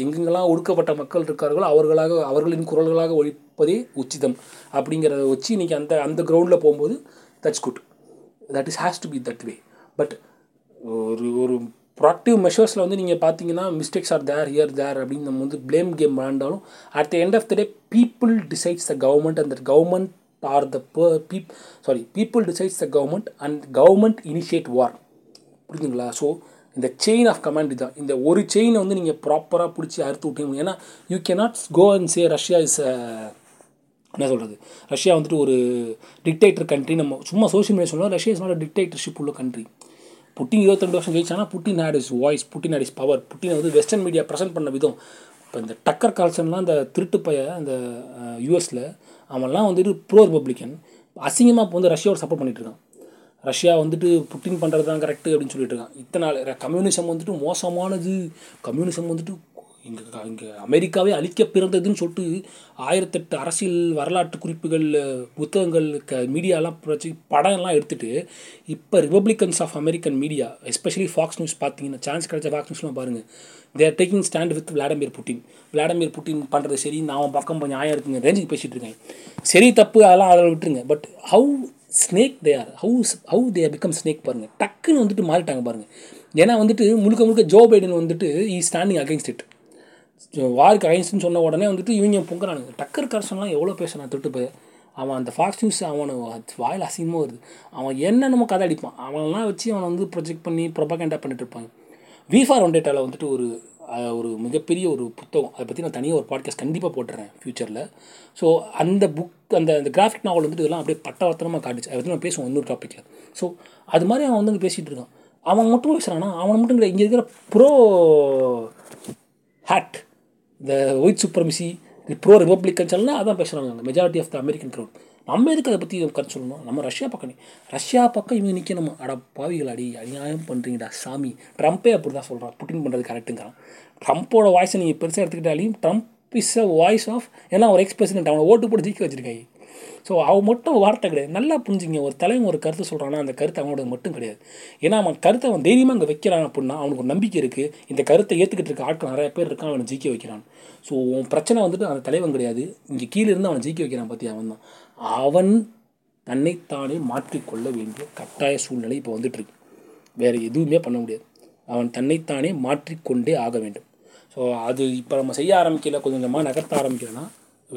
எங்கெங்கெல்லாம் ஒடுக்கப்பட்ட மக்கள் இருக்கார்களோ அவர்களாக அவர்களின் குரல்களாக ஒழிப்பதே உச்சிதம் அப்படிங்கிறத வச்சு இன்றைக்கி அந்த அந்த கிரவுண்டில் போகும்போது that's good. That is has to be that way. But ஒரு ஒரு ப்ராக்டிவ் மெஷர்ஸில் வந்து நீங்கள் பார்த்தீங்கன்னா mistakes are there here there அப்படின்னு நம்ம வந்து பிளேம் கேம் விளாண்டாலும் at the end of the day people decides the government and that government are the peep sorry people decides the government and government initiate war. புரியுதுங்களா? So இந்த chain of command தான். இந்த ஒரு செயினை வந்து நீங்கள் ப்ராப்பராக பிடிச்சி அறுத்து விட்டீங்க. ஏன்னா you cannot go and say Russia is என்ன சொல்கிறது ரஷ்யா வந்துட்டு ஒரு டிக்டேட்டர் கண்ட்ரி. நம்ம சும்மா சோஷியல் மீடியா சொன்னால் Russia is not a dictatorship உள்ள கண்ட்ரி. புட்டின் இருபத்தி ரெண்டு வருஷம் கழிச்சானா Putin had is voice, Putin had is power. புட்டினை வந்து வெஸ்டர்ன் மீடியா ப்ரெசென்ட் பண்ண விதம். இப்போ இந்த டக்கர் கால்சன்லாம் அந்த திருட்டு பைய அந்த யூஎஸில் அவன்லாம் வந்துட்டு ப்ரோ ரிப்பப்ளிக்கன் அசிங்கமாக இப்போ வந்து ரஷ்யாவோட சப்போர்ட் பண்ணிகிட்ருக்கான். ரஷ்யா வந்துட்டு புட்டின் பண்ணுறது தான் கரெக்டு அப்படின்னு சொல்லிட்டு இருக்கான். இத்தனை கம்யூனிசம் வந்துட்டு மோசமானது, கம்யூனிசம் வந்துட்டு இங்கே இங்கே அமெரிக்காவே அழிக்க பிறந்ததுன்னு சொல்லிட்டு ஆயிரத்தெட்டு அரசியல் வரலாற்று குறிப்புகள் புத்தகங்கள் க மீடியாலாம் வச்சு படம் எல்லாம் எடுத்துகிட்டு இப்போ Republicans of American media especially Fox News பார்த்தீங்கன்னா சான்ஸ் கிடைச்ச ஃபாக்ஸ் நியூஸ்லாம் பாருங்கள். They're taking stand with Vladimir Putin. Vladimir Putin பண்ணுறது சரி நான் அவன் பக்கம் கொஞ்சம் நியாயம் இருக்குங்க ரேஞ்சுக்கு பேசிகிட்டு இருக்கேன். சரி தப்பு அதெல்லாம் அதில் விட்டுருங்க. But how snake they are how how they are become snake பாருங்கள். டக்குன்னு வந்துட்டு மாறிட்டாங்க பாருங்கள். ஏன்னா வந்துட்டு முழுக்க முழுக்க ஜோ பைடன் வந்துட்டு ஈ ஸ்டாண்டிங் அகெயின்ஸ்ட் இட். வார்க்கு ஐன்ஸ்னு சொன்ன உடனே வந்துட்டு இவங்க பொங்குறானுங்க. டக்கர் கார்சன்லாம் எவ்வளோ பேசுகிறான் திருட்டு போய். அவன் அந்த ஃபாக்ஸ் நியூஸ் அவனை வாயில் அசிங்கமாக வருது. அவன் என்னென்னமோ கதை அடிப்பான். அவனெல்லாம் வச்சு அவனை வந்து ப்ரொஜெக்ட் பண்ணி ப்ரொபகேண்டா பண்ணிட்டு இருப்பாங்க. வி ஃபார் ஒண்டேட்டாவில் வந்துட்டு ஒரு ஒரு மிகப்பெரிய ஒரு புத்தகம், அதை பற்றி நான் தனியாக ஒரு பாட்காஸ்ட் கண்டிப்பாக போட்டுறேன் ஃப்யூச்சரில். ஸோ அந்த புக் அந்த அந்த கிராஃபிக் நாவல் வந்துட்டு இதெல்லாம் அப்படியே பட்டவர்த்தனமாக காட்டுச்சு. அதை பற்றி நான் பேசுவோம் இன்னொரு டாப்பிக்கில். ஸோ அது மாதிரி அவன் வந்து பேசிகிட்டு இருக்கான். அவன் மட்டும் பேசுகிறான்னா அவன் மட்டும் கிடையாது. இங்கே இருக்கிற ப்ரோ ஹேட் இந்த ஒயிட் சூப்பர்மிசி ப்ரோ ரிப்பப்ளிக்கன்ஸ் எல்லாம் அதான் பேசுகிறாங்க majority of the American crowd. நம்ம எதுக்கு அதை பற்றி கருத்து சொல்லணும்? நம்ம ரஷ்யா பக்கம் ரஷ்யா பக்கம் இவங்க நிற்கணும். அட பாவிகள் அடி அநியாயம் பண்ணுறீங்கடா சாமி. ட்ரம்ப்பே அப்படி தான் சொல்கிறான் புட்டின் பண்ணுறது கரெக்டுங்கிறான். ட்ரம்ப்போட வாய்ஸை நீங்கள் பெருசாக எடுத்துக்கிட்டாலையும் Trump is a voice of ஏன்னா ஒரு எக்ஸ் பிரசிடென்ட் அவனை ஓட்டு போட்டு ஜீக்க வச்சுருக்காங்க. ஸோ அவன் மட்டும் வார்த்தை கிடையாது. நல்லா புரிஞ்சுங்க. ஒரு தலைவன் ஒரு கருத்தை சொல்கிறான்னா அந்த கருத்து அவனோட மட்டும் கிடையாது. ஏன்னா அவன் கருத்தை அவன் தைரியமாக அங்கே வைக்கிறான் அப்படின்னா அவனுக்கு ஒரு நம்பிக்கை இருக்குது. இந்த கருத்தை ஏற்றுக்கிட்டு இருக்க ஆட்கள் நிறைய பேர் இருக்கான். அவனை ஜீக்க வைக்கிறான். ஸோ உன் பிரச்சனை வந்துட்டு அந்த தலைவன் கிடையாது. இங்கே கீழே இருந்து அவனை ஜீக்க வைக்கிறான் பற்றி அவன் தான். அவன் தன்னைத்தானே மாற்றிக்கொள்ள வேண்டிய கட்டாய சூழ்நிலை இப்போ வந்துட்டுருக்கு. வேறு எதுவுமே பண்ண முடியாது. அவன் தன்னைத்தானே மாற்றிக்கொண்டே ஆக வேண்டும். ஸோ அது இப்போ நம்ம செய்ய ஆரம்பிக்கல கொஞ்சம் கொஞ்சமாக நகர்த்த ஆரம்பிக்கிறேன்னா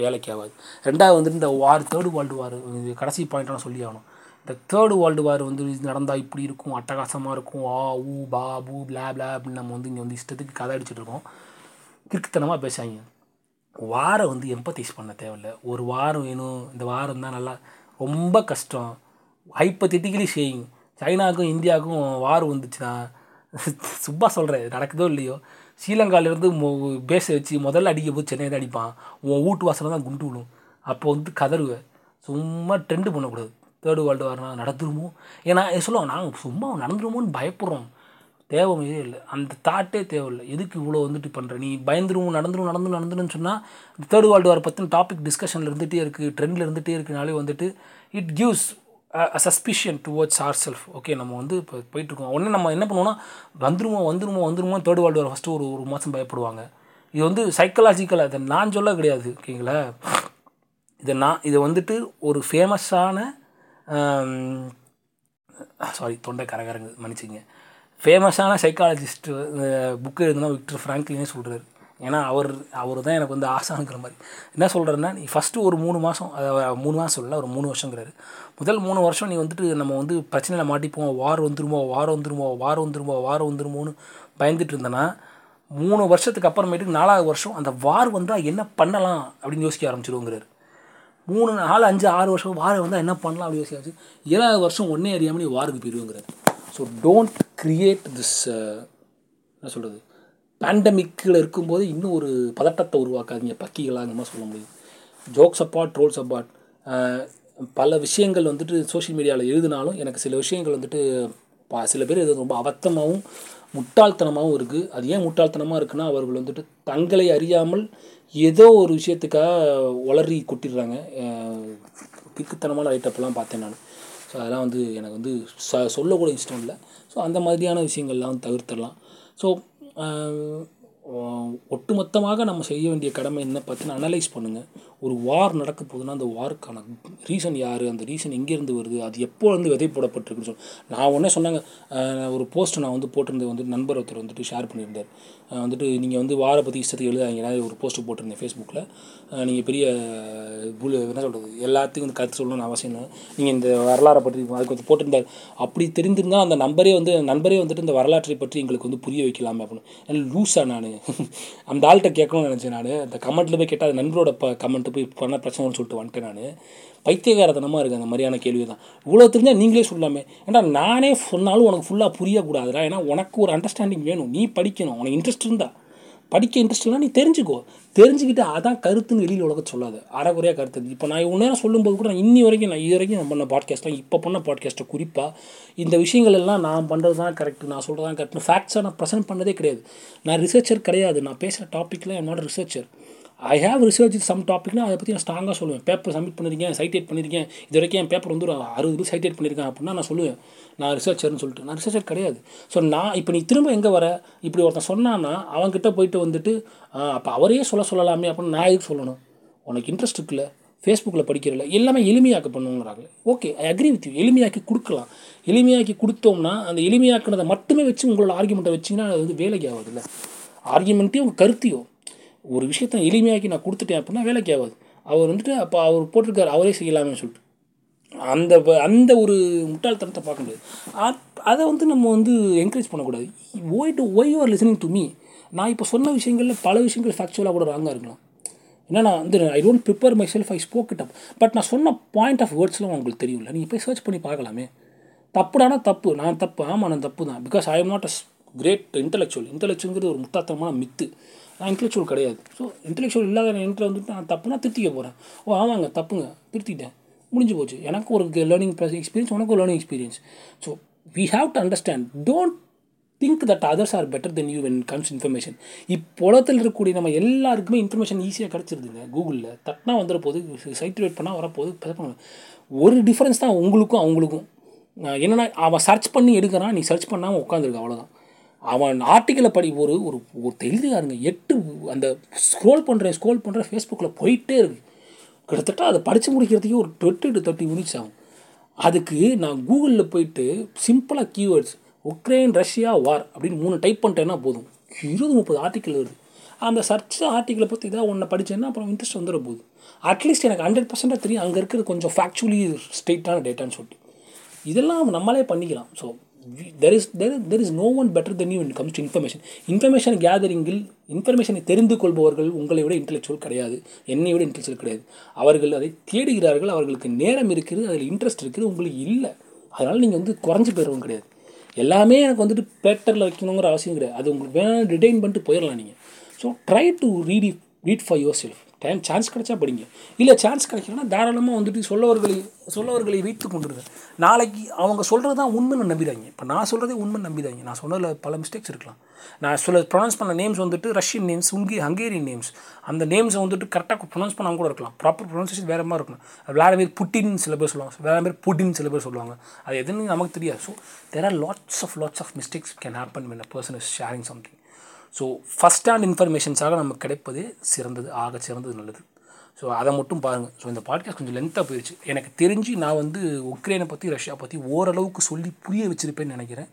வேலைக்கு ஆகாது. ரெண்டாவது வந்துட்டு இந்த வார் தேர்டு வேர்ல்டு வார் கடைசி பாயிண்ட்டாக சொல்லி ஆகணும். இந்த தேர்டு வேர்ல்டு வார் வந்து நடந்தால் இப்படி இருக்கும் அட்டகாசமாக இருக்கும் ஆ ஊ பா பூ பிளா பிளா அப்படின்னு நம்ம வந்து இங்கே வந்து இஷ்டத்துக்கு கதை அடிச்சுட்ருக்கோம். கிறுக்குத்தனமாக பேசாங்க. வாரை வந்து எம்பத்தைஸ் பண்ண தேவையில்லை. ஒரு வாரம் வேணும். இந்த வாரம் தான் நல்லா ரொம்ப கஷ்டம். ஹைப்பத்திட்டிக்கலி செய்யுங்க. சைனாவுக்கும் இந்தியாவுக்கும் வார் வந்துச்சுன்னா சும்மா சொல்கிறேன், நடக்குதோ இல்லையோ, ஸ்ரீலங்காவிலேருந்து மொ பேச வச்சு முதல்ல அடிக்க போது சென்னை தான் அடிப்பான், உன் வீட்டு வாசலில் தான் குண்டு விடும், அப்போ வந்து கதறுவேன். சும்மா ட்ரெண்டு பண்ணக்கூடாது. தேர்டு வேர்ல்டு வார்னா நடந்துருமோ, ஏன்னா சொல்லுவாங்க நாங்கள் சும்மா நடந்துருமோன்னு பயப்படுறோம். தேவையே இல்லை, அந்த தாட்டே தேவையில்லை. எதுக்கு இவ்வளோ வந்துட்டு பண்ணுற, நீ பயந்துருவோம் நடந்துடும் நடந்துடும் நடந்துடுன்னு சொன்னால் தேர்ட் வேர்ல்டு வார் பற்றின டாபிக் டிஸ்கஷனில் இருந்துகிட்டே இருக்குது, ட்ரெண்டில் இருந்துகிட்டே இருக்குனாலே வந்துட்டு it gives a suspicion towards our self. Okay, நம்ம வந்து இப்போ போயிட்டுருக்கோம், உடனே நம்ம என்ன பண்ணுவோம்னா வந்துருமோ வந்துருமோ வந்துருமோ தேர்ட் வேர்ல்டு வார் ஃபஸ்ட்டு ஒரு ஒரு மாதம் பயப்படுவாங்க. இது வந்து சைக்கலாஜிக்கலாக, இதை நான் சொல்ல கிடையாது, ஓகேங்களா. இதை நான் இதை வந்துட்டு ஒரு ஃபேமஸான சாரி தொண்டை கரகரங்கு மன்னிச்சிங்க ஃபேமஸான சைக்காலஜிஸ்ட் புக்கு எழுதுனா விக்டர் ஃப்ராங்க்லினே சொல்கிறார். ஏன்னா அவர் அவர் தான் எனக்கு வந்து ஆசானுங்கிற மாதிரி. என்ன சொல்கிறேன்னா, நீ ஃபஸ்ட்டு ஒரு மூணு மாதம் மூணு மாதம் சொல்லல ஒரு மூணு வருஷங்கிறாரு. முதல் மூணு வருஷம் நீ வந்துட்டு நம்ம வந்து பிரச்சனையில் மாட்டிப்போம், வார் வந்துருமோ வார் வந்துருமோ வார் வந்துருமோ வார் வந்துருமோன்னு பயந்துட்டு இருந்தேன்னா, மூணு வருஷத்துக்கு அப்புறமேட்டுக்கு நாலாவது வருஷம் அந்த வார் வந்தால் என்ன பண்ணலாம் அப்படின்னு யோசிக்க ஆரம்பிச்சிடுவோங்கிறார். மூணு நாலு அஞ்சு ஆறு வருஷம் வார் வந்தால் என்ன பண்ணலாம் அப்படின்னு யோசிக்க ஆரம்பிச்சு ஏழாவது வருஷம் ஒன்றே அறியாமல் நீ வாருக்கு போயிடுவோங்கிறார். ஸோ டோன்ட் க்ரியேட் திஸ், என்ன சொல்கிறது, பேண்டமிக்கில் இருக்கும்போது இன்னும் ஒரு பதட்டத்தை உருவாக்காதீங்க, பக்கிகளாக சொல்ல முடியும். ஜோக்ஸ் அப்பாட், ட்ரோல்ஸ் அப்பாட், பல விஷயங்கள் வந்துட்டு சோஷியல் மீடியாவில் எழுதினாலும் எனக்கு சில விஷயங்கள் வந்துட்டு பா சில பேர் இது ரொம்ப அவத்தமாகவும் முட்டாள்தனமாகவும் இருக்குது. அது ஏன் முட்டாள்தனமாக இருக்குன்னா, அவர்கள் வந்துட்டு தங்களை அறியாமல் ஏதோ ஒரு விஷயத்துக்காக உளறி கொட்டிடுறாங்க. திக்குத்தனமான ரைட்டப்லாம் பார்த்தேன் நான். ஸோ அதெல்லாம் வந்து எனக்கு வந்து ச சொல்லக்கூட இஷ்டம் இல்லை. ஸோ அந்த மாதிரியான விஷயங்கள்லாம் தவிர்த்துடலாம். ஸோ ஒட்டுமொத்தமாக நம்ம செய்ய வேண்டிய கடமை என்ன பார்த்தீங்கன்னா, அனலைஸ் பண்ணுங்கள். ஒரு வார் நடக்க போகுதுன்னா அந்த வார்க்கான ரீசன் யார், அந்த ரீசன் எங்கேருந்து வருது, அது எப்போலேருந்து விதை போடப்பட்டிருக்குன்னு சொல்லி நான் ஒன்றே சொன்னாங்க. ஒரு போஸ்ட் நான் வந்து போட்டிருந்தேன், வந்துட்டு நண்பர் ஒருத்தர் வந்துட்டு ஷேர் பண்ணியிருந்தார், வந்துட்டு நீங்கள் வந்து வாரை பற்றி இஷ்டத்துக்கு எழுதாங்கன்னா ஒரு போஸ்ட்டு போட்டிருந்தேன் ஃபேஸ்புக்கில். நீங்கள் பெரிய புல் என்ன சொல்கிறது, எல்லாத்துக்கும் வந்து கருத்து சொல்லணும்னு அவசியம் இல்லை, நீங்கள் இந்த வரலாறை பற்றி அதுக்கு வந்து போட்டிருந்தார். அப்படி தெரிஞ்சிருந்தால் அந்த நண்பரே வந்து நண்பரே வந்துட்டு இந்த வரலாற்றை பற்றி எங்களுக்கு வந்து புரிய வைக்கலாமே அப்படின்னு. லூஸாக நான் அந்த ஆள்கிட்ட கேட்கணும்னு நினச்சேன். நான் அந்த கமெண்ட்டில் போய் கேட்டால் அது நண்பரோட ப கமெண்ட்டு போய் பண்ண பிரச்சனைன்னு சொல்லிட்டு வந்துட்டேன். நான் பைத்தியகாரத்தனமாக இருக்குது. அந்த மாதிரியான கேள்வி தான் இவ்வளோ தெரிஞ்சால் நீங்களே சொல்லாமே. ஏன்னா நானே சொன்னாலும் உனக்கு ஃபுல்லாக புரியக்கூடாதுடா. ஏன்னா உனக்கு ஒரு அண்டர்ஸ்டாண்டிங் வேணும், நீ படிக்கணும், உனக்கு இன்ட்ரெஸ்ட் இருந்தால் படிக்க, இன்ட்ரெஸ்ட் இல்லைனா நீ தெரிஞ்சுக்கோ. தெரிஞ்சுக்கிட்டு அதான் கருத்துன்னு வெளியில் உலக சொல்லாது, அரைக்குறையாக கருத்து. இப்போ நான் இவ்வளோ நேரம் சொல்லும்போது கூட நான் இன்னி வரைக்கும் நான் இது வரைக்கும் நான் பண்ண பாட்காஸ்ட்லாம் இப்போ பண்ண பாட்காஸ்ட்டை குறிப்பாக இந்த விஷயங்கள் எல்லாம் நான் பண்ணுறது தான் கரெக்டு, நான் சொல்கிறது தான் கரெக்டுன்னு ஃபேக்ட்ஸாக நான் ப்ரெசென்ட் பண்ணதே கிடையாது. நான் ரிசர்ச்சர் கிடையாது. நான் பேசுகிற டாப்பிக்கில் என்னோட researcher I have research it some டாப்பிக்னா அதை பற்றி நான் ஸ்ட்ராங்காக சொல்லுவேன். பேப்பர் சப்மிட் பண்ணியிருக்கேன், சைட்டேட் பண்ணியிருக்கேன், இது வரைக்கும் என் பேப்பர் வந்து ஒரு அறுபது சைட்டேட் பண்ணியிருக்கேன் அப்படின்னா நான் சொல்லுவேன் நான் ரிசர்ச்சர்னு சொல்லிட்டு. நான் ரிசர்ச்சர் கிடையாது. ஸோ நான் இப்போ நீ திரும்ப எங்கே வர இப்படி ஒருத்தன் சொன்னான்னா அவங்ககிட்ட போயிட்டு வந்துட்டு அப்போ அவரையே சொல்ல சொல்லலாமே அப்படின்னு நான் எதுக்கு சொல்லணும்? உனக்கு இன்ட்ரெஸ்ட் இருக்குல்ல, ஃபேஸ்புக்கில் படிக்கிறதில்ல, எல்லாமே எளிமையாக்க பண்ணுங்கிறாங்க. Okay, I agree with you, எளிமையாக்கி கொடுக்கலாம். எளிமையாக்கி கொடுத்தோம்னா அந்த எளிமையாக்கினதை மட்டுமே வச்சு உங்களோட ஆர்கியூமெண்ட்டை வச்சிங்கன்னா அது வந்து வேலைக்கு ஆகாதுல்ல. ஆர்கியூமெண்ட்டையும் கருத்தையோ ஒரு விஷயத்தை எளிமையாக்கி நான் கொடுத்துட்டேன் அப்படின்னா வேலைக்கு ஆகாது. அவர் வந்துட்டு அப்போ அவர் போட்டிருக்காரு அவரே செய்யலாமே சொல்லிட்டு அந்த அந்த ஒரு முட்டாள்தனத்தை பார்க்க முடியாது. அதை வந்து நம்ம வந்து என்கரேஜ் பண்ணக்கூடாது. Why to why you are listening to me? நான் இப்போ சொன்ன விஷயங்களில் பல விஷயங்கள் ஃபேக்சுவலாக கூட ராங்காக இருக்கலாம். ஏன்னா நான் வந்து I don't prepare myself, I spoke it up. But நான் சொன்ன பாயிண்ட் ஆஃப் வேர்ட்ஸ்லாம் உங்களுக்கு தெரியும்ல, நீங்கள் போய் சர்ச் பண்ணி பார்க்கலாமே. தப்புடானா தப்பு, நான் தப்பு, ஆமாம் நான் தப்பு தான். Because I am not a great intellectual. இன்டெலெக்சுவல்ங்கிறது ஒரு முட்டாள்தனமான மித்து. நான் இன்டெலெக்சுவல் கிடையாது. ஸோ இன்டெலெக்சுவல் இல்லாத என்கிட்ட வந்துட்டு நான் தப்புனா திருத்திக்க போகிறேன். ஓ ஆமாங்க தப்புங்க, திருத்திட்டேன், முடிஞ்சு போச்சு. எனக்கு ஒரு லேர்னிங் எக்ஸ்பீரியன்ஸ், உனக்கு ஒரு learning experience. So we have to understand, don't think that others are better then you when comes information. இப்போலத்தில் இருக்கக்கூடிய நம்ம எல்லாருக்குமே இன்ஃபர்மேஷன் ஈஸியாக கிடச்சிருதுங்க. கூகுளில் தட்டினா வந்துடுற போது, சைட்ரேட் பண்ணால் வரப்போது. ஒரு டிஃப்ரென்ஸ் தான் உங்களுக்கும் அவங்களுக்கும். என்னென்னா அவன் சர்ச் பண்ணி எடுக்கிறான், நீ சர்ச் பண்ணாமல் உட்காந்துருக்கு, அவ்வளோதான். அவன் ஆர்டிக்கலை படி ஒரு ஒரு தெளிவாருங்க எட்டு அந்த ஸ்க்ரோல் பண்ணுறேன் ஸ்க்ரோல் பண்ணுறேன் ஃபேஸ்புக்கில் போயிட்டே இருக்குது. கிட்டத்தட்ட அதை படித்து முடிக்கிறதுக்கே ஒரு டுவெண்ட்டி டு தேர்ட்டி மினிட்ஸ் ஆகும். அதுக்கு நான் கூகுளில் போயிட்டு சிம்பிளாக கீவேர்ட்ஸ் உக்ரைன் ரஷ்யா வார் அப்படின்னு மூணு டைப் பண்ணிட்டேன்னா போதும், இருபது முப்பது ஆர்டிக்கல் வருது. அந்த சர்ச் ஆர்டிக்கலை பற்றி இதாக ஒன்றை படித்தேன்னா அப்புறம் இன்ட்ரெஸ்ட் வந்துட போகுது. அட்லீஸ்ட் எனக்கு ஹண்ட்ரட் பர்சன்டாக தெரியும் அங்கே இருக்கிறது கொஞ்சம் ஃபேக்சுவலி ஸ்ட்ரெயிட்டான டேட்டான்னு சொல்லிட்டு இதெல்லாம் நம்மளே பண்ணிக்கலாம். So there is there, there is no one better than you when it comes to information. Information gathering il information தெரிந்து கொள்பவர்கள் உங்களை விட இன்டெலெக்சுவல் கிடையாது, என்னை விட இன்டெலெக்சுவல் கிடையாது. அவர்கள் அதை தேடுகிறார்கள், அவர்களுக்கு நேரம் இருக்கிறது, அதில் இன்ட்ரெஸ்ட் இருக்குது, உங்களுக்கு இல்லை. அதனால் நீங்கள் வந்து குறைஞ்சி போயிடுவோம் கிடையாது. எல்லாமே எனக்கு வந்துட்டு பேட்டரில் வைக்கணுங்கிற அவசியம் கிடையாது. அது உங்களுக்கு வேணாலும் ரிடைன் பண்ணிட்டு போயிடலாம் நீங்கள். So try to read read for yourself. Time chance கிடைச்சா படிங்க, இல்லை சான்ஸ் கிடைக்கலன்னா தாராளமாக வந்துட்டு சொல்லவர்களை சொல்லவர்களை வைத்து கொண்டுருங்க. நாளைக்கு அவங்க சொல்கிறது தான் உண்மைன்னு நம்பிதாங்க. இப்போ நான் சொல்கிறதே உண்மைன்னு நம்பிதாங்க. நான் சொன்னதில் பல மிஸ்டேக்ஸ் இருக்கலாம். நான் சொல்ல ப்ரொனவுன்ஸ் பண்ண நேம்ஸ் வந்துட்டு ரஷ்யன் நேம்ஸ், ஹங்கி ஹங்கேரியன் நேம்ஸ், அந்த நேம்ஸை வந்துட்டு கரெக்டாக ப்ரொனவுன்ஸ் பண்ணாமல் கூட இருக்கலாம். ப்ராப்பர் ப்ரொனவுன்சேஷன் வேறு மாதிரி இருக்கணும். விளாடிமிர் புட்டின் சில பேர் சொல்லுவாங்க, விளாடிமிர் புட்டின் சில பேர் சொல்லுவாங்க, அது எதுன்னு நமக்கு தெரியாது. So there are lots of lots of mistakes can happen when a person is sharing something. So first hand இன்ஃபர்மேஷன்ஸாக நமக்கு கிடைப்பது சிறந்தது, ஆக சிறந்தது, நல்லது. ஸோ அதை மட்டும் பாருங்கள். ஸோ இந்த பாட்காஸ்ட் கொஞ்சம் லென்த்தாக போயிடுச்சு. எனக்கு தெரிஞ்சு நான் வந்து உக்ரைனை பற்றி ரஷ்யா பற்றி ஓரளவுக்கு சொல்லி புரிய வச்சுருப்பேன்னு நினைக்கிறேன்.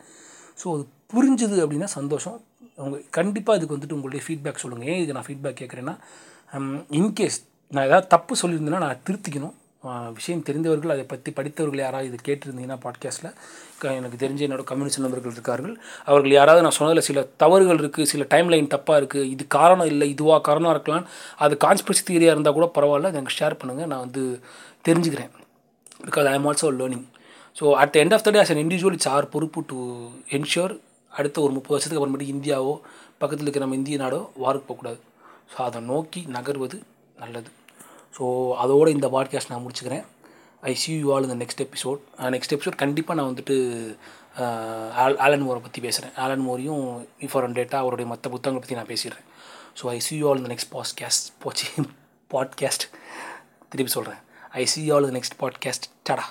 ஸோ அது புரிஞ்சுது அப்படின்னா சந்தோஷம். அவங்க கண்டிப்பாக இதுக்கு வந்துட்டு உங்களுடைய ஃபீட்பேக் சொல்லுங்கள். ஏன் இதுக்கு நான் ஃபீட்பேக் கேட்குறேன்னா, இன்கேஸ் நான் ஏதாவது தப்பு சொல்லியிருந்தேன்னா நான் திருத்திக்கணும். விஷயம் தெரிந்தவர்கள், அதை பற்றி படித்தவர்கள் யாராவது இதை கேட்டிருந்தீங்கன்னா பாட்காஸ்ட்டில், எனக்கு தெரிஞ்ச என்னோடய கம்யூனிஸ்ட் நண்பர்கள் இருக்கார்கள், அவர்கள் யாராவது நான் சொன்னதில் சில தவறுகள் இருக்குது, சில டைம் லைன் தப்பாக இருக்குது, இது காரணம் இல்லை, இதுவாக காரணம் இருக்கலாம், அது கான்ஸ்பிரசி தியரியாக இருந்தால் கூட பரவாயில்ல, எனக்கு ஷேர் பண்ணுங்கள். நான் வந்து தெரிஞ்சுக்கிறேன், because I am also learning. So at the end of the day as an individual it's our பொறுப்பு டு என்ஷூர் அடுத்த ஒரு முப்பது வருஷத்துக்கு அப்புறமேட்டு இந்தியாவோ பக்கத்தில் இருக்கிற நம்ம இந்திய நாடோ வாருக்கு போகக்கூடாது. ஸோ அதை நோக்கி நகர்வது நல்லது. ஸோ அதோட இந்த பாட்காஸ்ட் நான் முடிச்சுக்கிறேன். ஐ சீ யூ ஆல் இந்த நெக்ஸ்ட் எபிசோட். நெக்ஸ்ட் எபிசோட் கண்டிப்பாக நான் வந்துட்டு ஆல் ஆலன் மோரை பற்றி பேசுகிறேன். ஆலன் மோரையும் ஃபார் அண்ட் டேட்டா அவருடைய மற்ற புத்தகங்களை பற்றி நான் பேசிடுறேன். So I see you all இந்த நெக்ஸ்ட் பாட்காஸ்ட் போச்சு பாட்காஸ்ட் திருப்பி சொல்கிறேன் ஐ சீ யூ ஆல் இந்த நெக்ஸ்ட் பாட்காஸ்ட். டாடா.